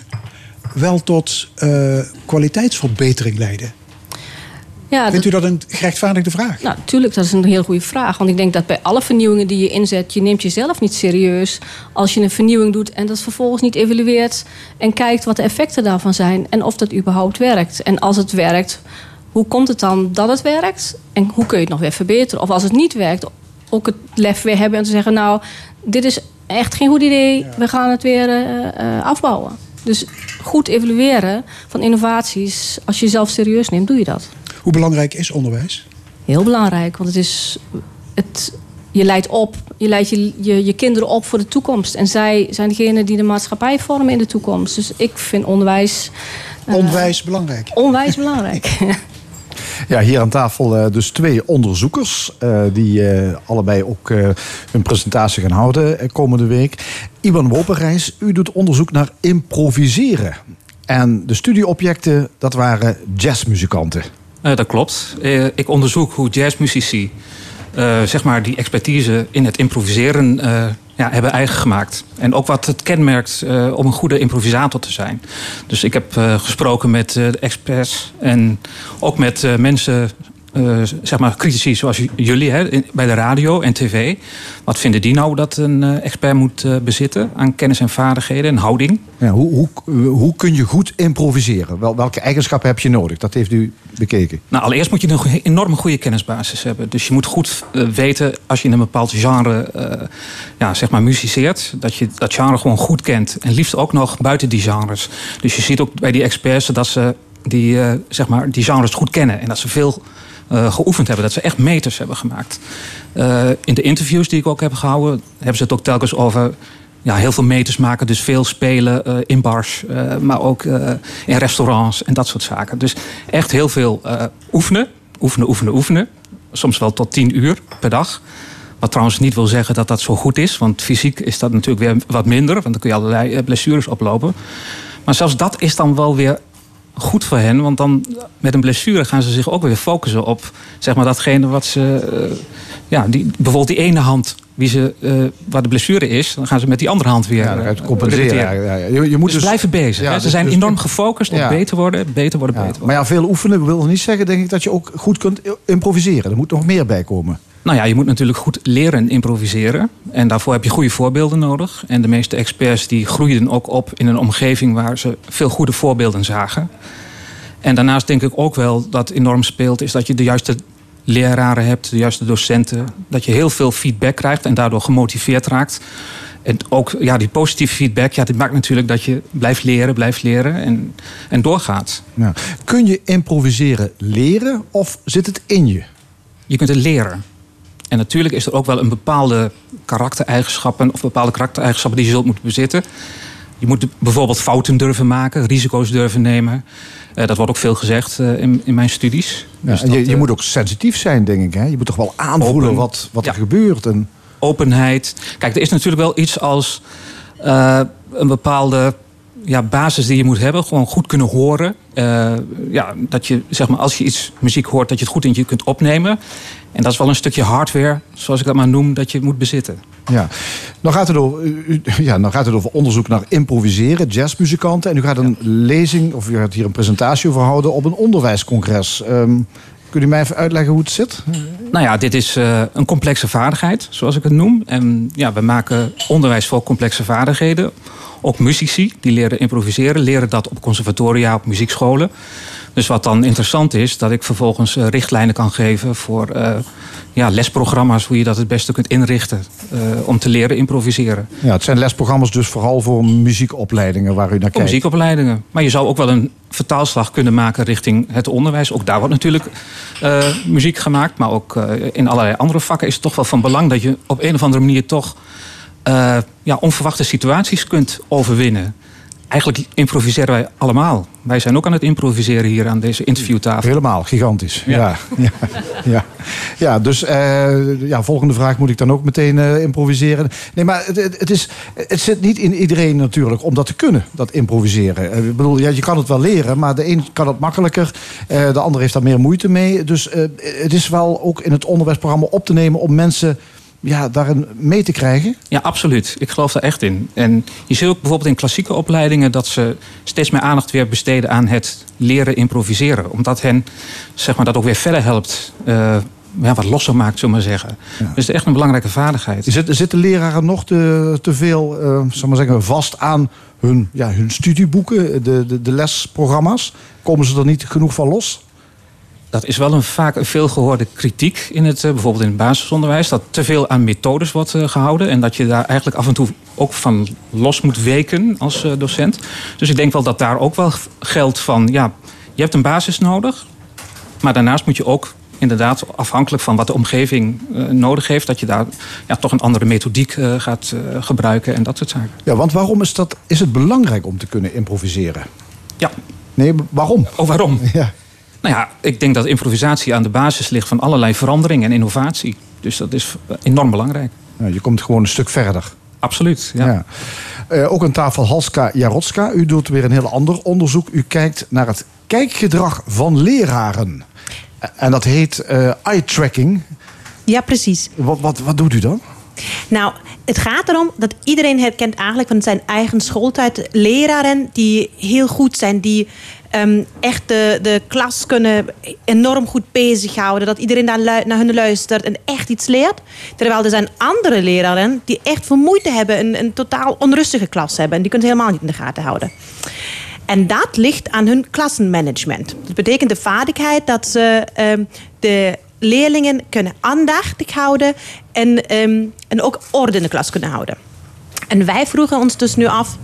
wel tot uh, kwaliteitsverbetering leiden. Ja, vindt u dat een gerechtvaardigde vraag? Nou, tuurlijk, dat is een heel goede vraag. Want ik denk dat bij alle vernieuwingen die je inzet, je neemt jezelf niet serieus als je een vernieuwing doet en dat vervolgens niet evalueert en kijkt wat de effecten daarvan zijn en of dat überhaupt werkt. En als het werkt, hoe komt het dan dat het werkt? En hoe kun je het nog weer verbeteren? Of als het niet werkt, ook het lef weer hebben en te zeggen... nou, dit is echt geen goed idee, we gaan het weer uh, afbouwen. Dus goed evalueren van innovaties, als je jezelf serieus neemt, doe je dat. Hoe belangrijk is onderwijs? Heel belangrijk, want het is... Het, je leidt op, je leidt je, je, je kinderen op voor de toekomst. En zij zijn degene die de maatschappij vormen in de toekomst. Dus ik vind onderwijs... Uh, onwijs belangrijk. Onwijs belangrijk. Ja, hier aan tafel uh, dus twee onderzoekers... Uh, die uh, allebei ook uh, een presentatie gaan houden uh, komende week. Iwan Wopereis, u doet onderzoek naar improviseren. En de studieobjecten, dat waren jazzmuzikanten. Uh, dat klopt. Uh, ik onderzoek hoe jazzmuzici... Uh, zeg maar die expertise in het improviseren uh, ja, hebben eigen gemaakt. En ook wat het kenmerkt uh, om een goede improvisator te zijn. Dus ik heb uh, gesproken met uh, de experts en ook met uh, mensen, uh, zeg maar critici zoals j- jullie hè, in, bij de radio en tv. Wat vinden die nou dat een uh, expert moet uh, bezitten aan kennis en vaardigheden en houding? Ja, hoe, hoe, hoe kun je goed improviseren? Wel, welke eigenschappen heb je nodig? Dat heeft u bekeken. Nou, allereerst moet je een enorme goede kennisbasis hebben. Dus je moet goed uh, weten, als je in een bepaald genre uh, ja, zeg maar muziceert... dat je dat genre gewoon goed kent. En liefst ook nog buiten die genres. Dus je ziet ook bij die experts dat ze die, uh, zeg maar, die genres goed kennen. En dat ze veel uh, geoefend hebben. Dat ze echt meters hebben gemaakt. Uh, in de interviews die ik ook heb gehouden... hebben ze het ook telkens over... Ja, heel veel meters maken, dus veel spelen uh, in bars, uh, maar ook uh, in restaurants en dat soort zaken. Dus echt heel veel uh, oefenen, oefenen, oefenen, oefenen. Soms wel tot tien uur per dag. Wat trouwens niet wil zeggen dat dat zo goed is, want fysiek is dat natuurlijk weer wat minder. Want dan kun je allerlei uh, blessures oplopen. Maar zelfs dat is dan wel weer goed voor hen, want dan met een blessure gaan ze zich ook weer focussen op zeg maar datgene wat ze, uh, ja, die, bijvoorbeeld die ene hand. Wie ze, uh, waar de blessure is, dan gaan ze met die andere hand weer... Ja, het compenseren. Ja, ja, ja. Je, je moet dus, dus blijven bezig. Ja, dus, ze zijn dus, enorm gefocust ja. op beter worden, beter worden, ja. beter worden. Maar ja, veel oefenen wil niet zeggen, denk ik, dat je ook goed kunt improviseren. Er moet nog meer bij komen. Nou ja, je moet natuurlijk goed leren improviseren. En daarvoor heb je goede voorbeelden nodig. En de meeste experts die groeiden ook op in een omgeving waar ze veel goede voorbeelden zagen. En daarnaast denk ik ook wel dat enorm speelt, is dat je de juiste... leraren hebt, de juiste docenten. Dat je heel veel feedback krijgt en daardoor gemotiveerd raakt. En ook ja, die positieve feedback, ja, dit maakt natuurlijk dat je blijft leren, blijft leren en, en doorgaat. Ja. Kun je improviseren leren of zit het in je? Je kunt het leren. En natuurlijk is er ook wel een bepaalde karaktereigenschappen... of bepaalde karaktereigenschappen die je zult moeten bezitten. Je moet bijvoorbeeld fouten durven maken, risico's durven nemen... Uh, dat wordt ook veel gezegd uh, in, in mijn studies. Ja, dus dat, je je uh, moet ook sensitief zijn, denk ik. Hè? Je moet toch wel aanvoelen open, wat, wat ja. er gebeurt. En... Openheid. Kijk, er is natuurlijk wel iets als uh, een bepaalde ja, basis die je moet hebben. Gewoon goed kunnen horen. Uh, ja, dat je, zeg maar, als je iets muziek hoort, dat je het goed in je kunt opnemen. En dat is wel een stukje hardware, zoals ik dat maar noem, dat je moet bezitten. Ja, nou gaat het over, ja, nou gaat het over onderzoek naar improviseren, jazzmuzikanten. En u gaat een ja. lezing, of u gaat hier een presentatie over houden op een onderwijscongres. Um, kunt u mij even uitleggen hoe het zit? Nou ja, dit is uh, een complexe vaardigheid, zoals ik het noem. En ja, we maken onderwijs voor complexe vaardigheden. Ook muzici, die leren improviseren, leren dat op conservatoria, op muziekscholen. Dus wat dan interessant is, dat ik vervolgens uh, richtlijnen kan geven voor uh, ja, lesprogramma's, hoe je dat het beste kunt inrichten uh, om te leren improviseren. Ja, het zijn lesprogramma's dus vooral voor muziekopleidingen waar u naar kijkt. Voor muziekopleidingen. Maar je zou ook wel een vertaalslag kunnen maken richting het onderwijs. Ook daar wordt natuurlijk uh, muziek gemaakt, maar ook uh, in allerlei andere vakken is het toch wel van belang dat je op een of andere manier toch Uh, ja, onverwachte situaties kunt overwinnen. Eigenlijk improviseren wij allemaal. Wij zijn ook aan het improviseren hier aan deze interviewtafel. Helemaal, gigantisch. Ja, ja, ja, ja. ja dus uh, ja, volgende vraag moet ik dan ook meteen uh, improviseren. Nee, maar het, het, is, het zit niet in iedereen natuurlijk om dat te kunnen, dat improviseren. Ik bedoel, ja, je kan het wel leren, maar de een kan het makkelijker. Uh, de ander heeft daar meer moeite mee. Dus uh, het is wel ook in het onderwijsprogramma op te nemen om mensen... ja, daarin mee te krijgen? Ja, absoluut. Ik geloof daar echt in. En je ziet ook bijvoorbeeld in klassieke opleidingen dat ze steeds meer aandacht weer besteden aan het leren improviseren. Omdat hen, zeg maar, dat ook weer verder helpt. Uh, ja, wat losser maakt, zullen we maar zeggen. Ja. Dus het is echt een belangrijke vaardigheid. Zitten zit de leraren nog te, te veel, uh, zullen maar zeggen, vast aan hun, ja, hun studieboeken, de, de, de lesprogramma's? Komen ze er niet genoeg van los? dat is wel een vaak een veelgehoorde kritiek in het, bijvoorbeeld in het basisonderwijs, dat te veel aan methodes wordt gehouden en dat je daar eigenlijk af en toe ook van los moet weken als docent. Dus ik denk wel dat daar ook wel geldt van, ja, je hebt een basis nodig, maar daarnaast moet je ook inderdaad afhankelijk van wat de omgeving uh, nodig heeft, dat je daar ja, toch een andere methodiek uh, gaat uh, gebruiken en dat soort zaken. Ja, want waarom is dat, is het belangrijk om te kunnen improviseren? Ja. Nee, waarom? Oh, waarom? Ja. Nou ja, ik denk dat improvisatie aan de basis ligt van allerlei verandering en innovatie. Dus dat is enorm belangrijk. Nou, je komt gewoon een stuk verder. Absoluut, ja. ja. Uh, ook aan tafel Halszka Jarodzka. U doet weer een heel ander onderzoek. U kijkt naar het kijkgedrag van leraren. En dat heet uh, eye-tracking. Ja, precies. Wat, wat, wat doet u dan? Nou, het gaat erom dat iedereen herkent eigenlijk van zijn eigen schooltijd leraren die heel goed zijn, die um, echt de, de klas kunnen enorm goed bezighouden. Dat iedereen daar lu- naar hun luistert en echt iets leert. Terwijl er zijn andere leraren die echt veel moeite hebben, een, een totaal onrustige klas hebben. En die kunnen ze helemaal niet in de gaten houden. En dat ligt aan hun klassenmanagement. Dat betekent de vaardigheid dat ze um, de leerlingen kunnen aandachtig houden en, um, en ook orde in de klas kunnen houden. En wij vroegen ons dus nu af,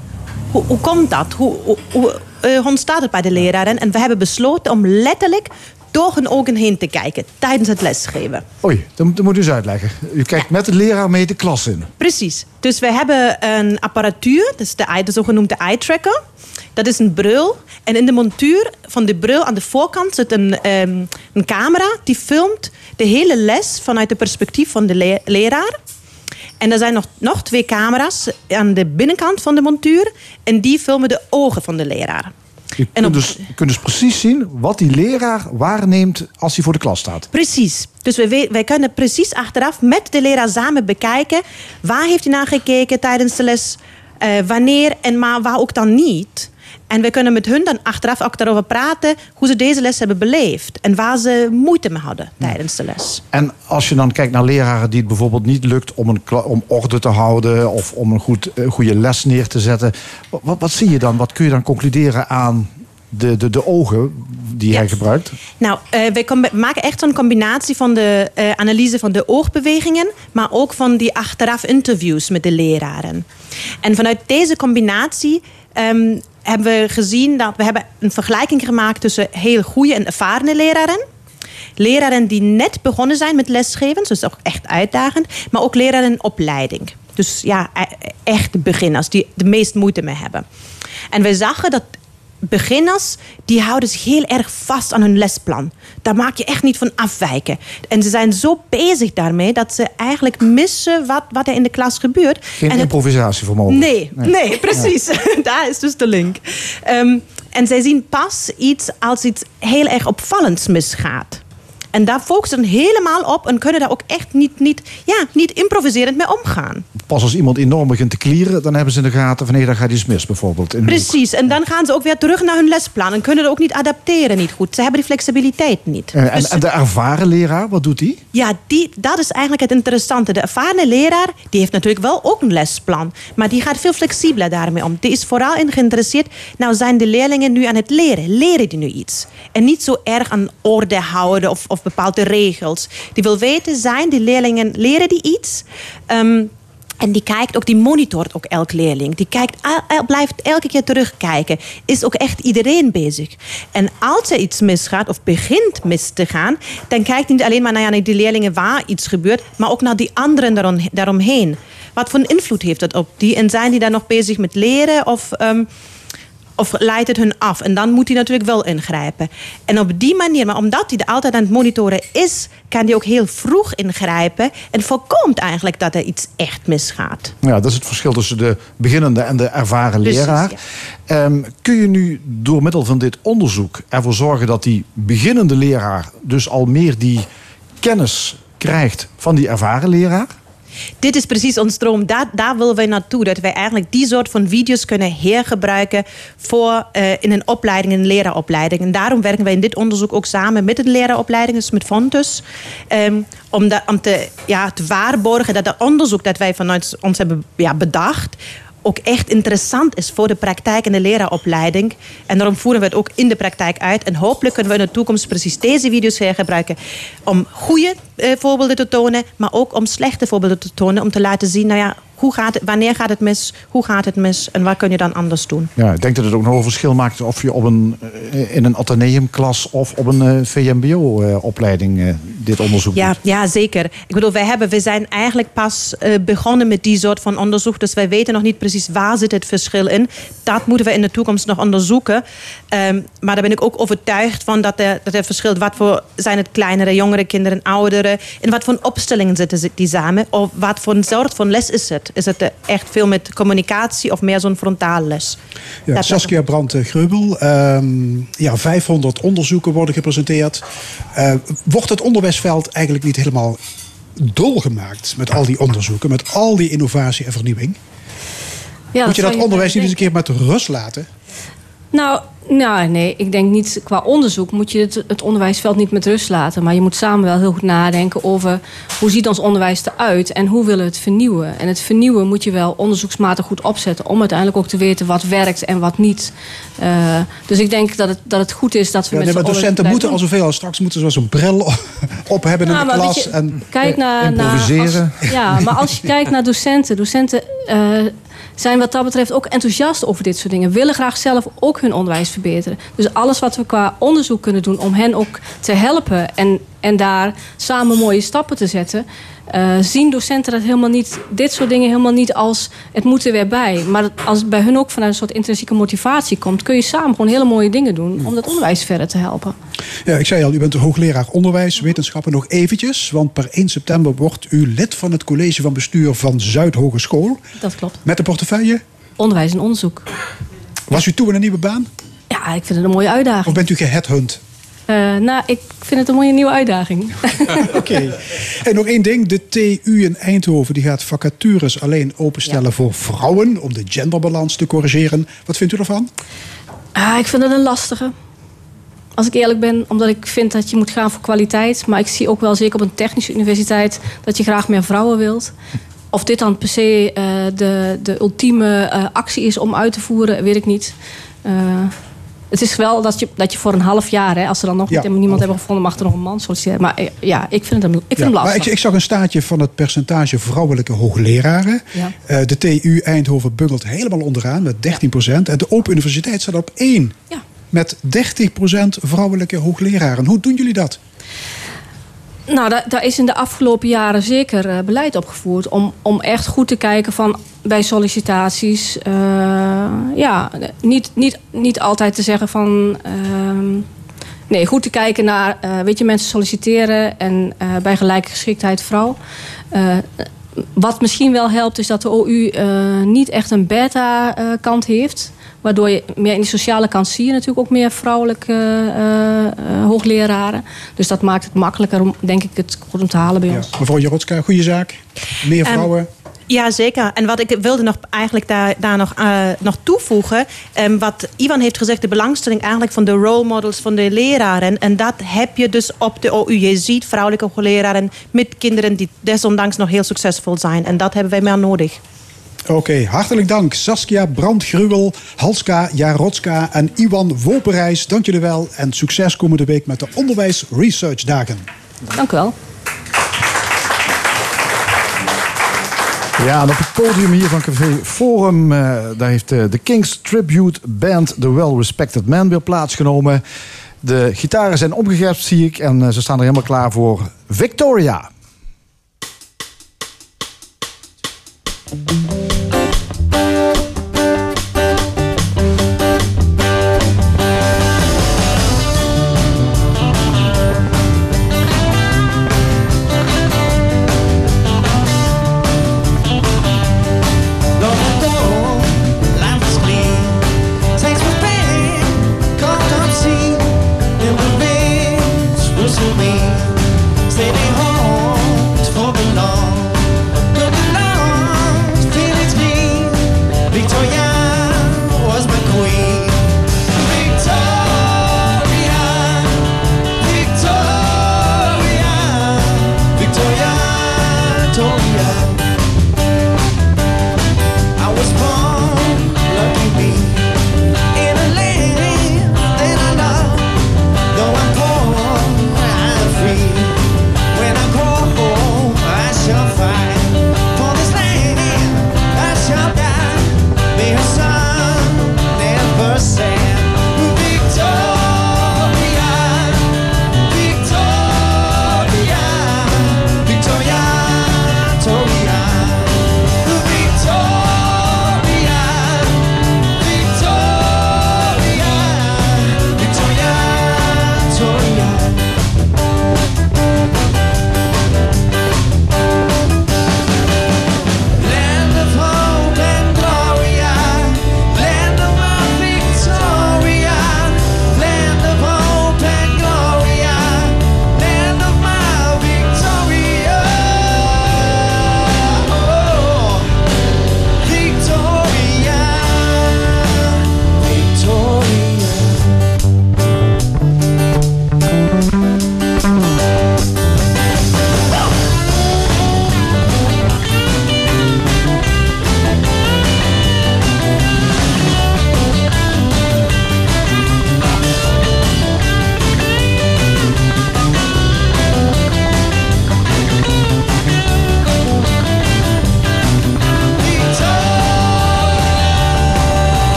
hoe, hoe komt dat? Hoe, hoe, hoe uh, ontstaat het bij de leraren? En we hebben besloten om letterlijk door hun ogen heen te kijken tijdens het lesgeven. Oei, dat moet u eens uitleggen. U kijkt met de leraar mee de klas in. Precies. Dus we hebben een apparatuur, dus de, de zogenoemde eye-tracker. Dat is een bril. En in de montuur van de bril aan de voorkant zit een, um, een camera die filmt de hele les vanuit het perspectief van de le- leraar. En er zijn nog, nog twee camera's aan de binnenkant van de montuur. En die filmen de ogen van de leraar. Je kunt, op... dus, je kunt dus precies zien wat die leraar waarneemt als hij voor de klas staat. Precies. Dus wij, wij kunnen precies achteraf met de leraar samen bekijken waar heeft hij naar gekeken tijdens de les, uh, wanneer en maar waar ook dan niet. En we kunnen met hun dan achteraf ook daarover praten hoe ze deze les hebben beleefd en waar ze moeite mee hadden tijdens de les. En als je dan kijkt naar leraren die het bijvoorbeeld niet lukt om, een kla- om orde te houden of om een goed, goede les neer te zetten. Wat, wat zie je dan? Wat kun je dan concluderen aan de, de, de ogen die ja. hij gebruikt? Nou, uh, wij com- maken echt zo'n combinatie van de uh, analyse van de oogbewegingen, maar ook van die achteraf interviews met de leraren. En vanuit deze combinatie Um, hebben we gezien dat we hebben een vergelijking gemaakt tussen heel goede en ervaren leraren. Leraren die net begonnen zijn met lesgeven, dus dat is ook echt uitdagend. Maar ook leraren in opleiding. Dus ja, echt beginners die de meest moeite mee hebben. En we zagen dat beginners, die houden zich heel erg vast aan hun lesplan. Daar maak je echt niet van afwijken. En ze zijn zo bezig daarmee dat ze eigenlijk missen wat, wat er in de klas gebeurt. Geen en improvisatievermogen. Nee, nee. nee precies. Ja. Daar is dus de link. Um, en zij zien pas iets als iets heel erg opvallends misgaat. En daar focussen ze helemaal op en kunnen daar ook echt niet, niet, ja, niet improviserend mee omgaan. Pas als iemand enorm begint te klieren, dan hebben ze in de gaten van nee, daar gaat iets mis bijvoorbeeld. In Precies, en dan gaan ze ook weer terug naar hun lesplan en kunnen er ook niet adapteren niet goed. Ze hebben die flexibiliteit niet. En, dus, en de ervaren leraar, wat doet die? Ja, die, dat is eigenlijk het interessante. De ervaren leraar, die heeft natuurlijk wel ook een lesplan, maar die gaat veel flexibeler daarmee om. Die is vooral in geïnteresseerd, nou zijn de leerlingen nu aan het leren. Leren die nu iets? En niet zo erg aan orde houden of, of bepaalde regels. Die wil weten, zijn die leerlingen, leren die iets? Um, en die kijkt ook, die monitort ook elk leerling. Die kijkt, blijft elke keer terugkijken. Is ook echt iedereen bezig. En als er iets misgaat of begint mis te gaan, dan kijkt hij niet alleen maar naar die leerlingen waar iets gebeurt, maar ook naar die anderen daarom, daaromheen. Wat voor invloed heeft dat op die? En zijn die daar nog bezig met leren of... Um, Of leidt het hun af? En dan moet hij natuurlijk wel ingrijpen. En op die manier, maar omdat hij er altijd aan het monitoren is, kan hij ook heel vroeg ingrijpen en voorkomt eigenlijk dat er iets echt misgaat. Ja, dat is het verschil tussen de beginnende en de ervaren Precies, leraar. Ja. Um, kun je nu door middel van dit onderzoek ervoor zorgen dat die beginnende leraar dus al meer die kennis krijgt van die ervaren leraar? Dit is precies ons droom. Daar, daar willen wij naartoe. Dat wij eigenlijk die soort van video's kunnen hergebruiken voor uh, in een opleiding, een leraaropleiding. En daarom werken wij in dit onderzoek ook samen met de leraaropleiding, dus met Fontes. Um, om da- om te, ja, te waarborgen dat het onderzoek dat wij vanuit ons hebben ja, bedacht ook echt interessant is voor de praktijk en de leraaropleiding. En daarom voeren we het ook in de praktijk uit. En hopelijk kunnen we in de toekomst precies deze video's gebruiken om goede eh, voorbeelden te tonen, maar ook om slechte voorbeelden te tonen, om te laten zien, nou ja, hoe gaat het, wanneer gaat het mis, hoe gaat het mis en wat kun je dan anders doen? Ja, ik denk dat het ook nog een verschil maakt of je op een, in een atheneumklas of op een uh, V M B O-opleiding uh, uh, dit onderzoek ja, doet. Ja, zeker. Ik bedoel, wij hebben, we zijn eigenlijk pas uh, begonnen met die soort van onderzoek, dus wij weten nog niet precies waar zit het verschil in. Dat moeten we in de toekomst nog onderzoeken. Um, maar daar ben ik ook overtuigd van dat er, dat er verschilt. Wat voor zijn het kleinere, jongere kinderen, ouderen? In wat voor opstellingen zitten die samen? Of wat voor soort van les is het? Is het echt veel met communicatie of meer zo'n frontale les? Ja, Saskia Brand-Grubel. Um, ja, vijfhonderd onderzoeken worden gepresenteerd. Uh, wordt het onderwijsveld eigenlijk niet helemaal dolgemaakt met al die onderzoeken, met al die innovatie en vernieuwing? Ja, moet je dat, dat onderwijs niet eens een keer met rust laten? Nou, nou, nee, ik denk niet. Qua onderzoek moet je het, het onderwijsveld niet met rust laten. Maar je moet samen wel heel goed nadenken over hoe ziet ons onderwijs eruit en hoe willen we het vernieuwen. En het vernieuwen moet je wel onderzoeksmatig goed opzetten om uiteindelijk ook te weten wat werkt en wat niet. Uh, dus ik denk dat het, dat het goed is dat we ja, met nee, maar docenten moeten al zoveel als straks moeten ze zo'n bril op hebben nou, in de klas. Je, en kijk naar, improviseren. Naar, als, ja, maar als je kijkt naar docenten. Docenten uh, zijn wat dat betreft ook enthousiast over dit soort dingen. Willen graag zelf ook hun onderwijs verbeteren. Dus alles wat we qua onderzoek kunnen doen om hen ook te helpen en, en daar samen mooie stappen te zetten. Uh, zien docenten dat helemaal niet, dit soort dingen helemaal niet als het moet er weer bij. Maar als het bij hun ook vanuit een soort intrinsieke motivatie komt, kun je samen gewoon hele mooie dingen doen om dat onderwijs verder te helpen. Ja, ik zei al, u bent hoogleraar onderwijs, wetenschappen nog eventjes. Want per één september wordt u lid van het college van bestuur van Zuid Hogeschool. Dat klopt. Met de portefeuille? Onderwijs en onderzoek. Was u toe in een nieuwe baan? Ja, ik vind het een mooie uitdaging. Of bent u geheadhunt? Uh, nou, ik vind het een mooie nieuwe uitdaging. Oké. Okay. En nog één ding. De T U in Eindhoven die gaat vacatures alleen openstellen ja. voor vrouwen. Om de genderbalans te corrigeren. Wat vindt u ervan? Uh, ik vind het een lastige. Als ik eerlijk ben. Omdat ik vind dat je moet gaan voor kwaliteit. Maar ik zie ook wel, zeker op een technische universiteit, dat je graag meer vrouwen wilt. Of dit dan per se uh, de, de ultieme uh, actie is om uit te voeren, weet ik niet. Uh, het is wel dat je, dat je voor een half jaar, hè, als ze dan nog ja, niet, niemand hebben gevonden, mag er nog een man solliciteren. Maar ja, ik vind het, ik vind ja, het lastig. Maar ik, ik zag een staartje van het percentage vrouwelijke hoogleraren. Ja. Uh, de T U Eindhoven bungelt helemaal onderaan met dertien procent. Ja. En de Open Universiteit staat op één. Ja. Met dertig procent vrouwelijke hoogleraren. Hoe doen jullie dat? Nou, daar, daar is in de afgelopen jaren zeker uh, beleid op gevoerd. Om, om echt goed te kijken van bij sollicitaties. Uh, ja, niet, niet, niet altijd te zeggen van. Uh, nee, goed te kijken naar. Uh, weet je, mensen solliciteren en uh, bij gelijke geschiktheid vrouw. Uh, wat misschien wel helpt is dat de O U uh, niet echt een beta-kant uh, heeft. Waardoor je meer in de sociale kant zie je natuurlijk ook meer vrouwelijke uh, uh, hoogleraren. Dus dat maakt het makkelijker om, denk ik, het goed om te halen bij ja. ons. Mevrouw Jarodzka, goede zaak. Meer vrouwen. Um, ja, zeker. En wat ik wilde nog eigenlijk daar, daar nog, uh, nog toevoegen. Um, wat Iwan heeft gezegd, de belangstelling eigenlijk van de role models van de leraren. En dat heb je dus op de O U. Je ziet vrouwelijke hoogleraren met kinderen die desondanks nog heel succesvol zijn. En dat hebben wij meer nodig. Oké, okay, hartelijk dank. Saskia Brand-Grubel, Halszka Jarodzka en Iwan Wopereis. Dank jullie wel en succes komende week met de Onderwijs Research Dagen. Dank u wel. Ja, en op het podium hier van Café Forum, uh, daar heeft de uh, Kinks Tribute Band The Well Respected Men weer plaatsgenomen. De gitaren zijn opgegerpt, zie ik, en uh, ze staan er helemaal klaar voor Victoria. Stay home for the long, for the long.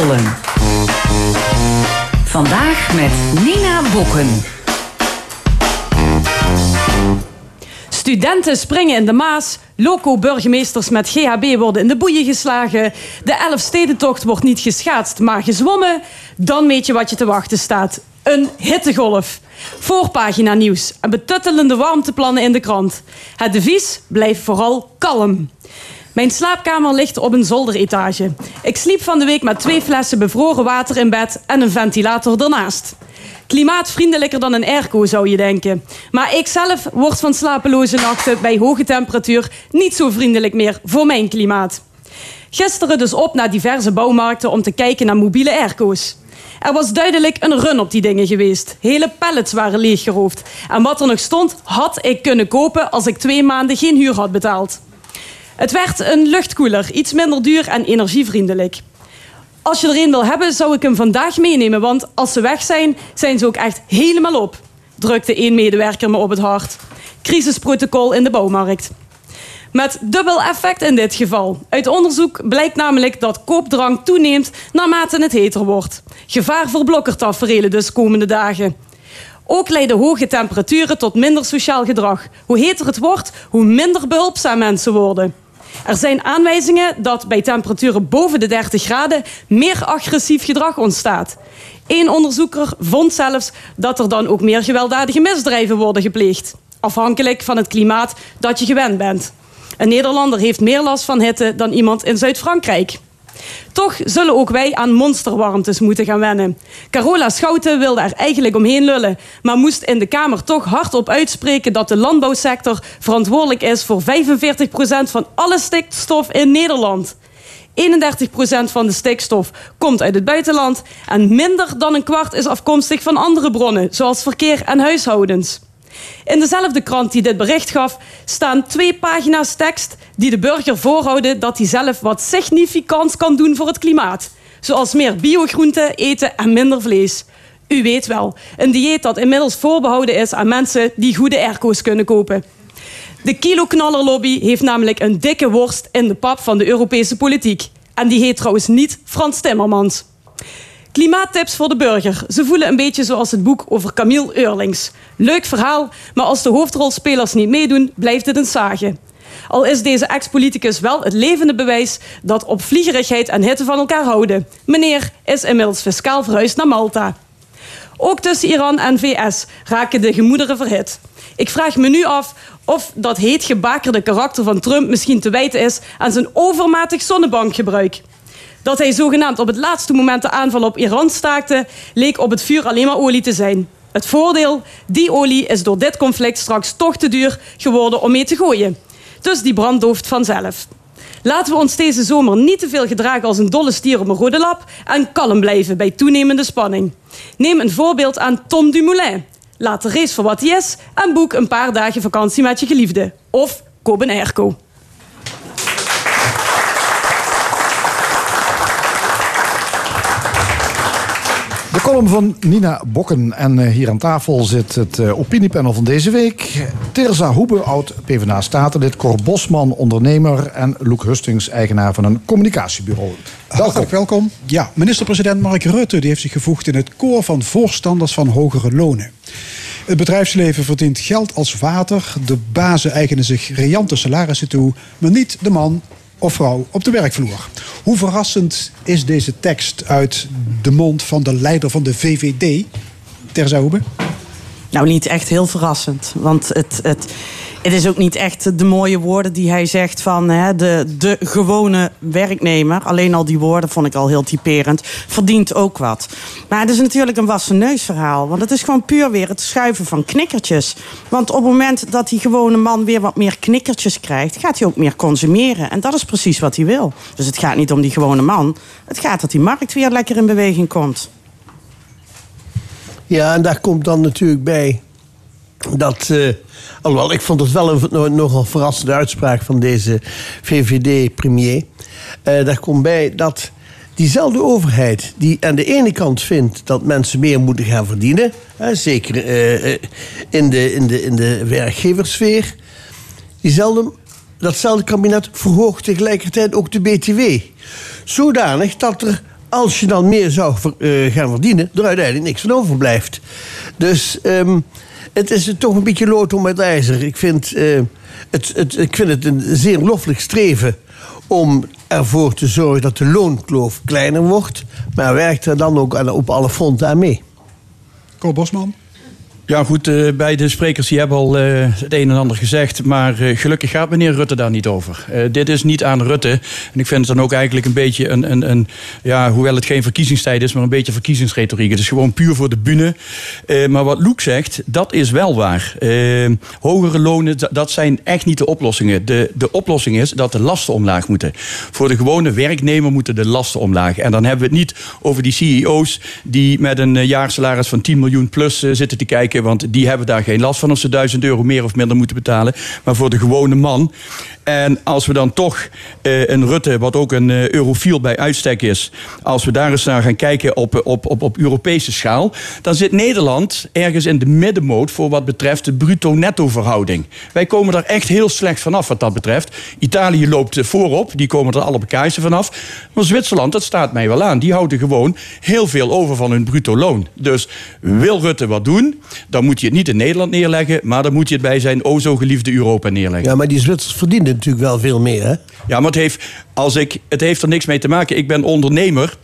Polen. Vandaag met Nina Bokken. Studenten springen in de Maas, loco-burgemeesters met G H B worden in de boeien geslagen, de Elfstedentocht wordt niet geschaatst, maar gezwommen. Dan weet je wat je te wachten staat. Een hittegolf. Voorpagina nieuws en betuttelende warmteplannen in de krant. Het devies: blijf vooral kalm. Mijn slaapkamer ligt op een zolderetage. Ik sliep van de week met twee flessen bevroren water in bed en een ventilator ernaast. Klimaatvriendelijker dan een airco, zou je denken. Maar ik zelf word van slapeloze nachten bij hoge temperatuur niet zo vriendelijk meer voor mijn klimaat. Gisteren dus op naar diverse bouwmarkten om te kijken naar mobiele airco's. Er was duidelijk een run op die dingen geweest. Hele pallets waren leeggeroofd. En wat er nog stond, had ik kunnen kopen als ik twee maanden geen huur had betaald. Het werd een luchtkoeler, iets minder duur en energievriendelijk. Als je er een wil hebben, zou ik hem vandaag meenemen, want als ze weg zijn, zijn ze ook echt helemaal op, drukte één medewerker me op het hart. Crisisprotocol in de bouwmarkt. Met dubbel effect in dit geval. Uit onderzoek blijkt namelijk dat koopdrang toeneemt naarmate het heter wordt. Gevaar voor blokkertaferelen dus komende dagen. Ook leiden hoge temperaturen tot minder sociaal gedrag. Hoe heter het wordt, hoe minder behulpzaam mensen worden. Er zijn aanwijzingen dat bij temperaturen boven de dertig graden meer agressief gedrag ontstaat. Eén onderzoeker vond zelfs dat er dan ook meer gewelddadige misdrijven worden gepleegd. Afhankelijk van het klimaat dat je gewend bent. Een Nederlander heeft meer last van hitte dan iemand in Zuid-Frankrijk. Toch zullen ook wij aan monsterwarmtes moeten gaan wennen. Carola Schouten wilde er eigenlijk omheen lullen, maar moest in de Kamer toch hardop uitspreken dat de landbouwsector verantwoordelijk is voor vijfenveertig procent van alle stikstof in Nederland. eenendertig procent van de stikstof komt uit het buitenland en minder dan een kwart is afkomstig van andere bronnen, zoals verkeer en huishoudens. In dezelfde krant die dit bericht gaf, staan twee pagina's tekst die de burger voorhouden dat hij zelf wat significants kan doen voor het klimaat. Zoals meer biogroenten eten en minder vlees. U weet wel, een dieet dat inmiddels voorbehouden is aan mensen die goede airco's kunnen kopen. De kiloknallerlobby heeft namelijk een dikke worst in de pap van de Europese politiek. En die heet trouwens niet Frans Timmermans. Klimaattips voor de burger. Ze voelen een beetje zoals het boek over Camille Eurlings. Leuk verhaal, maar als de hoofdrolspelers niet meedoen, blijft het een sage. Al is deze ex-politicus wel het levende bewijs dat opvliegerigheid en hitte van elkaar houden. Meneer is inmiddels fiscaal verhuisd naar Malta. Ook tussen Iran en V S raken de gemoederen verhit. Ik vraag me nu af of dat heet gebakerde karakter van Trump misschien te wijten is aan zijn overmatig zonnebankgebruik. Dat hij zogenaamd op het laatste moment de aanval op Iran staakte, leek op het vuur alleen maar olie te zijn. Het voordeel, die olie is door dit conflict straks toch te duur geworden om mee te gooien. Dus die brand dooft vanzelf. Laten we ons deze zomer niet te veel gedragen als een dolle stier op een rode lap en kalm blijven bij toenemende spanning. Neem een voorbeeld aan Tom Dumoulin. Laat de race voor wat hij is en boek een paar dagen vakantie met je geliefde. Of koop een airco. De column van Nina Bokken. En hier aan tafel zit het opiniepanel van deze week. Tirza Hoeben, oud-P V D A-statenlid. Cor Bosman, ondernemer. En Loek Hustings, eigenaar van een communicatiebureau. Hartelijk welkom. Ja, minister-president Mark Rutte die heeft zich gevoegd in het koor van voorstanders van hogere lonen. Het bedrijfsleven verdient geld als water. De bazen eigenen zich riante salarissen toe. Maar niet de man of vrouw op de werkvloer. Hoe verrassend is deze tekst uit de mond van de leider van de V V D, Tirza Hoeben? Nou, niet echt heel verrassend. Want het, het, het is ook niet echt de mooie woorden die hij zegt van hè, de, de gewone werknemer. Alleen al die woorden vond ik al heel typerend. Verdient ook wat. Maar het is natuurlijk een wassen neusverhaal. Want het is gewoon puur weer het schuiven van knikkertjes. Want op het moment dat die gewone man weer wat meer knikkertjes krijgt, gaat hij ook meer consumeren. En dat is precies wat hij wil. Dus het gaat niet om die gewone man. Het gaat dat die markt weer lekker in beweging komt. Ja, en daar komt dan natuurlijk bij dat, uh, alhoewel, ik vond het wel een nogal verrassende uitspraak van deze V V D-premier. Uh, daar komt bij dat diezelfde overheid die aan de ene kant vindt dat mensen meer moeten gaan verdienen, hè, zeker uh, in de, in de, in de werkgeverssfeer, diezelfde, datzelfde kabinet verhoogt tegelijkertijd ook de B T W. Zodanig dat er als je dan meer zou uh, gaan verdienen, er uiteindelijk niks van overblijft. Dus um, het is toch een beetje lood om het ijzer. Ik vind, uh, het, het, ik vind het een zeer loffelijk streven om ervoor te zorgen dat de loonkloof kleiner wordt. Maar werkt er dan ook aan, op alle fronten aan mee. Cor Bosman. Ja goed, uh, beide sprekers die hebben al uh, het een en ander gezegd. Maar uh, gelukkig gaat meneer Rutte daar niet over. Uh, dit is niet aan Rutte. En ik vind het dan ook eigenlijk een beetje een, een, een... ja, hoewel het geen verkiezingstijd is, maar een beetje verkiezingsretoriek. Het is gewoon puur voor de bühne. Uh, maar wat Loek zegt, dat is wel waar. Uh, hogere lonen, dat zijn echt niet de oplossingen. De, de oplossing is dat de lasten omlaag moeten. Voor de gewone werknemer moeten de lasten omlaag. En dan hebben we het niet over die C E O's die met een jaarsalaris van tien miljoen plus uh, zitten te kijken. Want die hebben daar geen last van of ze duizend euro meer of minder moeten betalen. Maar voor de gewone man. En als we dan toch uh, een Rutte, wat ook een uh, eurofiel bij uitstek is. Als we daar eens naar gaan kijken op, op, op, op Europese schaal. Dan zit Nederland ergens in de middenmoot voor wat betreft de bruto-netto verhouding. Wij komen daar echt heel slecht vanaf wat dat betreft. Italië loopt voorop. Die komen er alle bekaaisen vanaf. Maar Zwitserland, dat staat mij wel aan. Die houden gewoon heel veel over van hun bruto loon. Dus wil Rutte wat doen, dan moet je het niet in Nederland neerleggen, maar dan moet je het bij zijn o zo geliefde Europa neerleggen. Ja, maar die Zwitsers verdienen natuurlijk wel veel meer, hè? Ja, maar het heeft, als ik, het heeft er niks mee te maken. Ik ben ondernemer.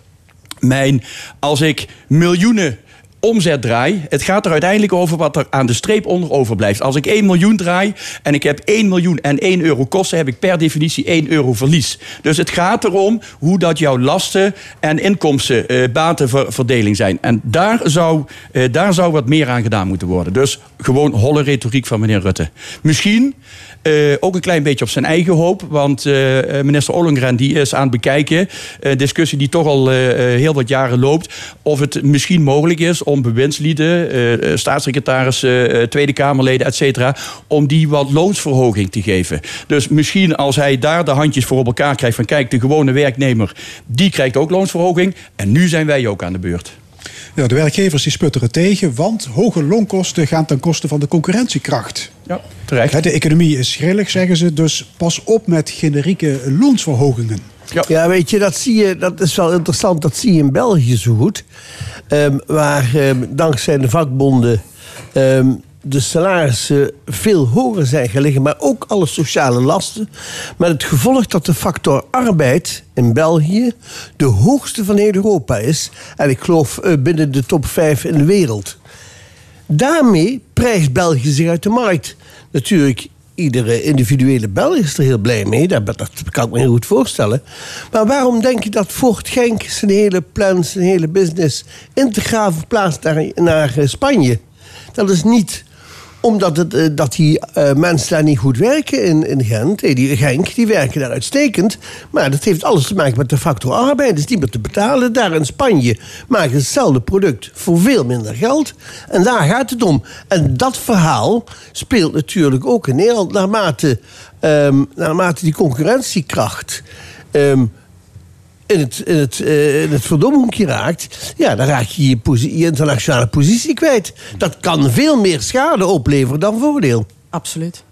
Mijn, als ik miljoenen omzet draai, het gaat er uiteindelijk over wat er aan de streep onder overblijft. Als ik één miljoen draai en ik heb één miljoen en één euro kosten, heb ik per definitie één euro verlies. Dus het gaat erom hoe dat jouw lasten en inkomsten, eh, batenverdeling zijn. En daar zou, eh, daar zou wat meer aan gedaan moeten worden. Dus gewoon holle retoriek van meneer Rutte. Misschien Uh, ook een klein beetje op zijn eigen hoop. Want uh, minister Ollongren die is aan het bekijken. Uh, discussie die toch al uh, heel wat jaren loopt. Of het misschien mogelijk is om bewindslieden, uh, staatssecretarissen, uh, Tweede Kamerleden, et cetera, om die wat loonsverhoging te geven. Dus misschien als hij daar de handjes voor op elkaar krijgt van kijk, de gewone werknemer, die krijgt ook loonsverhoging. En nu zijn wij ook aan de beurt. Ja, de werkgevers die sputteren tegen, want hoge loonkosten gaan ten koste van de concurrentiekracht. Ja, terecht. De economie is grillig, zeggen ze, dus pas op met generieke loonsverhogingen. Ja, ja weet je, dat zie je, dat is wel interessant, dat zie je in België zo goed. Um, waar um, dankzij de vakbonden um, de salarissen veel hoger zijn gelegen, maar ook alle sociale lasten. Met het gevolg dat de factor arbeid in België de hoogste van heel Europa is. En ik geloof binnen de top vijf in de wereld. Daarmee prijst België zich uit de markt. Natuurlijk, iedere individuele Belg is er heel blij mee. Dat, dat kan ik me heel goed voorstellen. Maar waarom denk je dat Ford Genk zijn hele plan, zijn hele business integraal verplaatst naar, naar Spanje? Dat is niet omdat het, dat die uh, mensen daar niet goed werken in, in Gent. Hey, die Genk, die werken daar uitstekend. Maar dat heeft alles te maken met de factor arbeid. Dus niet meer te betalen. Daar in Spanje maken ze hetzelfde product voor veel minder geld. En daar gaat het om. En dat verhaal speelt natuurlijk ook in Nederland. Naarmate, um, naarmate die concurrentiekracht Um, In het, in, het, uh, in het verdomhoekje raakt, ja, dan raak je je, posi- je internationale positie kwijt. Dat kan veel meer schade opleveren dan voordeel. Absoluut.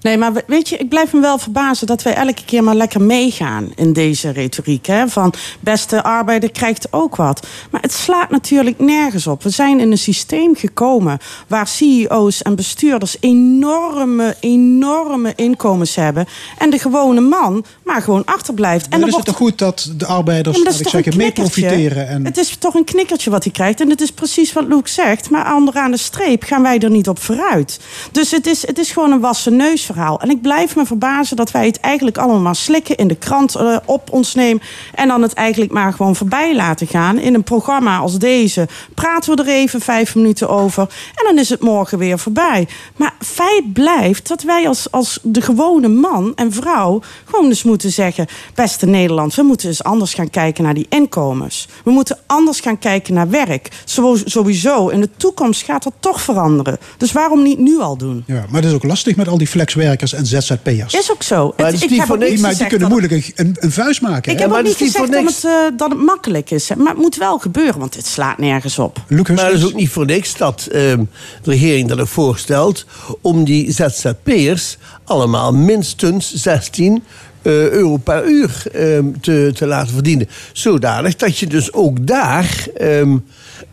Nee, maar weet je, ik blijf me wel verbazen dat wij elke keer maar lekker meegaan in deze retoriek. Hè? Van beste arbeider krijgt ook wat. Maar het slaat natuurlijk nergens op. We zijn in een systeem gekomen waar C E O's en bestuurders enorme, enorme inkomens hebben. En de gewone man maar gewoon achterblijft. En dan is wordt... het toch goed dat de arbeiders, ja, dat ik zeggen, mee profiteren? En... Het is toch een knikkertje wat hij krijgt. En het is precies wat Loek zegt. Maar onderaan de streep gaan wij er niet op vooruit. Dus het is, het is gewoon een wassen neusverhaal. En ik blijf me verbazen dat wij het eigenlijk allemaal maar slikken, in de krant uh, op ons nemen en dan het eigenlijk maar gewoon voorbij laten gaan. In een programma als deze praten we er even vijf minuten over en dan is het morgen weer voorbij. Maar feit blijft dat wij als, als de gewone man en vrouw gewoon dus moeten zeggen, beste Nederland, we moeten eens anders gaan kijken naar die inkomens. We moeten anders gaan kijken naar werk. Zo, sowieso, in de toekomst gaat dat toch veranderen. Dus waarom niet nu al doen? Ja, maar het is ook lastig met al die flexwerk medewerkers en Z Z P'ers. Is ook zo. Maar, het, ik heb ook niks, maar die kunnen moeilijk het, een, een vuist maken. Ik hè? heb maar ook niet gezegd dat het, uh, dat het makkelijk is. Maar het moet wel gebeuren, want het slaat nergens op. Maar het is ook niet voor niks dat uh, de regering dat ook voorstelt om die Z Z P'ers allemaal minstens zestien... Uh, euro per uur um, te, te laten verdienen. Zodanig dat je dus ook daar um,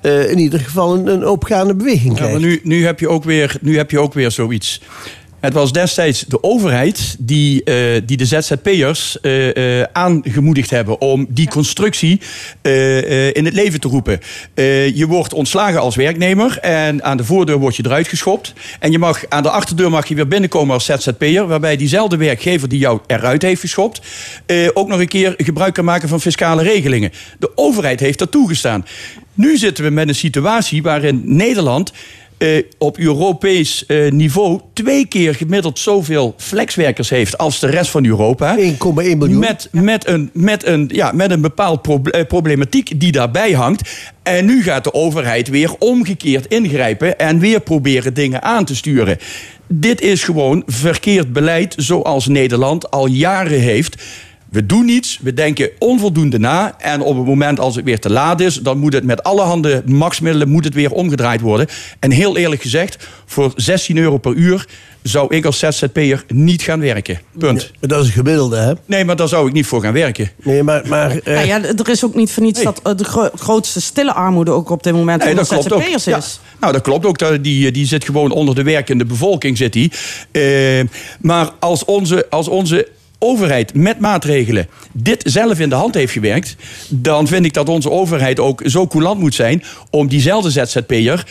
uh, in ieder geval een, een opgaande beweging krijgt. Ja, maar nu, nu, heb je ook weer, nu heb je ook weer zoiets. Het was destijds de overheid die, uh, die de Z Z P'ers uh, uh, aangemoedigd hebben om die constructie uh, uh, in het leven te roepen. Uh, je wordt ontslagen als werknemer en aan de voordeur word je eruit geschopt. En je mag, aan de achterdeur mag je weer binnenkomen als Z Z P'er, waarbij diezelfde werkgever die jou eruit heeft geschopt uh, ook nog een keer gebruik kan maken van fiscale regelingen. De overheid heeft dat toegestaan. Nu zitten we met een situatie waarin Nederland Uh, op Europees uh, niveau twee keer gemiddeld zoveel flexwerkers heeft als de rest van Europa. één komma één miljoen. Met, ja. met, een, met, een, ja, met een bepaald proble- problematiek die daarbij hangt. En nu gaat de overheid weer omgekeerd ingrijpen en weer proberen dingen aan te sturen. Dit is gewoon verkeerd beleid zoals Nederland al jaren heeft. We doen niets, we denken onvoldoende na. En op het moment als het weer te laat is, dan moet het met allerhande machtsmiddelen moet het weer omgedraaid worden. En heel eerlijk gezegd, voor zestien euro per uur zou ik als Z Z P'er niet gaan werken. Punt. Ja, dat is een gemiddelde, hè? Nee, maar daar zou ik niet voor gaan werken. Nee, maar... maar eh... ja, ja, er is ook niet voor niets nee. dat de gro- grootste stille armoede ook op dit moment nee, onder Z Z P'ers ja. is. Nou, dat klopt ook. Die, die zit gewoon onder de werkende bevolking, zit die. Uh, maar als onze... Als onze overheid met maatregelen dit zelf in de hand heeft gewerkt, dan vind ik dat onze overheid ook zo coulant moet zijn om diezelfde Z Z P'er uh,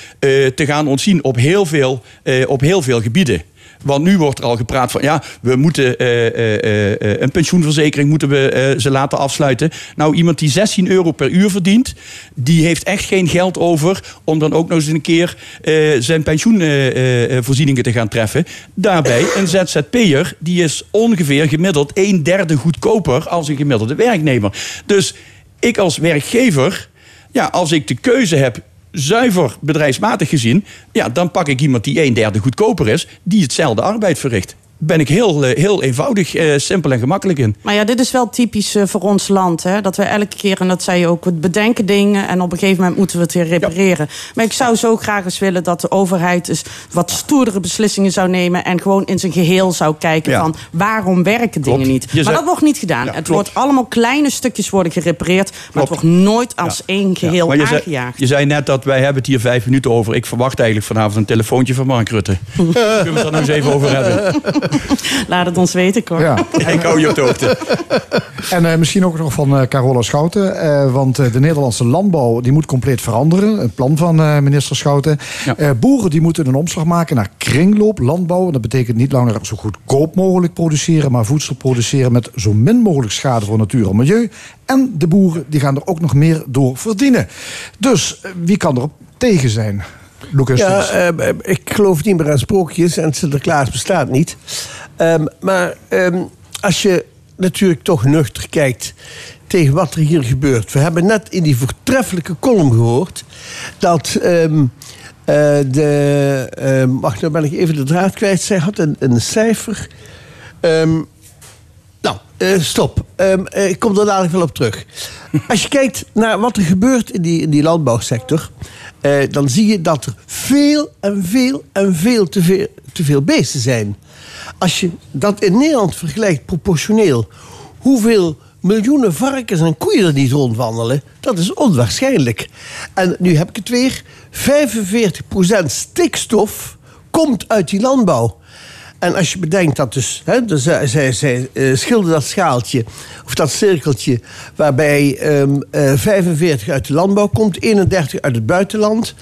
te gaan ontzien op heel veel, uh, op heel veel gebieden. Want nu wordt er al gepraat van, ja, we moeten uh, uh, uh, een pensioenverzekering moeten we uh, ze laten afsluiten. Nou, iemand die zestien euro per uur verdient, die heeft echt geen geld over om dan ook nog eens een keer uh, zijn pensioenvoorzieningen uh, uh, te gaan treffen. Daarbij, een Z Z P'er, die is ongeveer gemiddeld een derde goedkoper als een gemiddelde werknemer. Dus ik als werkgever, ja, als ik de keuze heb, zuiver bedrijfsmatig gezien, ja, dan pak ik iemand die een derde goedkoper is, die hetzelfde arbeid verricht. Ben ik heel, heel eenvoudig, eh, simpel en gemakkelijk in. Maar ja, dit is wel typisch uh, voor ons land. Hè? Dat we elke keer, en dat zei je ook, we bedenken dingen en op een gegeven moment moeten we het weer repareren. Ja. Maar ik zou zo graag eens willen dat de overheid eens wat stoerdere beslissingen zou nemen en gewoon in zijn geheel zou kijken ja. van waarom werken dingen klopt. niet. Je maar zei... dat wordt niet gedaan. Ja, het klopt. wordt allemaal kleine stukjes worden gerepareerd, maar klopt. het wordt nooit als ja. één geheel ja. je aangejaagd. Zei, je zei net dat wij hebben het hier vijf minuten over. Ik verwacht eigenlijk vanavond een telefoontje van Mark Rutte. Kunnen we het dan nog eens even over hebben? Laat het ons weten, Cor. Ja. Ik hou je op de hoogte. En uh, misschien ook nog van uh, Carola Schouten. Uh, want uh, de Nederlandse landbouw die moet compleet veranderen. Het plan van uh, minister Schouten. Ja. Uh, boeren die moeten een omslag maken naar kringlooplandbouw. Dat betekent niet langer zo goedkoop mogelijk produceren, maar voedsel produceren met zo min mogelijk schade voor natuur en milieu. En de boeren die gaan er ook nog meer door verdienen. Dus uh, wie kan erop tegen zijn? Ja, uh, ik geloof niet meer aan sprookjes en Sinterklaas bestaat niet. Um, maar um, als je natuurlijk toch nuchter kijkt tegen wat er hier gebeurt. We hebben net in die voortreffelijke column gehoord dat um, uh, de... Uh, wacht, nou ben ik even de draad kwijt. Zij had een, een cijfer. Um, nou, uh, stop. Um, uh, ik kom er dadelijk wel op terug. Als je kijkt naar wat er gebeurt in die, in die landbouwsector, Uh, dan zie je dat er veel en veel en veel te, veel te veel beesten zijn. Als je dat in Nederland vergelijkt proportioneel, hoeveel miljoenen varkens en koeien er niet rondwandelen, dat is onwaarschijnlijk. En nu heb ik het weer. vijfenveertig procent stikstof komt uit die landbouw. En als je bedenkt dat dus, hè, dus zij, zij, zij uh, schilderde dat schaaltje, of dat cirkeltje, waarbij um, uh, vijfenveertig uit de landbouw komt, eenendertig uit het buitenland.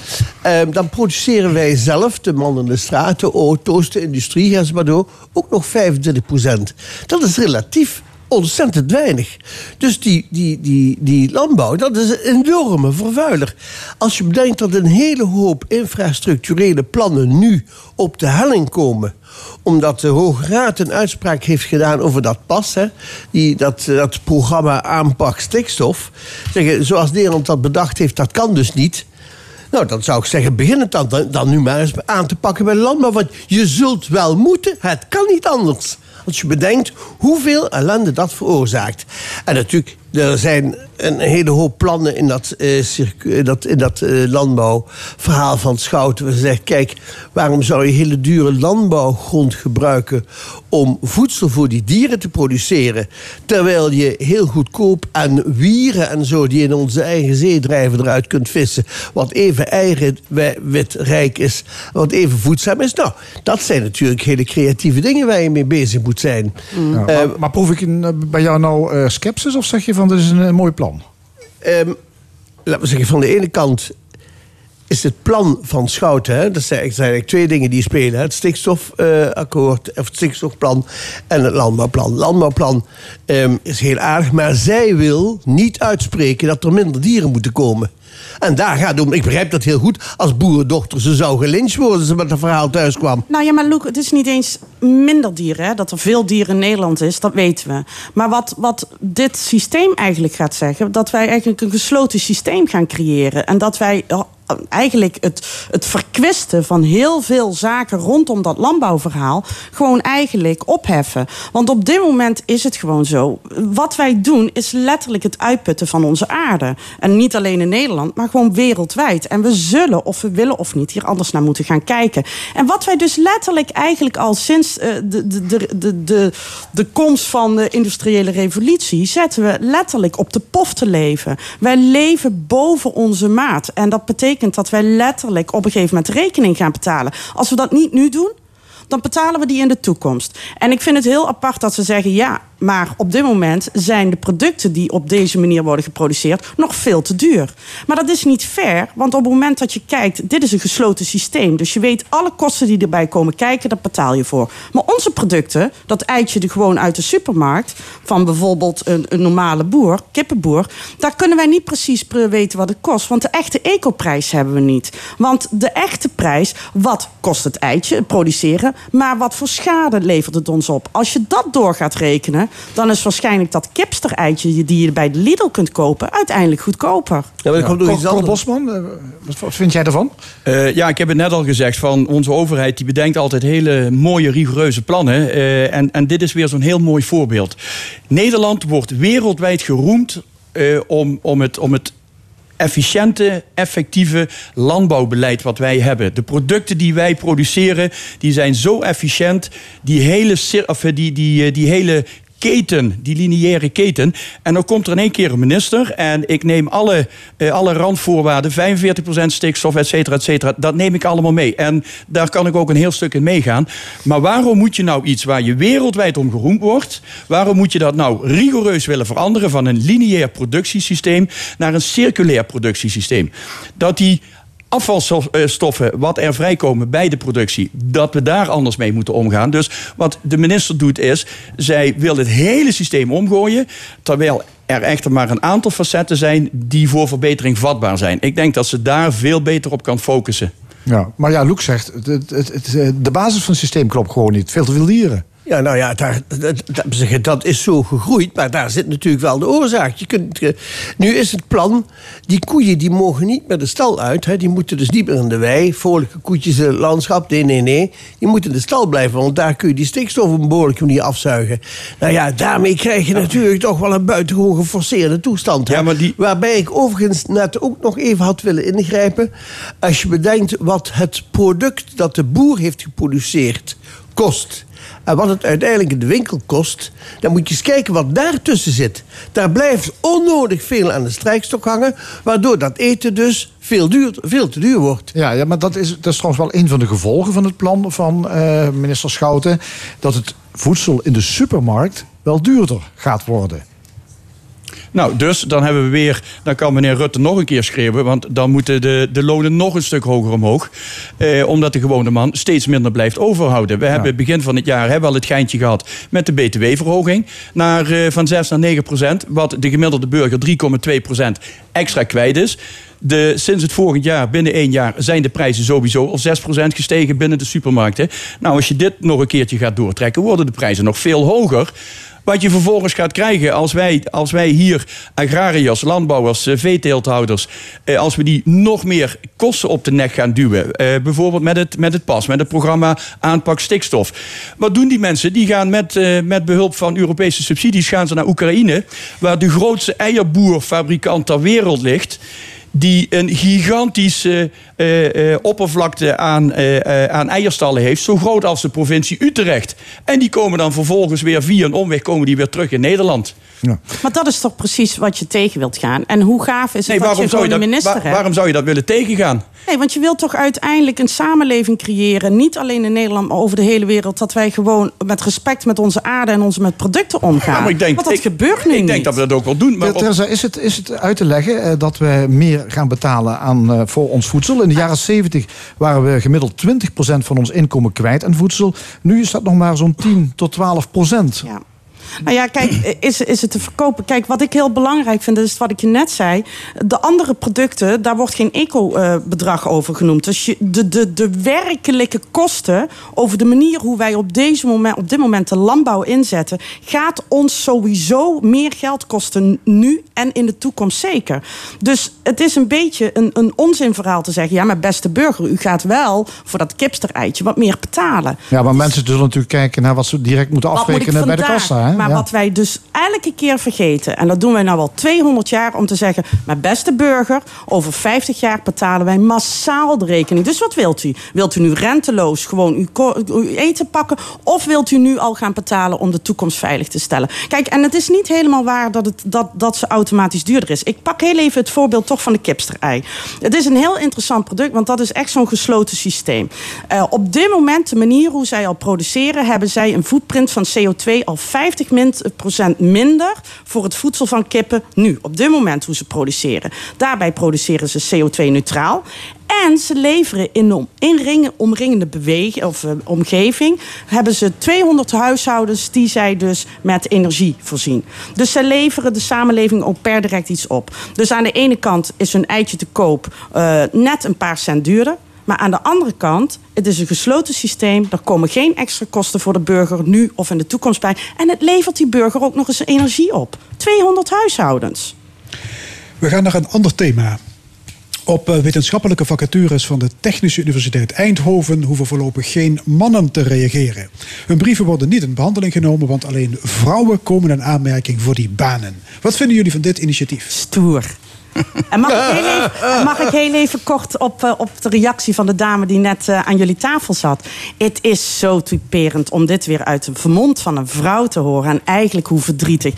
Um, dan produceren wij zelf, de man in de straat, de auto's, de industrie, enzovoort, maar door, ook nog vijfentwintig procent. Dat is relatief ontzettend weinig. Dus die, die, die, die landbouw, dat is een enorme vervuiler. Als je bedenkt dat een hele hoop infrastructurele plannen nu op de helling komen, omdat de Hoge Raad een uitspraak heeft gedaan over dat P A S, hè, die, dat, dat programma aanpak stikstof. Zeggen, zoals Nederland dat bedacht heeft, dat kan dus niet. Nou, dan zou ik zeggen, begin het dan, dan, dan nu maar eens aan te pakken bij de landbouw. Want je zult wel moeten, het kan niet anders. Als je bedenkt hoeveel ellende dat veroorzaakt. En natuurlijk, er zijn een hele hoop plannen in dat, uh, circuit, dat, in dat uh, landbouwverhaal van Schouten. We zeggen, kijk, waarom zou je hele dure landbouwgrond gebruiken om voedsel voor die dieren te produceren, terwijl je heel goedkoop aan wieren en zo die in onze eigen zee drijven eruit kunt vissen, wat even eiwitrijk is, wat even voedzaam is. Nou, dat zijn natuurlijk hele creatieve dingen waar je mee bezig moet zijn. Mm. Ja, maar, maar proef ik in, bij jou nou uh, sceptisch, of zeg je van, dit is een, een mooi plan? Um, laten we zeggen, van de ene kant is het plan van Schouten, hè? Dat zijn eigenlijk twee dingen die spelen. Hè? Het stikstofakkoord, uh, of het stikstofplan en het landbouwplan. Het landbouwplan um, is heel aardig, maar zij wil niet uitspreken dat er minder dieren moeten komen. En daar gaat het om. Ik begrijp dat heel goed. Als boerendochter, ze zou gelyncht worden als ze met het verhaal thuis kwam. Nou ja, maar Loek, het is niet eens minder dieren. Hè? Dat er veel dieren in Nederland is, dat weten we. Maar wat, wat dit systeem eigenlijk gaat zeggen, dat wij eigenlijk een gesloten systeem gaan creëren. En dat wij eigenlijk het, het verkwisten van heel veel zaken rondom dat landbouwverhaal gewoon eigenlijk opheffen. Want op dit moment is het gewoon zo. Wat wij doen is letterlijk het uitputten van onze aarde. En niet alleen in Nederland, maar gewoon wereldwijd. En we zullen, of we willen of niet, hier anders naar moeten gaan kijken. En wat wij dus letterlijk eigenlijk al sinds de, de, de, de, de, de komst van de industriële revolutie zetten we letterlijk op de pof te leven. Wij leven boven onze maat. En dat betekent dat wij letterlijk op een gegeven moment rekening gaan betalen. Als we dat niet nu doen, dan betalen we die in de toekomst. En ik vind het heel apart dat ze zeggen, ja, maar op dit moment zijn de producten die op deze manier worden geproduceerd nog veel te duur. Maar dat is niet fair, want op het moment dat je kijkt, dit is een gesloten systeem. Dus je weet, alle kosten die erbij komen kijken, dat betaal je voor. Maar onze producten, dat eitje er gewoon uit de supermarkt, van bijvoorbeeld een, een normale boer, kippenboer, daar kunnen wij niet precies weten wat het kost. Want de echte ecoprijs hebben we niet. Want de echte prijs, wat kost het eitje, het produceren, maar wat voor schade levert het ons op? Als je dat door gaat rekenen, dan is waarschijnlijk dat kipstereitje die je bij de Lidl kunt kopen uiteindelijk goedkoper. Ja, maar ik hoop ja. Cor, Cor Bosman, wat vind jij ervan? Uh, ja, ik heb het net al gezegd, van onze overheid die bedenkt altijd hele mooie, rigoureuze plannen. Uh, en, en dit is weer zo'n heel mooi voorbeeld. Nederland wordt wereldwijd geroemd uh, om, om het... Om het efficiënte, effectieve landbouwbeleid wat wij hebben. De producten die wij produceren, die zijn zo efficiënt. Die hele, of die, die, die hele keten, die lineaire keten. En dan komt er in één keer een minister en ik neem alle, alle randvoorwaarden, vijfenveertig procent stikstof, et cetera, et cetera. Dat neem ik allemaal mee. En daar kan ik ook een heel stuk in meegaan. Maar waarom moet je nou iets waar je wereldwijd om geroemd wordt, waarom moet je dat nou rigoureus willen veranderen van een lineair productiesysteem naar een circulair productiesysteem? Dat die afvalstoffen wat er vrijkomen bij de productie, dat we daar anders mee moeten omgaan. Dus wat de minister doet is, zij wil het hele systeem omgooien, terwijl er echter maar een aantal facetten zijn die voor verbetering vatbaar zijn. Ik denk dat ze daar veel beter op kan focussen. Ja, maar ja, Loek zegt, het, het, het, de basis van het systeem klopt gewoon niet. Veel te veel dieren. Ja, nou ja, daar, dat, dat is zo gegroeid, maar daar zit natuurlijk wel de oorzaak. Je kunt, nu is het plan, die koeien die mogen niet met de stal uit. Hè, die moeten dus niet meer in de wei, vrolijke koetjes in het landschap. Nee, nee, nee. Die moeten in de stal blijven, want daar kun je die stikstof op een behoorlijke manier afzuigen. Nou ja, daarmee krijg je natuurlijk toch wel een buitengewoon geforceerde toestand. Hè, ja, maar die... Waarbij ik overigens net ook nog even had willen ingrijpen. Als je bedenkt wat het product dat de boer heeft geproduceerd kost, en wat het uiteindelijk in de winkel kost, dan moet je eens kijken wat daartussen zit. Daar blijft onnodig veel aan de strijkstok hangen, waardoor dat eten dus veel, duur, veel te duur wordt. Ja, ja, maar dat is, dat is trouwens wel een van de gevolgen van het plan van uh, minister Schouten, dat het voedsel in de supermarkt wel duurder gaat worden. Nou, dus dan hebben we weer, dan kan meneer Rutte nog een keer schreeuwen, want dan moeten de, de lonen nog een stuk hoger omhoog. Eh, omdat de gewone man steeds minder blijft overhouden. We ja. hebben begin van het jaar hebben al het geintje gehad met de B T W-verhoging naar, eh, van zes naar negen procent, wat de gemiddelde burger drie komma twee procent extra kwijt is. De, sinds het vorig jaar, binnen één jaar, zijn de prijzen sowieso al zes procent gestegen binnen de supermarkten. Nou, als je dit nog een keertje gaat doortrekken, worden de prijzen nog veel hoger. Wat je vervolgens gaat krijgen als wij, als wij hier agrariërs, landbouwers, veeteelthouders... als we die nog meer kosten op de nek gaan duwen. Bijvoorbeeld met het, met het P A S, met het programma Aanpak Stikstof. Wat doen die mensen? Die gaan met, met behulp van Europese subsidies gaan ze naar Oekraïne... waar de grootste eierboerfabrikant ter wereld ligt... die een gigantische uh, uh, oppervlakte aan, uh, uh, aan eierstallen heeft... zo groot als de provincie Utrecht. En die komen dan vervolgens weer via een omweg komen die weer terug in Nederland. Ja. Maar dat is toch precies wat je tegen wilt gaan? En hoe gaaf is het nee, dat je gewoon de minister waar, hebt? Waarom zou je dat willen tegengaan? Nee, want je wilt toch uiteindelijk een samenleving creëren... niet alleen in Nederland, maar over de hele wereld... dat wij gewoon met respect met onze aarde en onze met producten omgaan. Ja, maar ik denk, want dat ik, gebeurt nu ik niet. Ik denk dat we dat ook wel doen. Maar ja, Tirza, is het, is het uit te leggen uh, dat we meer gaan betalen aan, uh, voor ons voedsel? In de jaren zeventig waren we gemiddeld twintig procent van ons inkomen kwijt aan voedsel. Nu is dat nog maar zo'n tien tot twaalf procent. Ja. Nou ja, kijk, is, is het te verkopen? Kijk, wat ik heel belangrijk vind, dat is wat ik je net zei. De andere producten, daar wordt geen eco-bedrag over genoemd. Dus je, de, de, de werkelijke kosten over de manier hoe wij op, deze moment, op dit moment de landbouw inzetten... gaat ons sowieso meer geld kosten nu en in de toekomst zeker. Dus het is een beetje een, een onzinverhaal te zeggen... ja, maar beste burger, u gaat wel voor dat kipstereitje wat meer betalen. Ja, maar dus, mensen zullen natuurlijk kijken naar wat ze direct moeten afrekenen moet bij de kassa, hè? Maar ja. Wat wij dus elke keer vergeten... en dat doen wij nou al tweehonderd jaar om te zeggen... maar beste burger, over vijftig jaar betalen wij massaal de rekening. Dus wat wilt u? Wilt u nu renteloos gewoon uw, uw eten pakken... of wilt u nu al gaan betalen om de toekomst veilig te stellen? Kijk, en het is niet helemaal waar dat, het, dat, dat ze automatisch duurder is. Ik pak heel even het voorbeeld toch van de kipsterei. Het is een heel interessant product, want dat is echt zo'n gesloten systeem. Uh, op dit moment, de manier hoe zij al produceren... hebben zij een footprint van C O twee al vijftig procent minder voor het voedsel van kippen nu. Op dit moment hoe ze produceren. Daarbij produceren ze C O twee neutraal. En ze leveren in de omring, omringende beweging, of, uh, omgeving... hebben ze tweehonderd huishoudens die zij dus met energie voorzien. Dus zij leveren de samenleving ook per direct iets op. Dus aan de ene kant is hun eitje te koop uh, net een paar cent duurder... maar aan de andere kant, het is een gesloten systeem. Er komen geen extra kosten voor de burger nu of in de toekomst bij. En het levert die burger ook nog eens energie op. tweehonderd huishoudens. We gaan naar een ander thema. Op wetenschappelijke vacatures van de Technische Universiteit Eindhoven... hoeven voorlopig geen mannen te reageren. Hun brieven worden niet in behandeling genomen... want alleen vrouwen komen in aanmerking voor die banen. Wat vinden jullie van dit initiatief? Stoer. En mag ik heel even, mag ik heel even kort op, op de reactie van de dame die net aan jullie tafel zat. Het is zo typerend om dit weer uit de vermond van een vrouw te horen. En eigenlijk hoe verdrietig.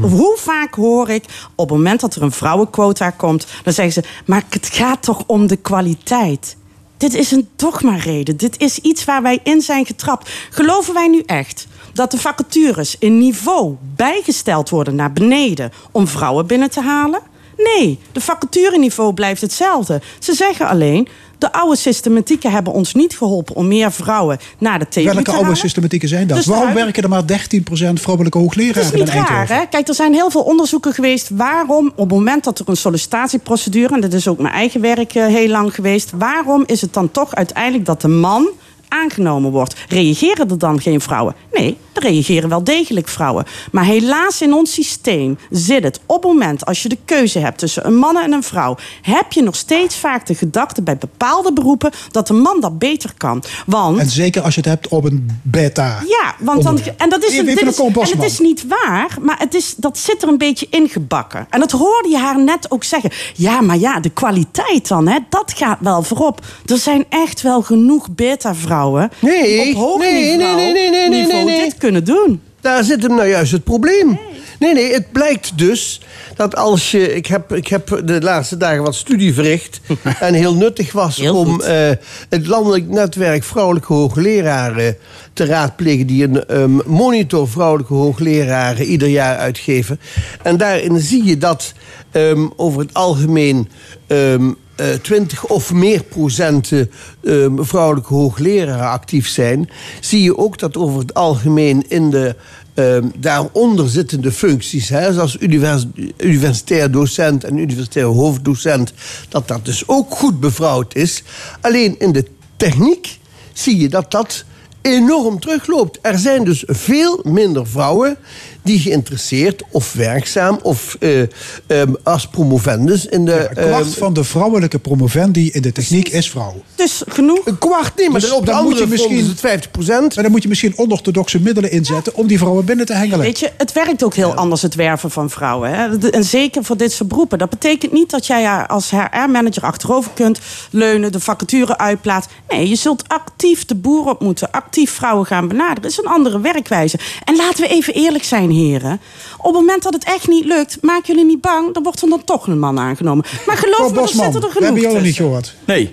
Hoe vaak hoor ik op het moment dat er een vrouwenquota komt... dan zeggen ze, maar het gaat toch om de kwaliteit. Dit is een dogma-reden. Dit is iets waar wij in zijn getrapt. Geloven wij nu echt... dat de vacatures in niveau bijgesteld worden naar beneden... om vrouwen binnen te halen? Nee, de vacatureniveau blijft hetzelfde. Ze zeggen alleen, de oude systematieken hebben ons niet geholpen... om meer vrouwen naar de theorie te halen. Welke oude systematieken zijn dat? Dus waarom uit... werken er maar dertien procent vrouwelijke hoogleraren in Eindhoven? Dat is niet raar, hè? Kijk, er zijn heel veel onderzoeken geweest... waarom op het moment dat er een sollicitatieprocedure... en dat is ook mijn eigen werk uh, heel lang geweest... waarom is het dan toch uiteindelijk dat de man... aangenomen wordt. Reageren er dan geen vrouwen? Nee, er reageren wel degelijk vrouwen. Maar helaas in ons systeem zit het op het moment... als je de keuze hebt tussen een man en een vrouw... heb je nog steeds vaak de gedachte bij bepaalde beroepen... dat de man dat beter kan. Want, en zeker als je het hebt op een beta. Ja, want dan, en, dat is een, dit is, en het is niet waar... maar het is, dat zit er een beetje ingebakken. En dat hoorde je haar net ook zeggen. Ja, maar ja, de kwaliteit dan, hè, dat gaat wel voorop. Er zijn echt wel genoeg beta-vrouwen... Nee, op hoog nee, niveau, nee, nee, nee, nee, niveau nee, nee, nee. dit kunnen doen. Daar zit hem nou juist het probleem. Nee. nee, nee, het blijkt dus dat als je... Ik heb, ik heb de laatste dagen wat studie verricht... en heel nuttig was heel om uh, het landelijk netwerk vrouwelijke hoogleraren te raadplegen... die een um, monitor vrouwelijke hoogleraren ieder jaar uitgeven. En daarin zie je dat um, over het algemeen... Um, Uh, twintig of meer procent uh, vrouwelijke hoogleraren actief zijn... zie je ook dat over het algemeen in de uh, daaronder zittende functies... Hè, zoals univers- universitair docent en universitair hoofddocent... dat dat dus ook goed bevrouwd is. Alleen in de techniek zie je dat dat... enorm terugloopt. Er zijn dus veel minder vrouwen die geïnteresseerd of werkzaam of uh, um, als promovendus in de... Ja, een kwart uh, van de vrouwelijke promovendi in de techniek is vrouw. Dus genoeg? Een kwart niet, maar dus op de andere front is het vijftig procent. Maar dan moet je misschien onorthodoxe middelen inzetten om die vrouwen binnen te hengelen. Weet je, het werkt ook heel anders, het werven van vrouwen. Hè? En zeker voor dit soort beroepen. Dat betekent niet dat jij als H R-manager achterover kunt leunen, de vacature uitplaatst. Nee, je zult actief de boer op moeten, actief vrouwen gaan benaderen. Dat is een andere werkwijze. En laten we even eerlijk zijn, heren. Op het moment dat het echt niet lukt, maak jullie niet bang, dan wordt er dan toch een man aangenomen. Maar geloof Cor me, Bosman, er zitten er genoeg. Dat hebben jullie niet gehoord. Nee.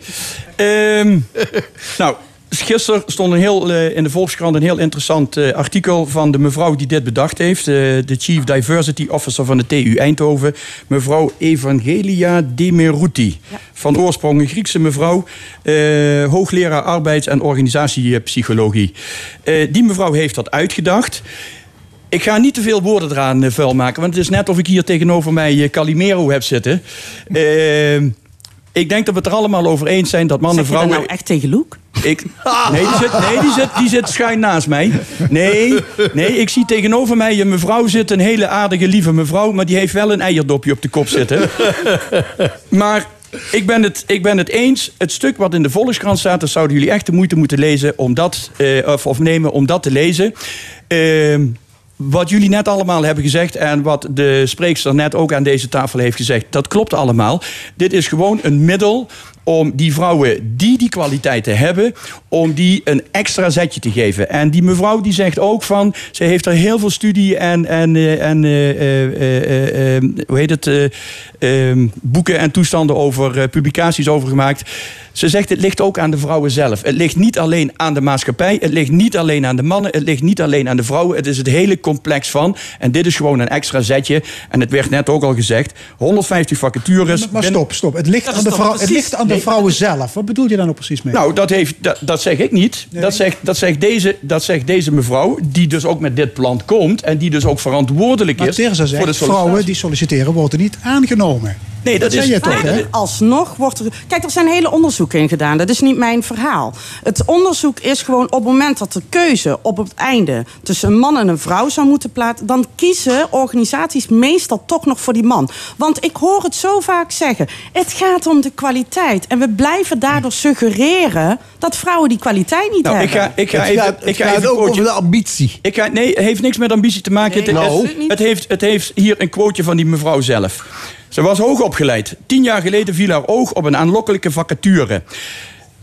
Um, nou, gisteren stond een heel, uh, in de Volkskrant een heel interessant uh, artikel van de mevrouw die dit bedacht heeft. Uh, de Chief Diversity Officer van de T U Eindhoven. Mevrouw Evangelia Demerouti. Ja. Van oorsprong een Griekse mevrouw. Uh, hoogleraar arbeids- en organisatiepsychologie. Uh, die mevrouw heeft dat uitgedacht. Ik ga niet te veel woorden eraan vuil maken, want het is net of ik hier tegenover mij Calimero heb zitten. Uh, ik denk dat we het er allemaal over eens zijn dat mannen en vrouwen... Zeg je nou echt tegen Loek? Ik... Nee, die zit, nee die, zit, die zit schuin naast mij. Nee, nee, ik zie tegenover mij een mevrouw zitten, een hele aardige, lieve mevrouw, maar die heeft wel een eierdopje op de kop zitten. Maar... Ik ben, het, ik ben het eens. Het stuk wat in de Volkskrant staat, dat zouden jullie echt de moeite moeten lezen om dat, eh, of, of nemen om dat te lezen. Eh, wat jullie net allemaal hebben gezegd en wat de spreekster net ook aan deze tafel heeft gezegd, dat klopt allemaal. Dit is gewoon een middel om die vrouwen die die kwaliteiten hebben, om die een extra zetje te geven. En die mevrouw die zegt ook van, ze heeft er heel veel studie en, en, en uh, uh, uh, uh, hoe heet het, uh, uh, boeken en toestanden over, uh, publicaties over gemaakt. Ze zegt, het ligt ook aan de vrouwen zelf. Het ligt niet alleen aan de maatschappij, het ligt niet alleen aan de mannen, het ligt niet alleen aan de vrouwen. Het is het hele complex van, en dit is gewoon een extra zetje. En het werd net ook al gezegd, honderdvijftig vacatures. Maar, maar stop, stop. Het ligt aan de vrouw, het ligt aan de vrouwen zelf. Wat bedoel je daar nou precies mee? Nou, dat, heeft, dat, dat zeg ik niet. Nee. Dat, zegt, dat, zegt deze, dat zegt deze mevrouw, die dus ook met dit plan komt en die dus ook verantwoordelijk maar is. Maar Tirza zegt, vrouwen die solliciteren worden niet aangenomen. Nee, dat, dat is het. Toch, alsnog wordt er... Kijk, er zijn hele onderzoeken in gedaan. Dat is niet mijn verhaal. Het onderzoek is gewoon op het moment dat de keuze op het einde tussen een man en een vrouw zou moeten plaatsen, dan kiezen organisaties meestal toch nog voor die man. Want ik hoor het zo vaak zeggen. Het gaat om de kwaliteit. En we blijven daardoor suggereren dat vrouwen die kwaliteit niet nou, hebben. Ik ga, ik ga het even, gaat, ik ga het even ook over de ambitie. Ik ga, nee, het heeft niks met ambitie te maken. Nee, het, no. het, het, heeft, het heeft hier een quoteje van die mevrouw zelf. Ze was hoog opgeleid. Tien jaar geleden viel haar oog op een aanlokkelijke vacature.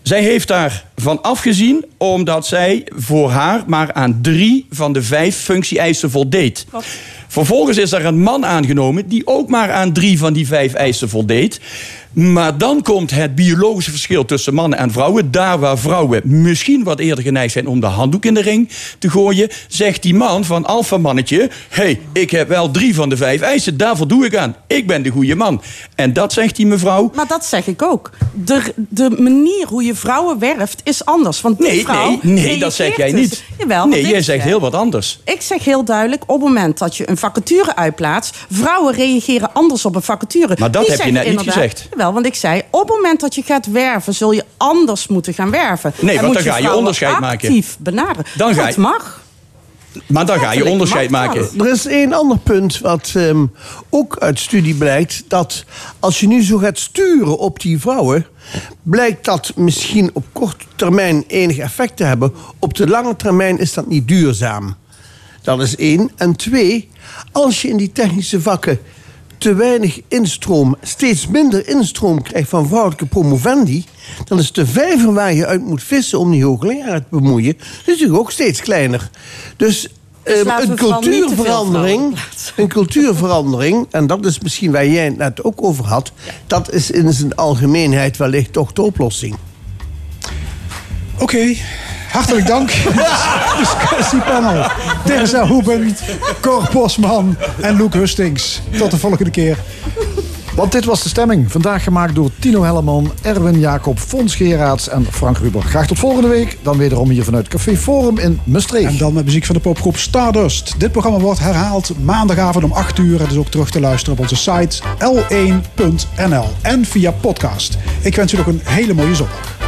Zij heeft daarvan afgezien omdat zij voor haar maar aan drie van de vijf functie-eisen voldeed. Wat? Vervolgens is er een man aangenomen die ook maar aan drie van die vijf eisen voldeed. Maar dan komt het biologische verschil tussen mannen en vrouwen. Daar waar vrouwen misschien wat eerder geneigd zijn om de handdoek in de ring te gooien, zegt die man van alfamannetje, hey, ik heb wel drie van de vijf eisen, daar voldoe ik aan. Ik ben de goede man. En dat zegt die mevrouw. Maar dat zeg ik ook. De, de manier hoe je vrouwen werft is anders. Want nee, vrouw nee, nee, dat zeg jij niet. Jawel, nee, jij zegt heel wat anders. Ik zeg heel duidelijk, op het moment dat je een vacature uitplaatst, vrouwen reageren anders op een vacature. Maar dat die heb je net niet gezegd. Wel, want ik zei, op het moment dat je gaat werven, zul je anders moeten gaan werven. Nee, en want dan je ga je onderscheid maken. Actief benaderen. Dan ga je... Dat mag. Maar dan ga je onderscheid maken. Er is één ander punt wat um, ook uit studie blijkt, dat als je nu zo gaat sturen op die vrouwen, blijkt dat misschien op korte termijn enig effect te hebben. Op de lange termijn is dat niet duurzaam. Dat is één. En twee, als je in die technische vakken te weinig instroom, steeds minder instroom krijgt van vrouwelijke promovendi, dan is de vijver waar je uit moet vissen om die hoogleraren te bemoeien, natuurlijk ook steeds kleiner. Dus, dus um, een cultuurverandering, een cultuurverandering, en dat is misschien waar jij het net ook over had, dat is in zijn algemeenheid wellicht toch de oplossing. Oké. Okay. Hartelijk dank. Discussiepanel. Tirza Hoeben, Cor Bosman en Loek Hustings. Tot de volgende keer. Want dit was de stemming. Vandaag gemaakt door Tino Helleman, Erwin Jacob, Fons Geraads en Frank Ruber. Graag tot volgende week. Dan wederom hier vanuit Café Forum in Maastricht. En dan met muziek van de popgroep Stardust. Dit programma wordt herhaald maandagavond om acht uur. Het is ook terug te luisteren op onze site l één punt n l en via podcast. Ik wens u nog een hele mooie zondag.